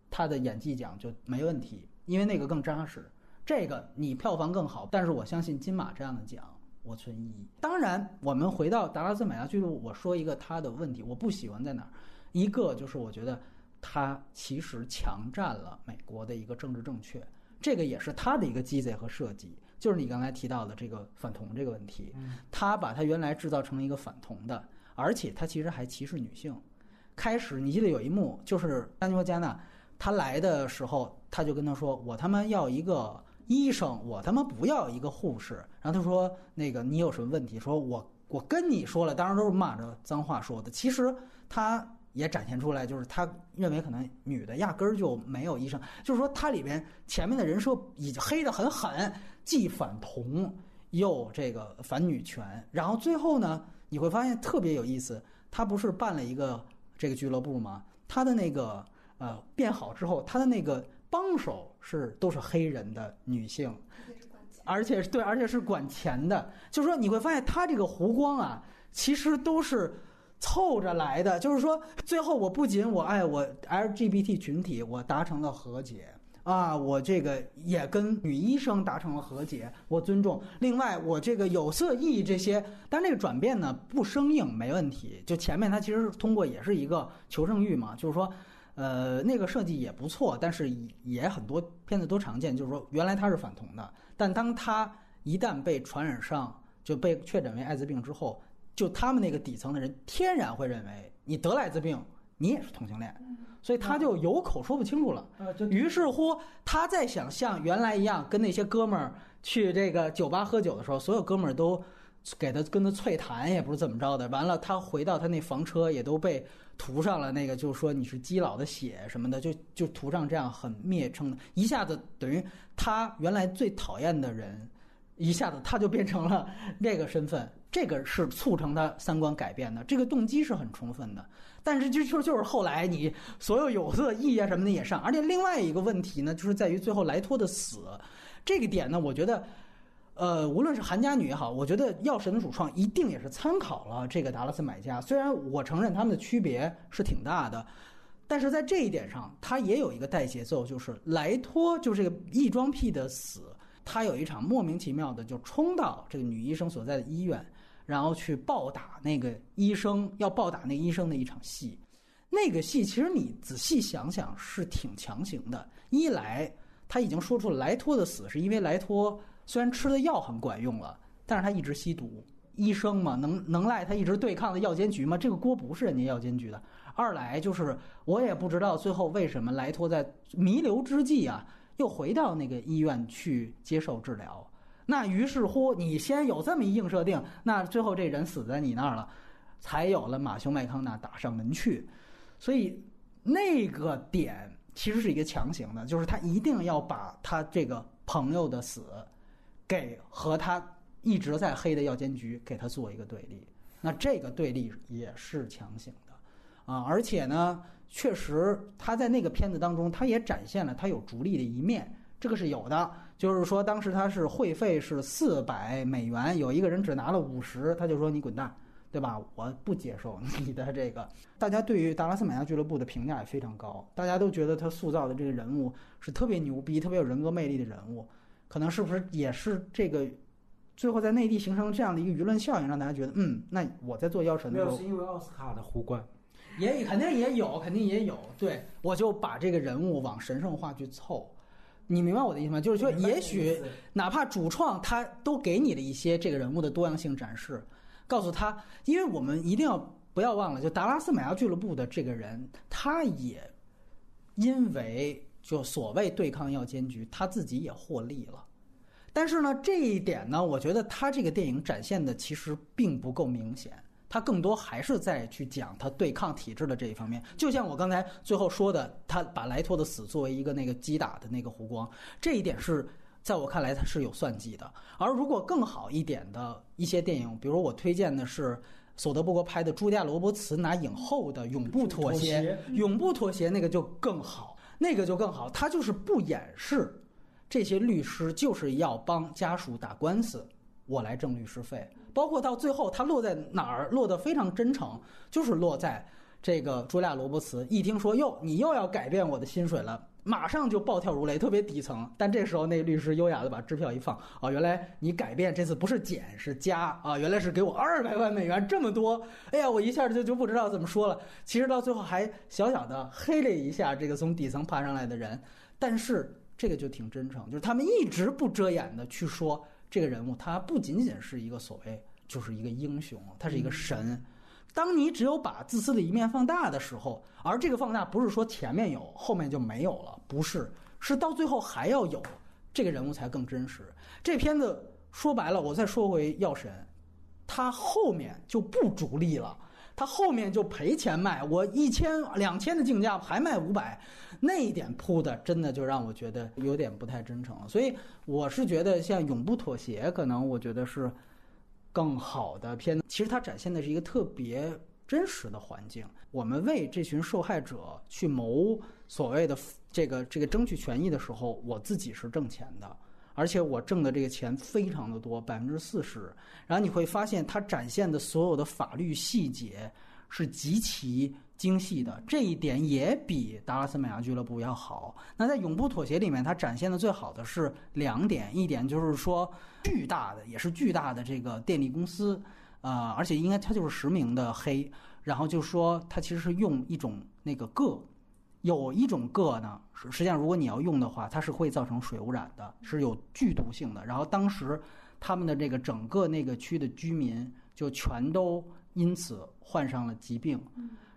他的演技奖就没问题，因为那个更扎实，这个你票房更好。但是我相信金马这样的奖我存疑。当然我们回到达拉斯买家俱乐部，我说一个他的问题，我不喜欢在哪儿，一个就是我觉得他其实强占了美国的一个政治正确，这个也是他的一个鸡贼和设计，就是你刚才提到的这个反同这个问题，他把他原来制造成一个反同的，而且他其实还歧视女性。开始你记得有一幕，就是安妮加纳他来的时候，他就跟他说，我他妈要一个医生，我他妈不要一个护士。然后他说那个你有什么问题，说我跟你说了，当然都是骂着脏话说的。其实他也展现出来，就是他认为可能女的压根儿就没有医生，就是说他里面前面的人设已经黑得很狠，既反同又这个反女权。然后最后呢你会发现特别有意思，他不是办了一个这个俱乐部吗，他的那个变好之后，他的那个帮手都是黑人的女性，而且是管钱的。就是说你会发现他这个湖光啊，其实都是凑着来的。就是说最后我不仅我爱我 LGBT 群体，我达成了和解，啊，我这个也跟女医生达成了和解，我尊重。另外，我这个有色异议这些，但这个转变呢不生硬，没问题。就前面他其实通过也是一个求生欲嘛，就是说，那个设计也不错，但是也很多片子都常见，就是说原来他是反同的，但当他一旦被传染上，就被确诊为艾滋病之后，就他们那个底层的人天然会认为你得了艾滋病，你也是同性恋，所以他就有口说不清楚了。于是乎，他再想像原来一样跟那些哥们儿去这个酒吧喝酒的时候，所有哥们儿都给他跟他脆谈，也不是怎么着的。完了，他回到他那房车也都被涂上了那个，就说你是基佬的血什么的，就涂上这样很蔑称的，一下子等于他原来最讨厌的人，一下子他就变成了这个身份。这个是促成他三观改变的，这个动机是很充分的。但是就是后来你所有有色异啊什么的也上，而且另外一个问题呢，就是在于最后莱托的死这个点呢，我觉得，无论是韩家女也好，我觉得《药神的主创》一定也是参考了这个《达拉斯买家》，虽然我承认他们的区别是挺大的，但是在这一点上，他也有一个带节奏，就是莱托就是这个异装癖的死。他有一场莫名其妙的就冲到这个女医生所在的医院，然后去暴打那个医生，要暴打那个医生的一场戏。那个戏其实你仔细想想是挺强行的，一来他已经说出了莱托的死是因为莱托虽然吃的药很管用了，但是他一直吸毒，医生嘛，能赖他一直对抗的药监局吗？这个锅不是人家药监局的。二来就是我也不知道最后为什么莱托在弥留之际啊又回到那个医院去接受治疗。那于是乎你先有这么一硬设定，那最后这人死在你那儿了，才有了马修麦康纳打上门去。所以那个点其实是一个强行的，就是他一定要把他这个朋友的死给和他一直在黑的药监局给他做一个对立，那这个对立也是强行的啊。而且呢确实他在那个片子当中他也展现了他有逐利的一面，这个是有的，就是说当时他是会费是$400，有一个人只拿了50，他就说你滚蛋，对吧，我不接受你的这个。大家对于达拉斯买家俱乐部的评价也非常高，大家都觉得他塑造的这个人物是特别牛逼，特别有人格魅力的人物。可能是不是也是这个最后在内地形成这样的一个舆论效应，让大家觉得那我在做药神的时候，没有，是因为奥斯卡的胡冠也肯定也有，肯定也有。对，我就把这个人物往神圣化去凑，你明白我的意思吗？就是说，也许哪怕主创他都给你了一些这个人物的多样性展示，告诉他，因为我们一定要不要忘了，就达拉斯买家俱乐部的这个人，他也因为就所谓对抗药监局，他自己也获利了。但是呢，这一点呢，我觉得他这个电影展现的其实并不够明显。他更多还是在去讲他对抗体制的这一方面，就像我刚才最后说的，他把莱托的死作为一个那个击打的那个弧光，这一点是在我看来他是有算计的。而如果更好一点的一些电影，比如我推荐的是索德伯格拍的茱莉亚·罗伯茨拿影后的《永不妥协》，永不妥协那个就更好，那个就更好，他就是不掩饰这些律师就是要帮家属打官司，我来挣律师费，包括到最后他落在哪儿，落得非常真诚，就是落在这个茱莉亚·罗伯茨一听说哟你又要改变我的薪水了，马上就暴跳如雷，特别底层。但这时候那律师优雅的把支票一放，啊，原来你改变这次不是减是加啊，原来是给我$2,000,000，这么多，哎呀，我一下就不知道怎么说了。其实到最后还小小的黑了一下这个从底层爬上来的人，但是这个就挺真诚，就是他们一直不遮掩的去说这个人物他不仅仅是一个所谓就是一个英雄，他是一个神。当你只有把自私的一面放大的时候，而这个放大不是说前面有后面就没有了，不是，是到最后还要有，这个人物才更真实。这片子说白了，我再说回药神，他后面就不逐利了，他后面就赔钱卖，我1000、2000的竞价还卖500，那一点铺的真的就让我觉得有点不太真诚了。所以我是觉得像《永不妥协》可能我觉得是更好的片子，其实它展现的是一个特别真实的环境，我们为这群受害者去谋所谓的这个争取权益的时候，我自己是挣钱的。而且我挣的这个钱非常的多，40%。然后你会发现，它展现的所有的法律细节是极其精细的，这一点也比达拉斯买牙俱乐部要好。那在永不妥协里面，它展现的最好的是两点，一点就是说巨大的，也是巨大的这个电力公司，而且应该它就是实名的黑，然后就说它其实是用一种那个铬。有一种铬呢，实际上如果你要用的话，它是会造成水污染的，是有剧毒性的。然后当时他们的这个整个那个区的居民就全都因此患上了疾病。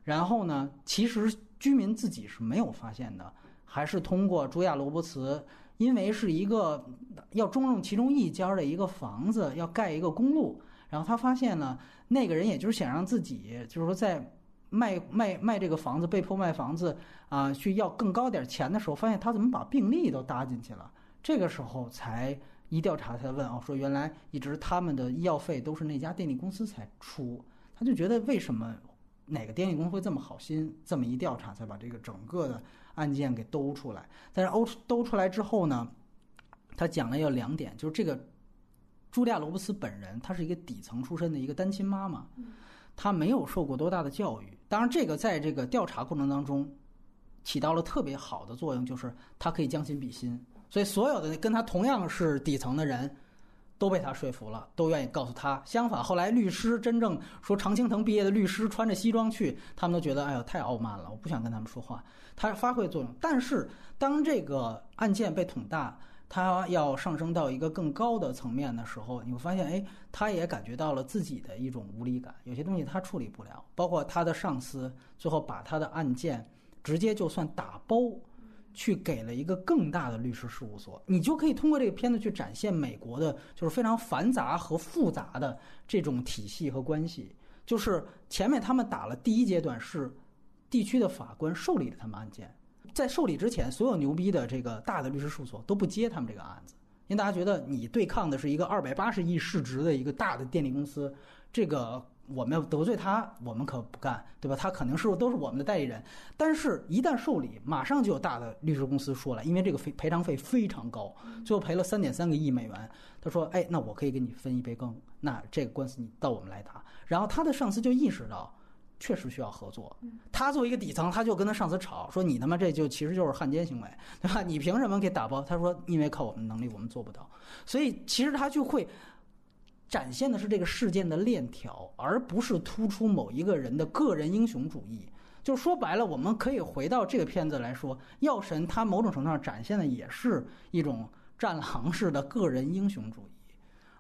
然后呢，其实居民自己是没有发现的，还是通过茱莉亚·罗伯茨，因为是一个要中用其中一家的一个房子要盖一个公路，然后他发现呢，那个人也就是想让自己就是说在卖这个房子，被迫卖房子啊，去要更高点钱的时候，发现他怎么把病例都搭进去了。这个时候才一调查才问，说原来一直他们的医药费都是那家电力公司才出，他就觉得为什么哪个电力公司会这么好心，这么一调查才把这个整个的案件给兜出来。但是兜出来之后呢，他讲了有两点，就是这个茱莉亚·罗伯茨本人，她是一个底层出身的一个单亲妈妈。他没有受过多大的教育，当然这个在这个调查过程当中起到了特别好的作用，就是他可以将心比心，所以所有的跟他同样是底层的人都被他说服了，都愿意告诉他。相反，后来律师真正说常青藤毕业的律师穿着西装去，他们都觉得哎呦太傲慢了，我不想跟他们说话。他发挥作用，但是当这个案件被捅大，他要上升到一个更高的层面的时候，你会发现，哎，他也感觉到了自己的一种无力感，有些东西他处理不了，包括他的上司最后把他的案件直接就算打包去给了一个更大的律师事务所。你就可以通过这个片子去展现美国的就是非常繁杂和复杂的这种体系和关系。就是前面他们打了第一阶段是地区的法官受理了他们案件，在受理之前，所有牛逼的这个大的律师事务所都不接他们这个案子，因为大家觉得你对抗的是一个280亿市值的一个大的电力公司，这个我们要得罪他，我们可不干，对吧？他肯定是都是我们的代理人。但是一旦受理，马上就有大的律师公司说了，因为这个赔偿费非常高，最后赔了 3.3 个亿美元。他说，哎，那我可以给你分一杯羹，那这个官司你到我们来打。然后他的上司就意识到确实需要合作，他作为一个底层，他就跟他上司吵说：“你他妈这就其实就是汉奸行为，对吧？你凭什么给打包？”他说：“因为靠我们能力，我们做不到。”所以其实他就会展现的是这个事件的链条，而不是突出某一个人的个人英雄主义。就说白了，我们可以回到这个片子来说，《药神》他某种程度上展现的也是一种战狼式的个人英雄主义。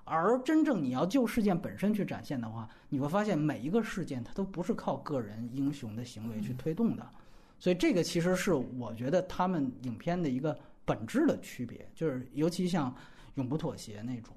而真正你要就事件本身去展现的话，你会发现每一个事件它都不是靠个人英雄的行为去推动的。所以这个其实是我觉得他们影片的一个本质的区别，就是尤其像永不妥协那种。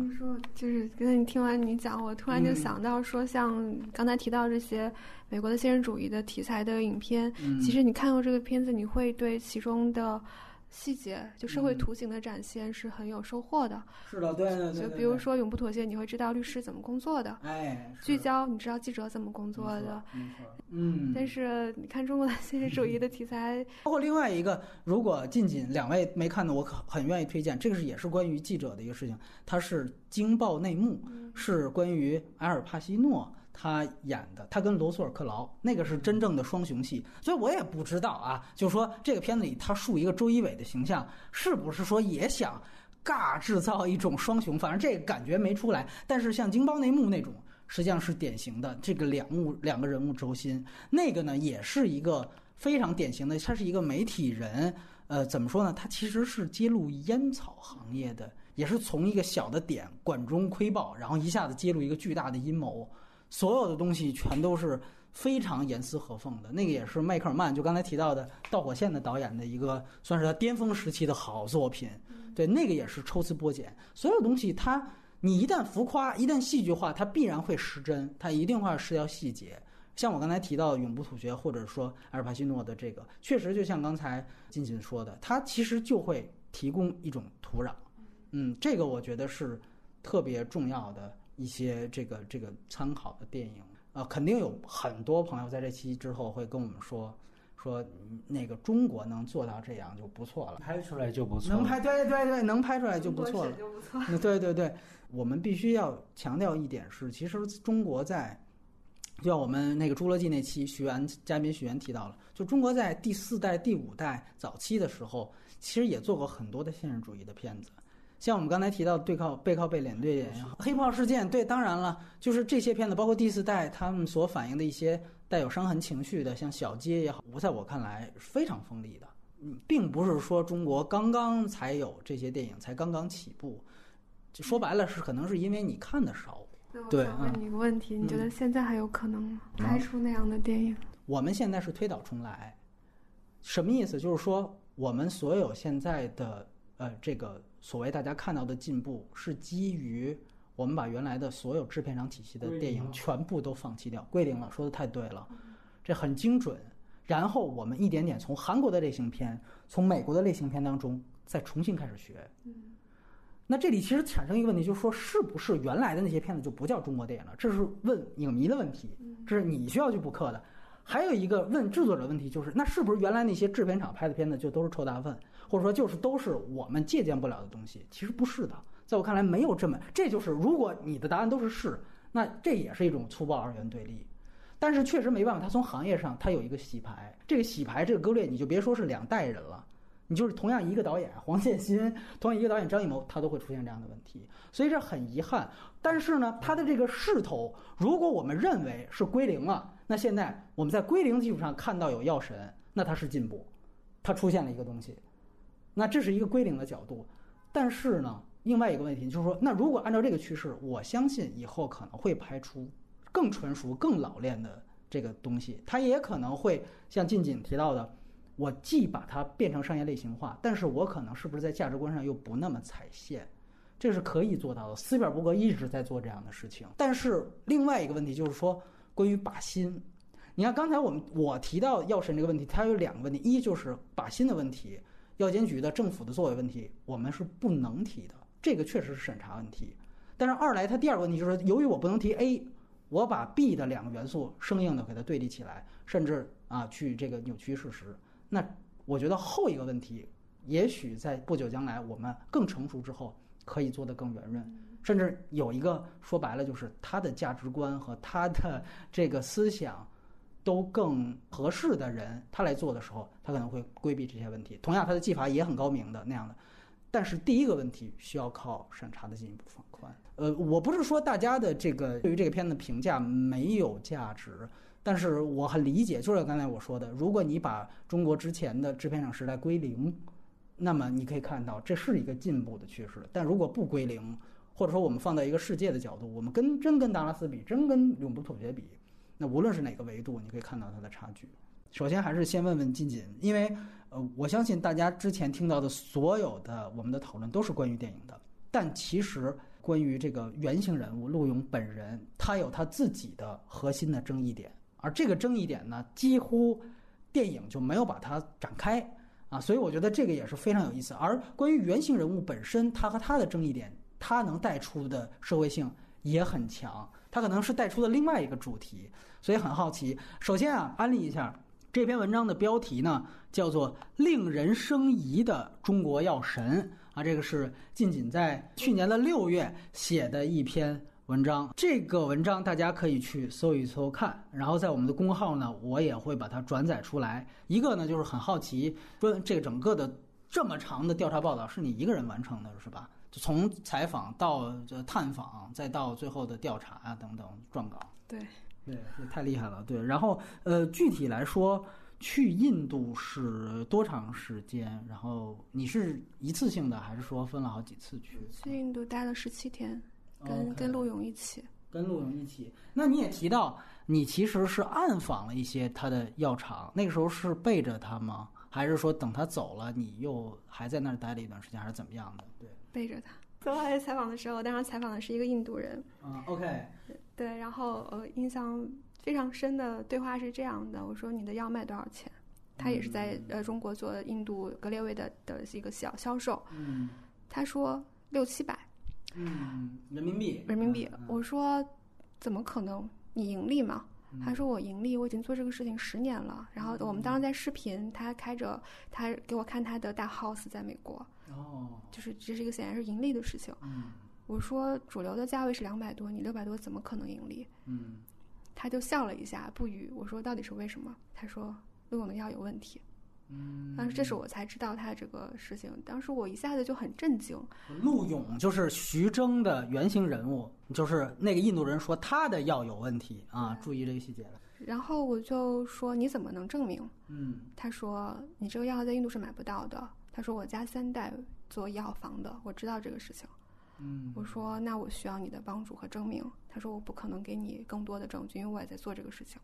你说就是跟你听完你讲，我突然就想到说，像刚才提到这些美国的现实主义的题材的影片，其实你看过这个片子，你会对其中的细节就社会图形的展现是很有收获的。是的，对对对。就比如说永不妥协，你会知道律师怎么工作的。哎，聚焦你知道记者怎么工作的。但是你看中国的现实主义的题材，包括另外一个，如果近两位没看的，我很愿意推荐。这个是也是关于记者的一个事情，它是《惊爆内幕》，是关于埃尔帕西诺他演的，他跟罗索尔克劳那个是真正的双雄戏。所以我也不知道啊，就是说这个片子里他树一个周一伟的形象，是不是说也想尬制造一种双雄？反正这个感觉没出来。但是像《惊爆内幕》那种，实际上是典型的这个两个人物轴心。那个呢，也是一个非常典型的，他是一个媒体人。怎么说呢？他其实是揭露烟草行业的，也是从一个小的点管中窥豹，然后一下子揭露一个巨大的阴谋。所有的东西全都是非常严丝合缝的，那个也是迈克尔曼就刚才提到的《导火线》的导演的一个算是他巅峰时期的好作品。对，那个也是抽丝剥茧，所有东西它你一旦浮夸，一旦戏剧化，它必然会失真，它一定会失掉细节。像我刚才提到的《永不妥协》或者说埃尔帕西诺的这个，确实就像刚才金锦说的，它其实就会提供一种土壤。这个我觉得是特别重要的一些这个参考的电影啊，肯定有很多朋友在这期之后会跟我们说那个中国能做到这样就不错了，拍出来就不错了，能拍出来就不错了，对对对。我们必须要强调一点是，其实中国在就像我们那个《侏罗纪》那期，嘉宾许源提到了，就中国在第四代、第五代早期的时候，其实也做过很多的现实主义的片子，像我们刚才提到《背靠背、脸对脸》、黑炮事件，对，当然了，就是这些片子，包括第四代，他们所反映的一些带有伤痕情绪的，像小街也好，在我看来非常锋利的，并不是说中国刚刚才有这些电影，才刚刚起步，就说白了是可能是因为你看的少。对，我想问你一个问题，你觉得现在还有可能吗？拍出那样的电影？我们现在是推倒重来，什么意思？就是说，我们所有现在的这个所谓大家看到的进步，是基于我们把原来的所有制片厂体系的电影全部都放弃掉，归零了。说的太对了，这很精准。然后我们一点点从韩国的类型片，从美国的类型片当中再重新开始学。那这里其实产生一个问题，就是说是不是原来的那些片子就不叫中国电影了？这是问影迷的问题，这是你需要去补课的。还有一个问制作者的问题，就是那是不是原来那些制片厂拍的片子就都是臭大粪，或者说就是都是我们借鉴不了的东西？其实不是的，在我看来没有这么，这就是如果你的答案都是是，那这也是一种粗暴二元对立。但是确实没办法，它从行业上它有一个洗牌，这个洗牌这个割裂，你就别说是两代人了。你就是同样一个导演黄建新，同样一个导演张艺谋，他都会出现这样的问题，所以这很遗憾。但是呢，他的这个势头，如果我们认为是归零了，那现在我们在归零基础上看到有药神，那它是进步，它出现了一个东西，那这是一个归零的角度。但是呢，另外一个问题就是说，那如果按照这个趋势，我相信以后可能会拍出更纯熟、更老练的这个东西，它也可能会像近景提到的。我既把它变成商业类型化，但是我可能是不是在价值观上又不那么踩线，这是可以做到的。斯皮尔伯格一直在做这样的事情。但是另外一个问题就是说，关于靶心，你看刚才我提到药神这个问题，它有两个问题，一就是靶心的问题，药监局的政府的作为问题，我们是不能提的，这个确实是审查问题。但是二来，它第二个问题就是，由于我不能提 A，我把 B 的两个元素生硬的给它对立起来，甚至去这个扭曲事实。那我觉得后一个问题，也许在不久将来我们更成熟之后可以做得更圆润，甚至有一个说白了就是他的价值观和他的这个思想都更合适的人，他来做的时候，他可能会规避这些问题。同样他的技法也很高明的那样的，但是第一个问题需要靠审查的进一步放宽。我不是说大家的这个对于这个片子评价没有价值，但是我很理解，就是刚才我说的，如果你把中国之前的制片厂时代归零，那么你可以看到这是一个进步的趋势。但如果不归零，或者说我们放到一个世界的角度，我们真跟达拉斯比，真跟永不妥协比，那无论是哪个维度，你可以看到它的差距。首先还是先问问近景，因为我相信大家之前听到的所有的我们的讨论都是关于电影的，但其实关于这个原型人物陆勇本人，他有他自己的核心的争议点，而这个争议点呢，几乎电影就没有把它展开所以我觉得这个也是非常有意思。而关于原型人物本身，他和他的争议点，他能带出的社会性也很强，他可能是带出的另外一个主题，所以很好奇。首先安利一下这篇文章的标题呢，叫做《令人生疑的中国药神》这个是近景在去年的6月写的一篇文章，这个文章大家可以去搜一搜看，然后在我们的公号呢，我也会把它转载出来。一个呢就是很好奇，说这个整个的这么长的调查报道是你一个人完成的是吧？就从采访到探访，再到最后的调查等等撰稿。对，这太厉害了。对，然后具体来说，去印度是多长时间？然后你是一次性的，还是说分了好几次去？去印度待了17天，跟陆勇一起。跟陆勇一起。那你也提到，你其实是暗访了一些他的药厂，那个时候是背着他吗？还是说等他走了，你又还在那儿待了一段时间，还是怎么样的？对，背着他。最后还是采访的时候，当时采访的是一个印度人。OK。对，然后印象非常深的对话是这样的：我说你的药卖多少钱？他也是在中国做印度格列卫的一个小销售。他说600-700。人民币。我说怎么可能？你盈利吗？他说我盈利，我已经做这个事情10年了。然后我们当时在视频，他开着，他给我看他的大 house 在美国，就是这是一个显然是盈利的事情。我说主流的价位是200多，你600多怎么可能盈利？他就笑了一下不语。我说到底是为什么？他说陆永耀有问题。但是这时我才知道他这个事情，当时我一下子就很震惊。陆勇就是徐峥的原型人物，就是那个印度人说他的药有问题啊，注意这个细节了。然后我就说你怎么能证明？他说你这个药在印度是买不到的。他说我家3代做药房的，我知道这个事情。我说那我需要你的帮助和证明。他说我不可能给你更多的证据，因为我也在做这个事情，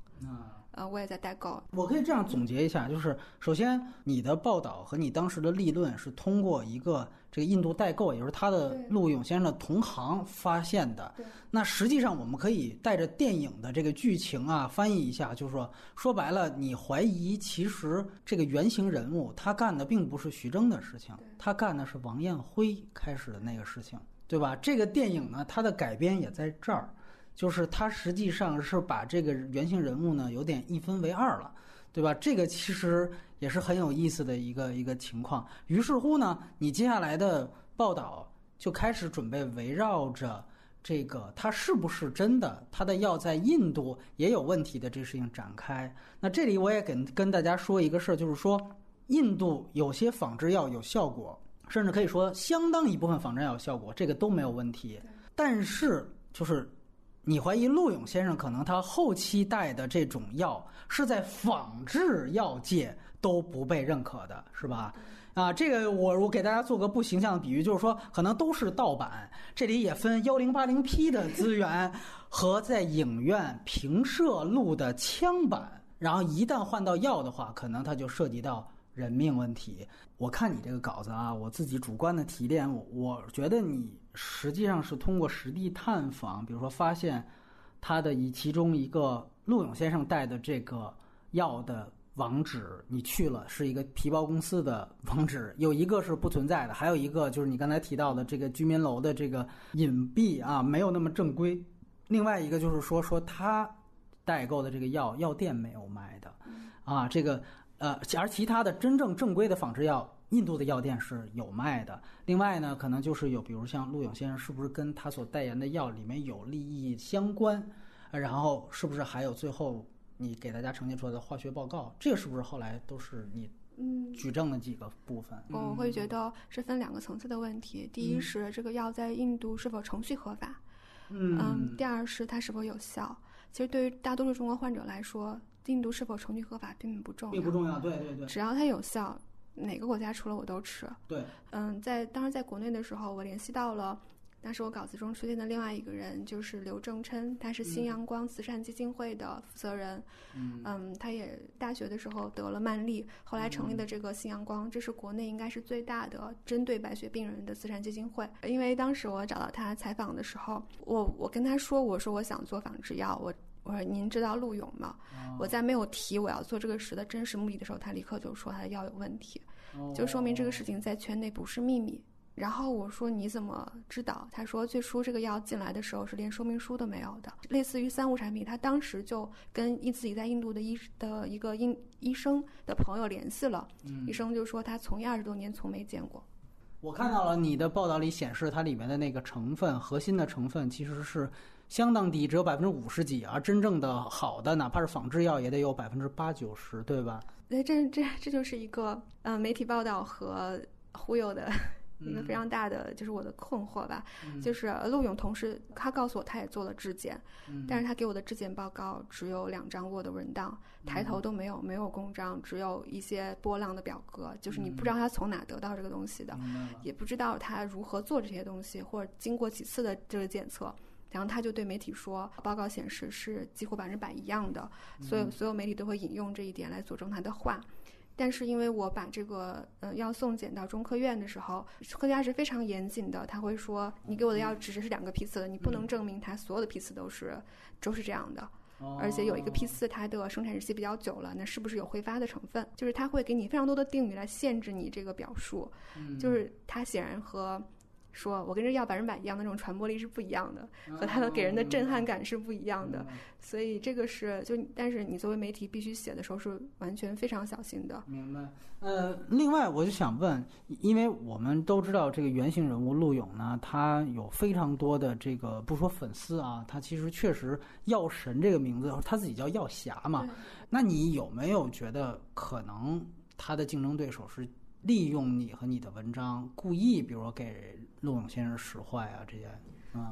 我也在代购。我可以这样总结一下，就是首先你的报道和你当时的立论是通过一个这个印度代购，也就是他的陆永先生的同行发现的。那实际上我们可以带着电影的这个剧情啊翻译一下，就是说白了，你怀疑其实这个原型人物他干的并不是徐峥的事情，他干的是王艳辉开始的那个事情，对吧？这个电影呢，它的改编也在这儿，就是它实际上是把这个原型人物呢有点一分为二了，对吧？这个其实也是很有意思的一个情况。于是乎呢，你接下来的报道就开始准备围绕着这个它是不是真的它的药在印度也有问题的这事情展开。那这里我也跟大家说一个事儿，就是说印度有些仿制药有效果，甚至可以说相当一部分仿制药有效果，这个都没有问题。但是就是你怀疑陆勇先生可能他后期带的这种药是在仿制药界都不被认可的，是吧？啊，这个我给大家做个不形象的比喻，就是说可能都是盗版。这里也分 1080P 的资源和在影院平射录的枪版，然后一旦换到药的话，可能它就涉及到人命问题。我看你这个稿子啊，我自己主观的提炼，我觉得你实际上是通过实地探访，比如说发现他的其中一个陆勇先生带的这个药的网址，你去了是一个皮包公司的网址，有一个是不存在的，还有一个就是你刚才提到的这个居民楼的这个隐蔽啊，没有那么正规。另外一个就是说他代购的这个药店没有卖的啊，这个而其他的真正正规的仿制药，印度的药店是有卖的。另外呢，可能就是有，比如像陆勇先生是不是跟他所代言的药里面有利益相关，然后是不是还有最后你给大家呈现出来的化学报告，这个是不是后来都是你举证的几个部分？我会觉得是分两个层次的问题。第一是这个药在印度是否程序合法，第二是它是否有效。其实对于大多数中国患者来说，印度是否程序合法并不重要，并不重要，对对对，只要它有效，哪个国家除了我都吃。对，当时在国内的时候，我联系到了当时我稿子中出现的另外一个人，就是刘正琛，他是新阳光慈善基金会的负责人。他也大学的时候得了曼丽，后来成立的这个新阳光，这是国内应该是最大的针对白血病人的慈善基金会。因为当时我找到他采访的时候，我跟他说，我说我想做仿制药，我说您知道陆勇吗？我在没有提我要做这个事的真实目的的时候，他立刻就说他的药有问题，就说明这个事情在圈内不是秘密。然后我说你怎么知道？他说最初这个药进来的时候是连说明书都没有的，类似于三无产品，他当时就跟自己在印度的一个医生的朋友联系了，医生就说他从业20多年从没见过。我看到了你的报道里显示，它里面的那个成分，核心的成分其实是相当低，只有50%几，而真正的好的，哪怕是仿制药也得有80%-90%，对吧？这就是一个媒体报道和忽悠的一个非常大的就是我的困惑吧。就是陆勇同事他告诉我他也做了质检，但是他给我的质检报告只有2张 Word 文档，抬头都没有，没有公章，只有一些波浪的表格，就是你不知道他从哪得到这个东西的，也不知道他如何做这些东西，或者经过几次的这个检测。然后他就对媒体说，报告显示是几乎100%一样的，所以所有媒体都会引用这一点来佐证他的话。但是因为我把这个药送检到中科院的时候，科学家是非常严谨的，他会说你给我的药只是2个批次的，你不能证明它所有的批次都是这样的，而且有一个批次它的生产日期比较久了，那是不是有挥发的成分？就是他会给你非常多的定语来限制你这个表述，就是它显然和说我跟这要百分百一样的那种传播力是不一样的，和它的给人的震撼感是不一样的，所以这个是就，但是你作为媒体必须写的时候是完全非常小心的。明白。另外我就想问，因为我们都知道这个原型人物陆勇呢，他有非常多的这个不说粉丝啊，他其实确实药神这个名字他自己叫药侠嘛，那你有没有觉得可能他的竞争对手是利用你和你的文章故意比如说给陆勇先生使坏啊这些？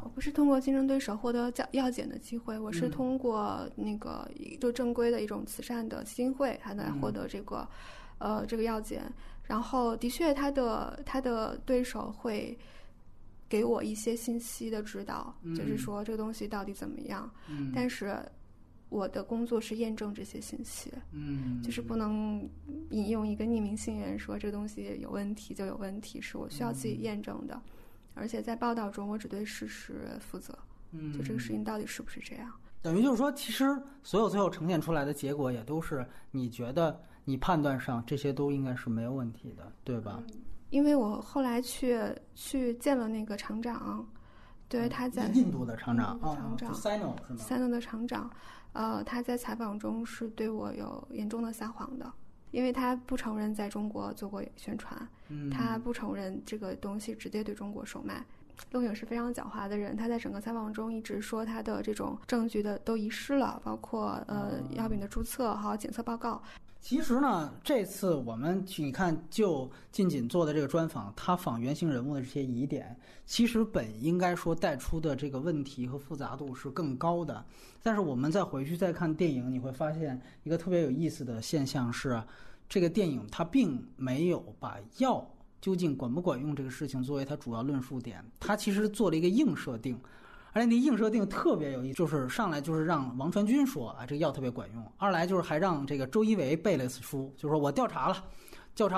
我不是通过竞争对手获得药检的机会，我是通过那个就正规的一种慈善的基金会他来获得这个这个药检，然后的确他的对手会给我一些信息的指导，就是说这个东西到底怎么样，但是我的工作是验证这些信息，就是不能引用一个匿名信源说这东西有问题就有问题，是我需要自己验证的，而且在报道中我只对事实负责，就这个事情到底是不是这样。等于就是说其实所有最后呈现出来的结果也都是你觉得你判断上这些都应该是没有问题的，对吧？因为我后来去见了那个厂长，对，他在印度的厂长，Sino 是吗？ Sino 的厂长，他在采访中是对我有严重的撒谎的，因为他不承认在中国做过宣传，他不承认这个东西直接对中国售卖。陆勇是非常狡猾的人，他在整个采访中一直说他的这种证据的都遗失了，包括药品的注册还有检测报告。其实呢，这次我们你看就近景做的这个专访，他访原型人物的这些疑点，其实本应该说带出的这个问题和复杂度是更高的，但是我们再回去再看电影，你会发现一个特别有意思的现象是，这个电影它并没有把药究竟管不管用这个事情作为它主要论述点，它其实做了一个硬设定，而且那硬设定特别有意思，就是上来就是让王传君说啊，这个药特别管用，二来就是还让这个周一围背了一次书，就是说我调查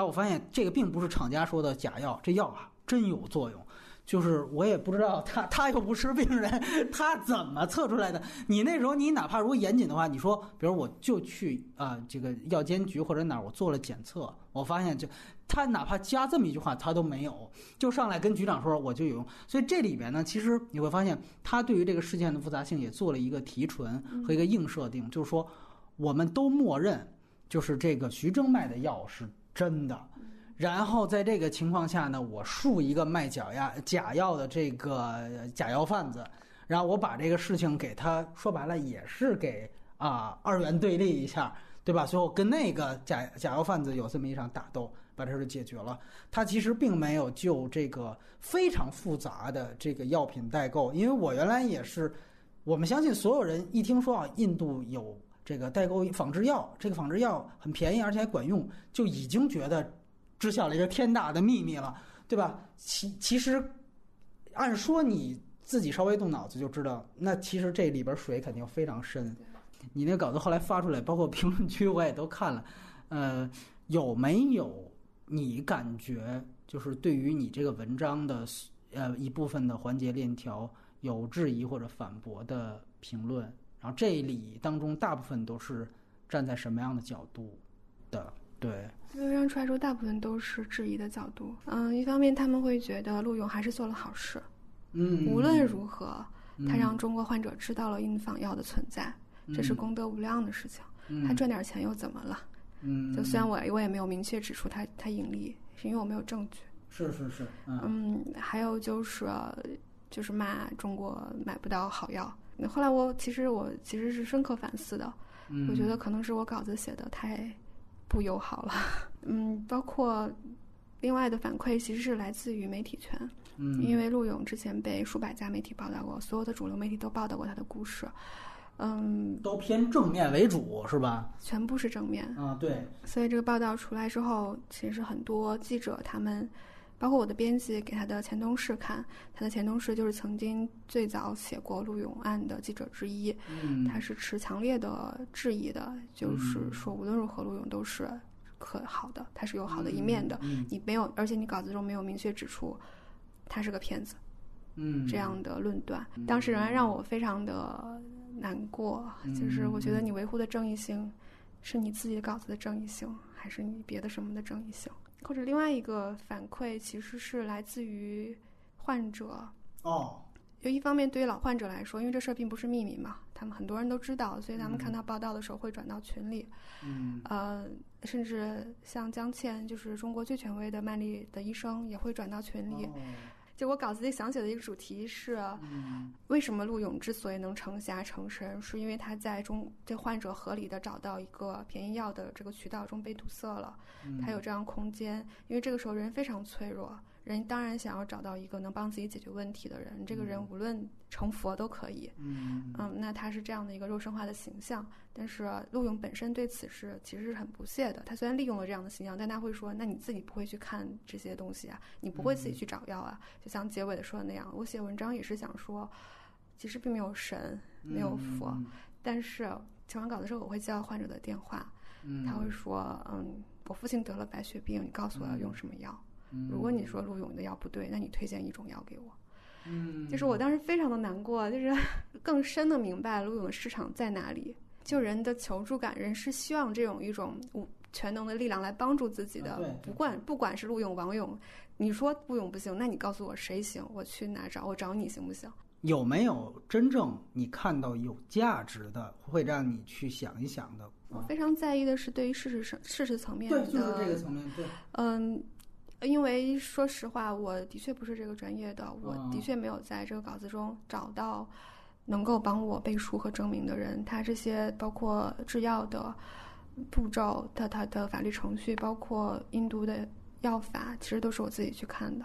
我发现这个并不是厂家说的假药，这药啊真有作用，就是我也不知道他又不是病人，他怎么测出来的？你那时候你哪怕如果严谨的话，你说比如我就去这个药监局或者哪儿我做了检测，我发现就他哪怕加这么一句话他都没有，就上来跟局长说我就有用。所以这里边呢，其实你会发现他对于这个事件的复杂性也做了一个提纯和一个硬设定，就是说我们都默认就是这个徐峥卖的药是真的，然后在这个情况下呢，我树一个卖假药的这个假药贩子，然后我把这个事情给他说白了也是给二元对立一下，对吧？最后跟那个假药贩子有这么一场打斗，把这事解决了。他其实并没有就这个非常复杂的这个药品代购，因为我原来也是，我们相信所有人一听说印度有这个代购仿制药，这个仿制药很便宜而且还管用，就已经觉得知晓了一个天大的秘密了，对吧？其实按说你自己稍微动脑子就知道，那其实这里边水肯定非常深。你那稿子后来发出来，包括评论区我也都看了，有没有你感觉就是对于你这个文章的一部分的环节链条有质疑或者反驳的评论？然后这里当中大部分都是站在什么样的角度的？对，对，让出来说大部分都是质疑的角度。一方面他们会觉得陆勇还是做了好事，无论如何，他让中国患者知道了印仿药的存在。这是功德无量的事情，他赚点钱又怎么了？就虽然我也没有明确指出他盈利，是因为我没有证据。是，还有就是骂中国买不到好药。后来我其实是深刻反思的，我觉得可能是我稿子写的太不友好了。包括另外的反馈其实是来自于媒体圈，因为陆勇之前被数百家媒体报道过，所有的主流媒体都报道过他的故事。都偏正面为主是吧？全部是正面啊，对。所以这个报道出来之后，其实很多记者他们，包括我的编辑给他的前同事看，他的前同事就是曾经最早写过陆勇案的记者之一，他是持强烈的质疑的，就是说无论如何陆勇都是可好的，他是有好的一面的，你没有，而且你稿子中没有明确指出他是个骗子，这样的论断，当时仍然让我非常的难过，就是我觉得你维护的正义性是你自己稿子的正义性，还是你别的什么的正义性？或者另外一个反馈其实是来自于患者。哦，就一方面对于老患者来说，因为这事儿并不是秘密嘛，他们很多人都知道，所以他们看到报道的时候会转到群里。嗯，甚至像江倩，就是中国最权威的曼丽的医生，也会转到群里。哦，就我稿子里想写的一个主题是，为什么陆勇之所以能成侠成神，是因为他在这患者合理的找到一个便宜药的这个渠道中被堵塞了，他有这样空间，因为这个时候人非常脆弱，人当然想要找到一个能帮自己解决问题的人，这个人无论成佛都可以，那他是这样的一个肉身化的形象，但是陆勇本身对此事其实是很不屑的，他虽然利用了这样的形象，但他会说，那你自己不会去看这些东西啊，你不会自己去找药啊，就像结尾的说的那样，我写文章也是想说，其实并没有神，没有佛，但是写完稿的时候，我会接到患者的电话，他会说，我父亲得了白血病，你告诉我要用什么药？如果你说陆勇的药不对，那你推荐一种药给我。就是我当时非常的难过，就是更深的明白陆勇的市场在哪里。就人的求助感，人是希望这种一种全能的力量来帮助自己的，不管是陆勇、王勇，你说陆勇不行，那你告诉我谁行，我去哪找，我找你行不行？有没有真正你看到有价值的，会让你去想一想的？我非常在意的是对于事实层面的，对，就是这个层面，对，因为说实话，我的确不是这个专业的，我的确没有在这个稿子中找到能够帮我背书和证明的人，他这些包括制药的步骤，它的法律程序，包括印度的药法，其实都是我自己去看的。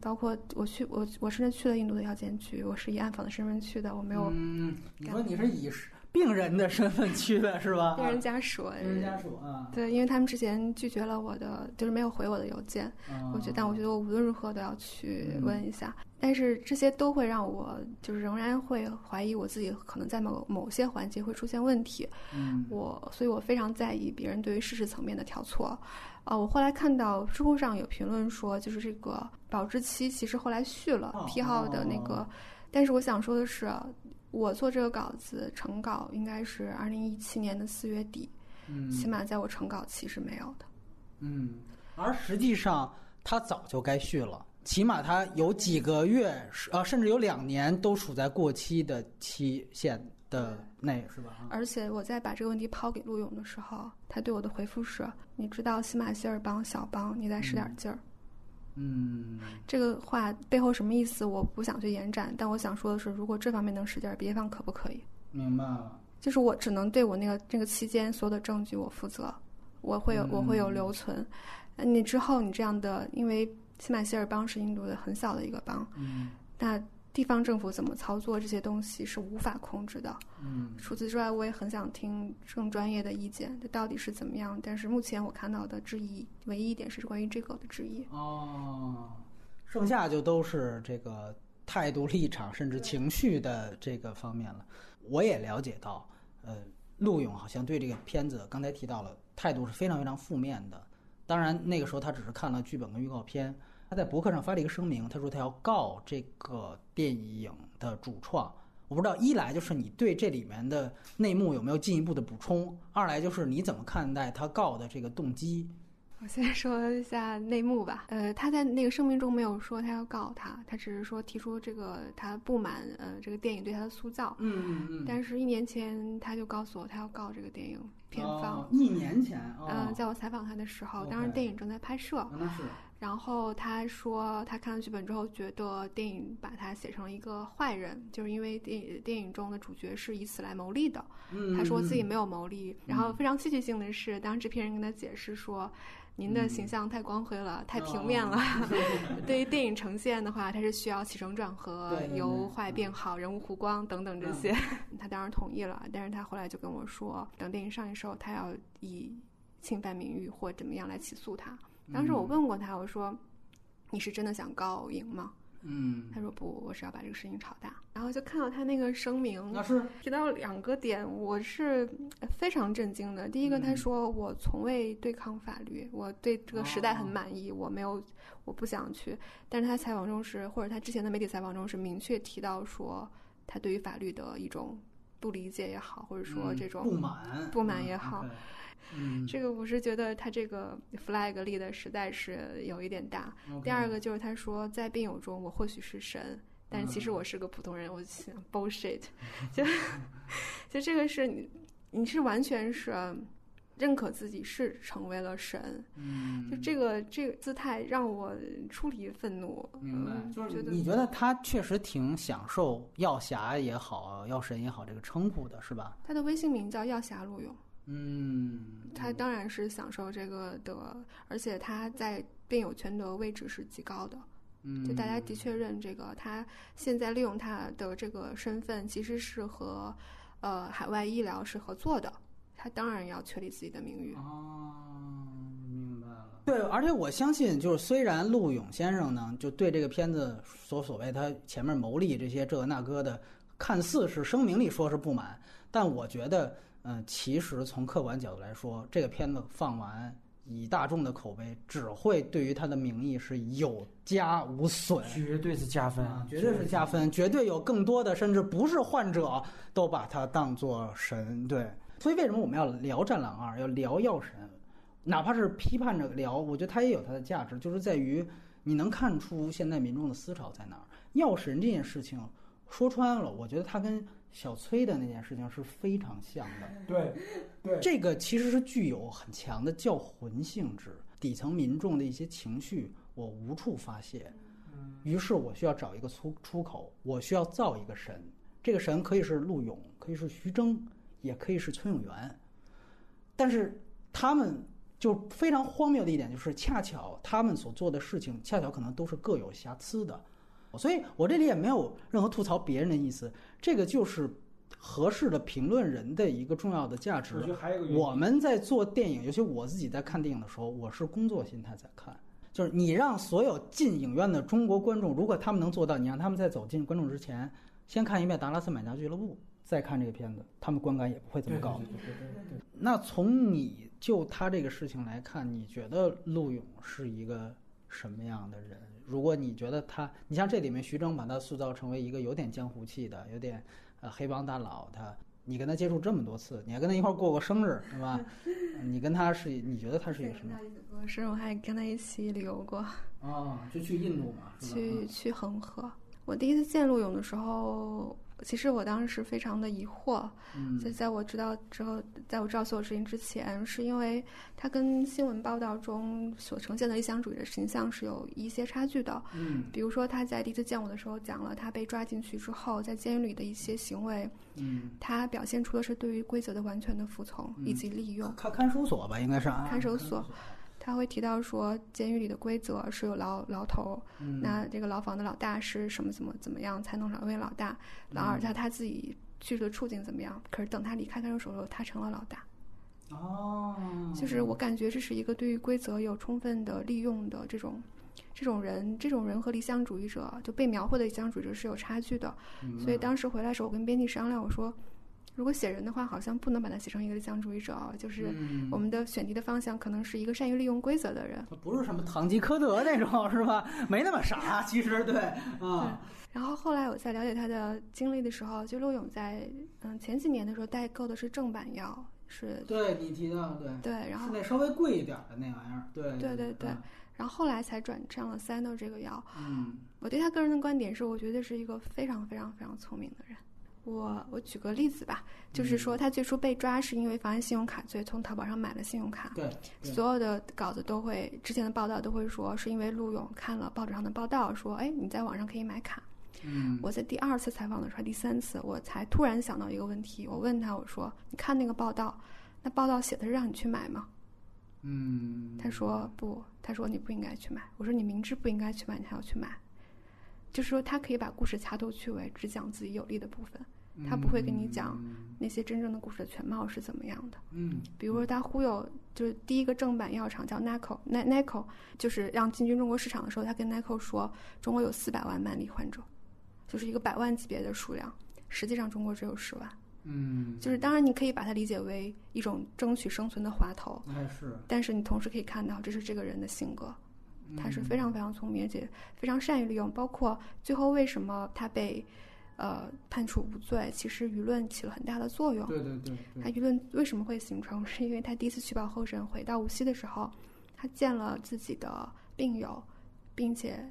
包括我甚至去了印度的药监局，我是以暗访的身份去的，我没有。你说你是以病人的身份去的是吧？病人家属，对，因为他们之前拒绝了我的，就是没有回我的邮件。我觉得我无论如何都要去问一下。但是这些都会让我就是仍然会怀疑我自己可能在某些环节会出现问题。所以我非常在意别人对于事实层面的挑错。我后来看到知乎上有评论说，就是这个保质期其实后来续了批号的那个，但是我想说的是，我做这个稿子成稿应该是2017年4月底，起码在我成稿期是没有的。而实际上它早就该续了，起码它有几个月，甚至有2年都处在过期的期限的内，是吧？而且我在把这个问题抛给陆勇的时候，他对我的回复是：你知道西马希尔邦小邦，你再使点劲儿。这个话背后什么意思我不想去延展，但我想说的是，如果这方面能使劲，别的地方可不可以？明白了，就是我只能对我那个期间所有的证据我负责，我会有留存。你之后你这样的，因为西马希尔邦是印度的很小的一个邦，那地方政府怎么操作这些东西是无法控制的。除此之外，我也很想听更专业的意见，这到底是怎么样？但是目前我看到的质疑，唯一一点是关于这个的质疑。剩下就都是这个态度、立场，甚至情绪的这个方面了。我也了解到，陆勇好像对这个片子刚才提到了态度是非常非常负面的。当然，那个时候他只是看了剧本跟预告片。他在博客上发了一个声明，他说他要告这个电影的主创。我不知道，一来就是你对这里面的内幕有没有进一步的补充，二来就是你怎么看待他告的这个动机。我先说一下内幕吧。他在那个声明中没有说他要告他，他只是说提出这个他不满这个电影对他的塑造。但是1年前他就告诉我他要告这个电影片方。1年前。在我采访他的时候，当时电影正在拍摄。是。然后他说他看了剧本之后，觉得电影把他写成了一个坏人，就是因为电影中的主角是以此来牟利的。他说自己没有牟利。然后非常戏剧性的是，当时制片人跟他解释说，您的形象太光辉了，太平面了。对于电影呈现的话，它是需要起承转合，由坏变好，人物弧光等等这些。他当然同意了，但是他后来就跟我说，等电影上映时候，他要以侵犯名誉或怎么样来起诉他。当时我问过他，我说：“你是真的想告赢吗？”他说：“不，我是要把这个事情炒大。”然后就看到他那个声明，提到2个点，我是非常震惊的。第一个，他说：“我从未对抗法律，我对这个时代很满意，我不想去。”但是他采访中是，或者他之前的媒体采访中是明确提到说，他对于法律的一种不理解也好，或者说这种不满也好。这个我是觉得他这个 flag 立的实在是有一点大。第二个就是他说在病友中我或许是神，但其实我是个普通人，我想 bullshit， 就这个是你是完全是认可自己是成为了神，就这个姿态让我出离愤怒。明白，就是你觉得他确实挺享受药侠也好，药神也好这个称呼的，是吧？他的微信名叫药侠陆勇。他当然是享受这个的，而且他在病友圈的位置是极高的。就大家的确认这个，他现在利用他的这个身份，其实是和海外医疗是合作的。他当然要确立自己的名誉。哦，明白了。对，而且我相信，就是虽然陆勇先生呢，就对这个片子所谓他前面牟利这些这个那个的，看似是声明里说是不满，但我觉得，其实从客观角度来说，这个片子放完，以大众的口碑，只会对于他的名义是有加无损，绝对是加分，绝对是加分，绝对有更多的甚至不是患者都把他当作神，对。所以为什么我们要聊《战狼二》，要聊药神，哪怕是批判着聊，我觉得它也有它的价值，就是在于你能看出现在民众的思潮在哪儿。药神这件事情说穿了，我觉得它跟小崔的那件事情是非常像的。对，对，这个其实是具有很强的教魂性质，底层民众的一些情绪我无处发泄，于是我需要找一个出口，我需要造一个神，这个神可以是陆勇，可以是徐峥，也可以是崔永元。但是他们就非常荒谬的一点，就是恰巧他们所做的事情恰巧可能都是各有瑕疵的，所以我这里也没有任何吐槽别人的意思，这个就是合适的评论人的一个重要的价值。我们在做电影，尤其我自己在看电影的时候，我是工作心态在看，就是你让所有进影院的中国观众，如果他们能做到，你让他们在走进观众之前先看一遍《达拉斯买家俱乐部》，再看这个片子，他们观感也不会这么高。对。那从你就他这个事情来看，你觉得陆勇是一个什么样的人？如果你觉得他，你像这里面徐峥把他塑造成为一个有点江湖气的，有点黑帮大佬，他你跟他接触这么多次，你还跟他一块过生日，是吧？你跟他是，你觉得他是一个什么？我是我还跟他一起旅游过。哦，就去印度嘛，去恒河。我第一次见陆勇的时候，其实我当时非常的疑惑，在我知道所有事情之前，是因为他跟新闻报道中所呈现的理想主义的形象是有一些差距的。比如说他在第一次见我的时候讲了他被抓进去之后在监狱里的一些行为，他表现出的是对于规则的完全的服从以及利用。看守所吧，应该是看守所。他会提到说，监狱里的规则是有牢头，那这个牢房的老大是什么怎么样才能成为老大，然后他自己去的处境怎么样，可是等他离开看守所的时候，他成了老大。哦，就是我感觉这是一个对于规则有充分的利用的这种人和理想主义者，就被描绘的理想主义者是有差距的。所以当时回来的时候，我跟编辑商量，我说如果写人的话，好像不能把他写成一个理想主义者，就是我们的选题的方向可能是一个善于利用规则的人，不是什么堂吉诃德那种，是吧？没那么傻，其实对啊。然后后来我在了解他的经历的时候，就陆勇在前几年的时候代购的是正版药，是对你提到对，然后是那稍微贵一点的那玩意儿，对。然后后来才转战了Sino这个药。我对他个人的观点是，我觉得是一个非常非常非常聪明的人。我举个例子吧，就是说他最初被抓是因为妨碍信用卡罪，从淘宝上买了信用卡。对，所有的稿子都会，之前的报道都会说是因为陆勇看了报纸上的报道，说哎你在网上可以买卡。我在第二次采访的时候，第三次我才突然想到一个问题，我问他，我说你看那个报道，那报道写的是让你去买吗？他说不，他说你不应该去买。我说你明知不应该去买，你还要去买。就是说他可以把故事掐头去尾，只讲自己有利的部分，他不会跟你讲那些真正的故事的全貌是怎么样的。比如说他忽悠，就是第一个正版药厂叫 NICO， 就是让进军中国市场的时候，他跟 NICO 说中国有400万慢粒患者，就是一个百万级别的数量，实际上中国只有10万。就是当然你可以把它理解为一种争取生存的滑头，但是你同时可以看到这是这个人的性格，他是非常非常聪明，而且非常善于利用。包括最后为什么他被判处无罪，其实舆论起了很大的作用。对对 对, 对，他舆论为什么会形成，是因为他第一次取保候审回到无锡的时候，他见了自己的病友，并且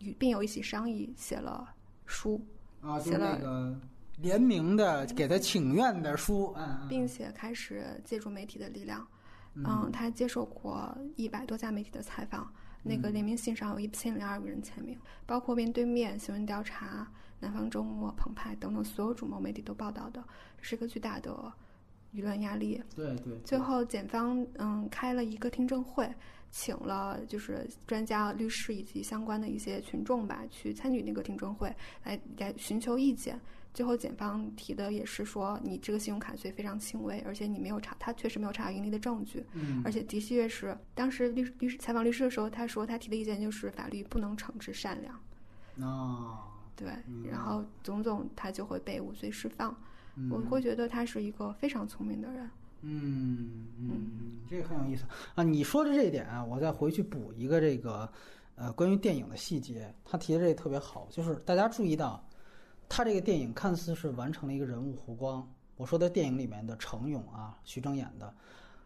与病友一起商议写了书啊，写了、那个、联名的给他请愿的书、嗯、并且开始借助媒体的力量， 嗯，他接受过100多家媒体的采访，那个联名信上有1002个人签名，包括面对面、新闻调查、南方周末、澎湃等等所有主流媒体都报道的，这是一个巨大的舆论压力。对 对, 对。最后检方开了一个听证会，请了就是专家、律师以及相关的一些群众吧去参与那个听证会，来寻求意见。最后检方提的也是说，你这个信用卡罪非常轻微，而且你没有查，他确实没有查到盈利的证据。嗯。而且的确是，当时律师采访律师的时候，他说他提的意见就是法律不能惩治善良。哦。对，然后种他就会被无罪释放。我会觉得他是一个非常聪明的人。嗯嗯，这个很有意思啊！你说的这一点啊，我再回去补一个这个关于电影的细节。他提的这个特别好，就是大家注意到，他这个电影看似是完成了一个人物弧光。我说的电影里面的程勇啊，徐峥演的，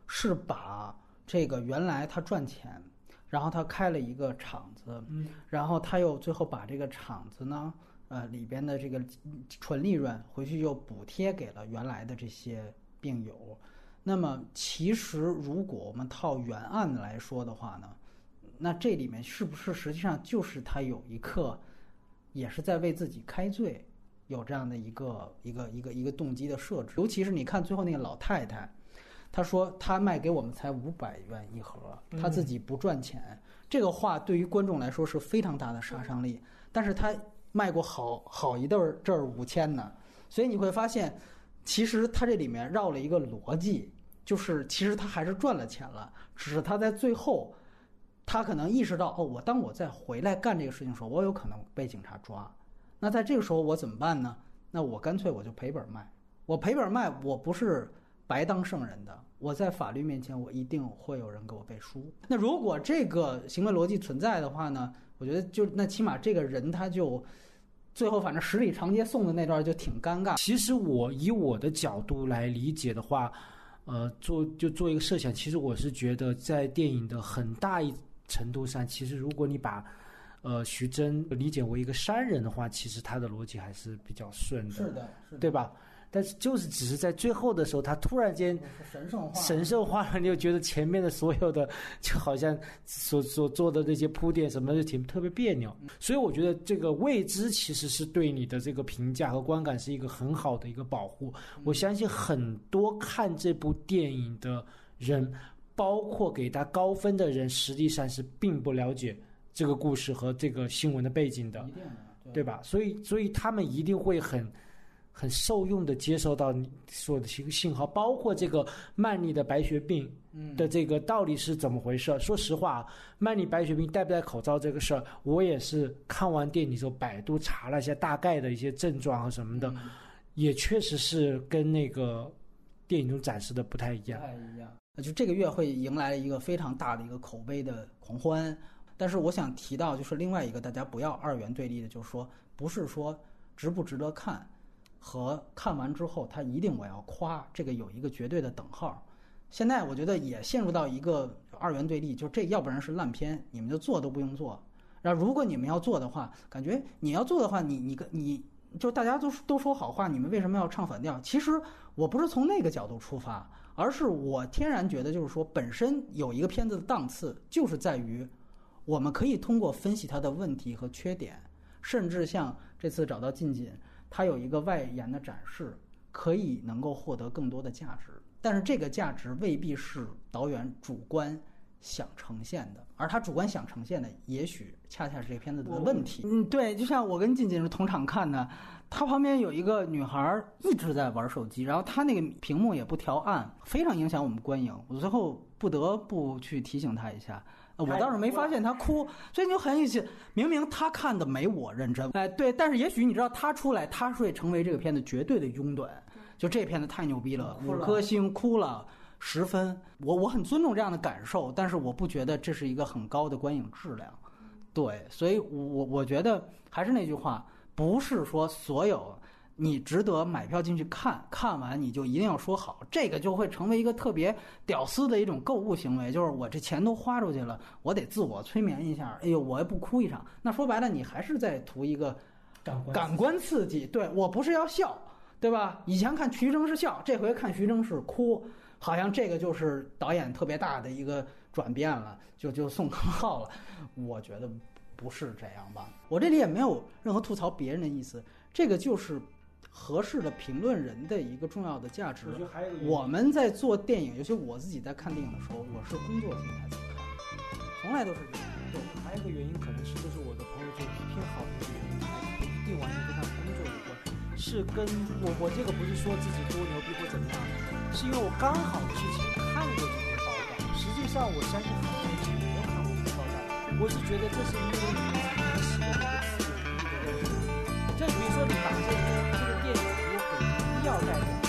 是把这个原来他赚钱，然后他开了一个厂子，然后他又最后把这个厂子呢。里边的这个纯利润回去又补贴给了原来的这些病友。那么其实如果我们套原案来说的话呢，那这里面是不是实际上就是他有一刻也是在为自己开罪，有这样的一个动机的设置。尤其是你看最后那个老太太，她说她卖给我们才500元一盒，她自己不赚钱，这个话对于观众来说是非常大的杀伤力，但是她卖过好一阵儿5000呢，所以你会发现，其实他这里面绕了一个逻辑，就是其实他还是赚了钱了，只是他在最后，他可能意识到哦，当我再回来干这个事情的时候，我有可能被警察抓，那在这个时候我怎么办呢？那我干脆我就赔本卖，我赔本卖，我不是白当圣人的，我在法律面前我一定会有人给我背书。那如果这个行为逻辑存在的话呢？我觉得就那起码这个人他就最后反正十里长街送的那段就挺尴尬。其实我以我的角度来理解的话，做一个设想，其实我是觉得在电影的很大一程度上，其实如果你把徐峥理解为一个商人的话，其实他的逻辑还是比较顺的，是的，对吧？但是只是在最后的时候，他突然间神圣化了，你就觉得前面的所有的就好像所做的那些铺垫什么的就挺特别别扭。所以我觉得这个未知其实是对你的这个评价和观感是一个很好的一个保护。我相信很多看这部电影的人，包括给他高分的人，实际上是并不了解这个故事和这个新闻的背景的，对吧？所以他们一定会很受用的接受到你说的信号，包括这个曼丽的白血病的这个到底是怎么回事。说实话，曼丽白血病戴不戴口罩这个事儿，我也是看完电影之后百度查了一下大概的一些症状和什么的，也确实是跟那个电影中展示的不太一样。就这个月会迎来一个非常大的一个口碑的狂欢，但是我想提到就是另外一个大家不要二元对立的，就是说不是说值不值得看和看完之后他一定我要夸，这个有一个绝对的等号。现在我觉得也陷入到一个二元对立，就这要不然是烂片，你们就做都不用做，然后如果你们要做的话，感觉你要做的话，你就大家都说好话，你们为什么要唱反调？其实我不是从那个角度出发，而是我天然觉得就是说本身有一个片子的档次就是在于我们可以通过分析它的问题和缺点，甚至像这次找到近景它有一个外延的展示，可以能够获得更多的价值，但是这个价值未必是导演主观想呈现的，而他主观想呈现的也许恰恰是这片子的问题。对，就像我跟近近是同场看的，他旁边有一个女孩一直在玩手机，然后他那个屏幕也不调暗，非常影响我们观影，我最后不得不去提醒他一下，我倒是没发现他哭，所以你就很有意思，明明他看的没我认真，哎，对，但是也许你知道他出来，他会成为这个片子绝对的拥趸，就这片子太牛逼了，5颗星，哭了10分，我很尊重这样的感受，但是我不觉得这是一个很高的观影质量。对，所以我觉得还是那句话，不是说所有你值得买票进去看，看完你就一定要说好，这个就会成为一个特别屌丝的一种购物行为，就是我这钱都花出去了，我得自我催眠一下，哎呦，我也不哭一场。那说白了，你还是在图一个感官刺激。对，我不是要笑，对吧？以前看徐峥是笑，这回看徐峥是哭，好像这个就是导演特别大的一个转变了，就送康昊了。我觉得不是这样吧？我这里也没有任何吐槽别人的意思，这个就是合适的评论人的一个重要的价值。我们在做电影，尤其我自己在看电影的时候，我是工作心态在看，从来都是这样。对，还有一个原因可能是就是我的朋友就批评好的原因，还不一定完全跟他工作有关，是跟我这个不是说自己多牛逼或怎么样，是因为我刚好之前看过这些报道，实际上我相信很多人没有看过这些报道，我是觉得这是因为你们喜欢的自由的东西，这比如说你把这个电影如果给医药代表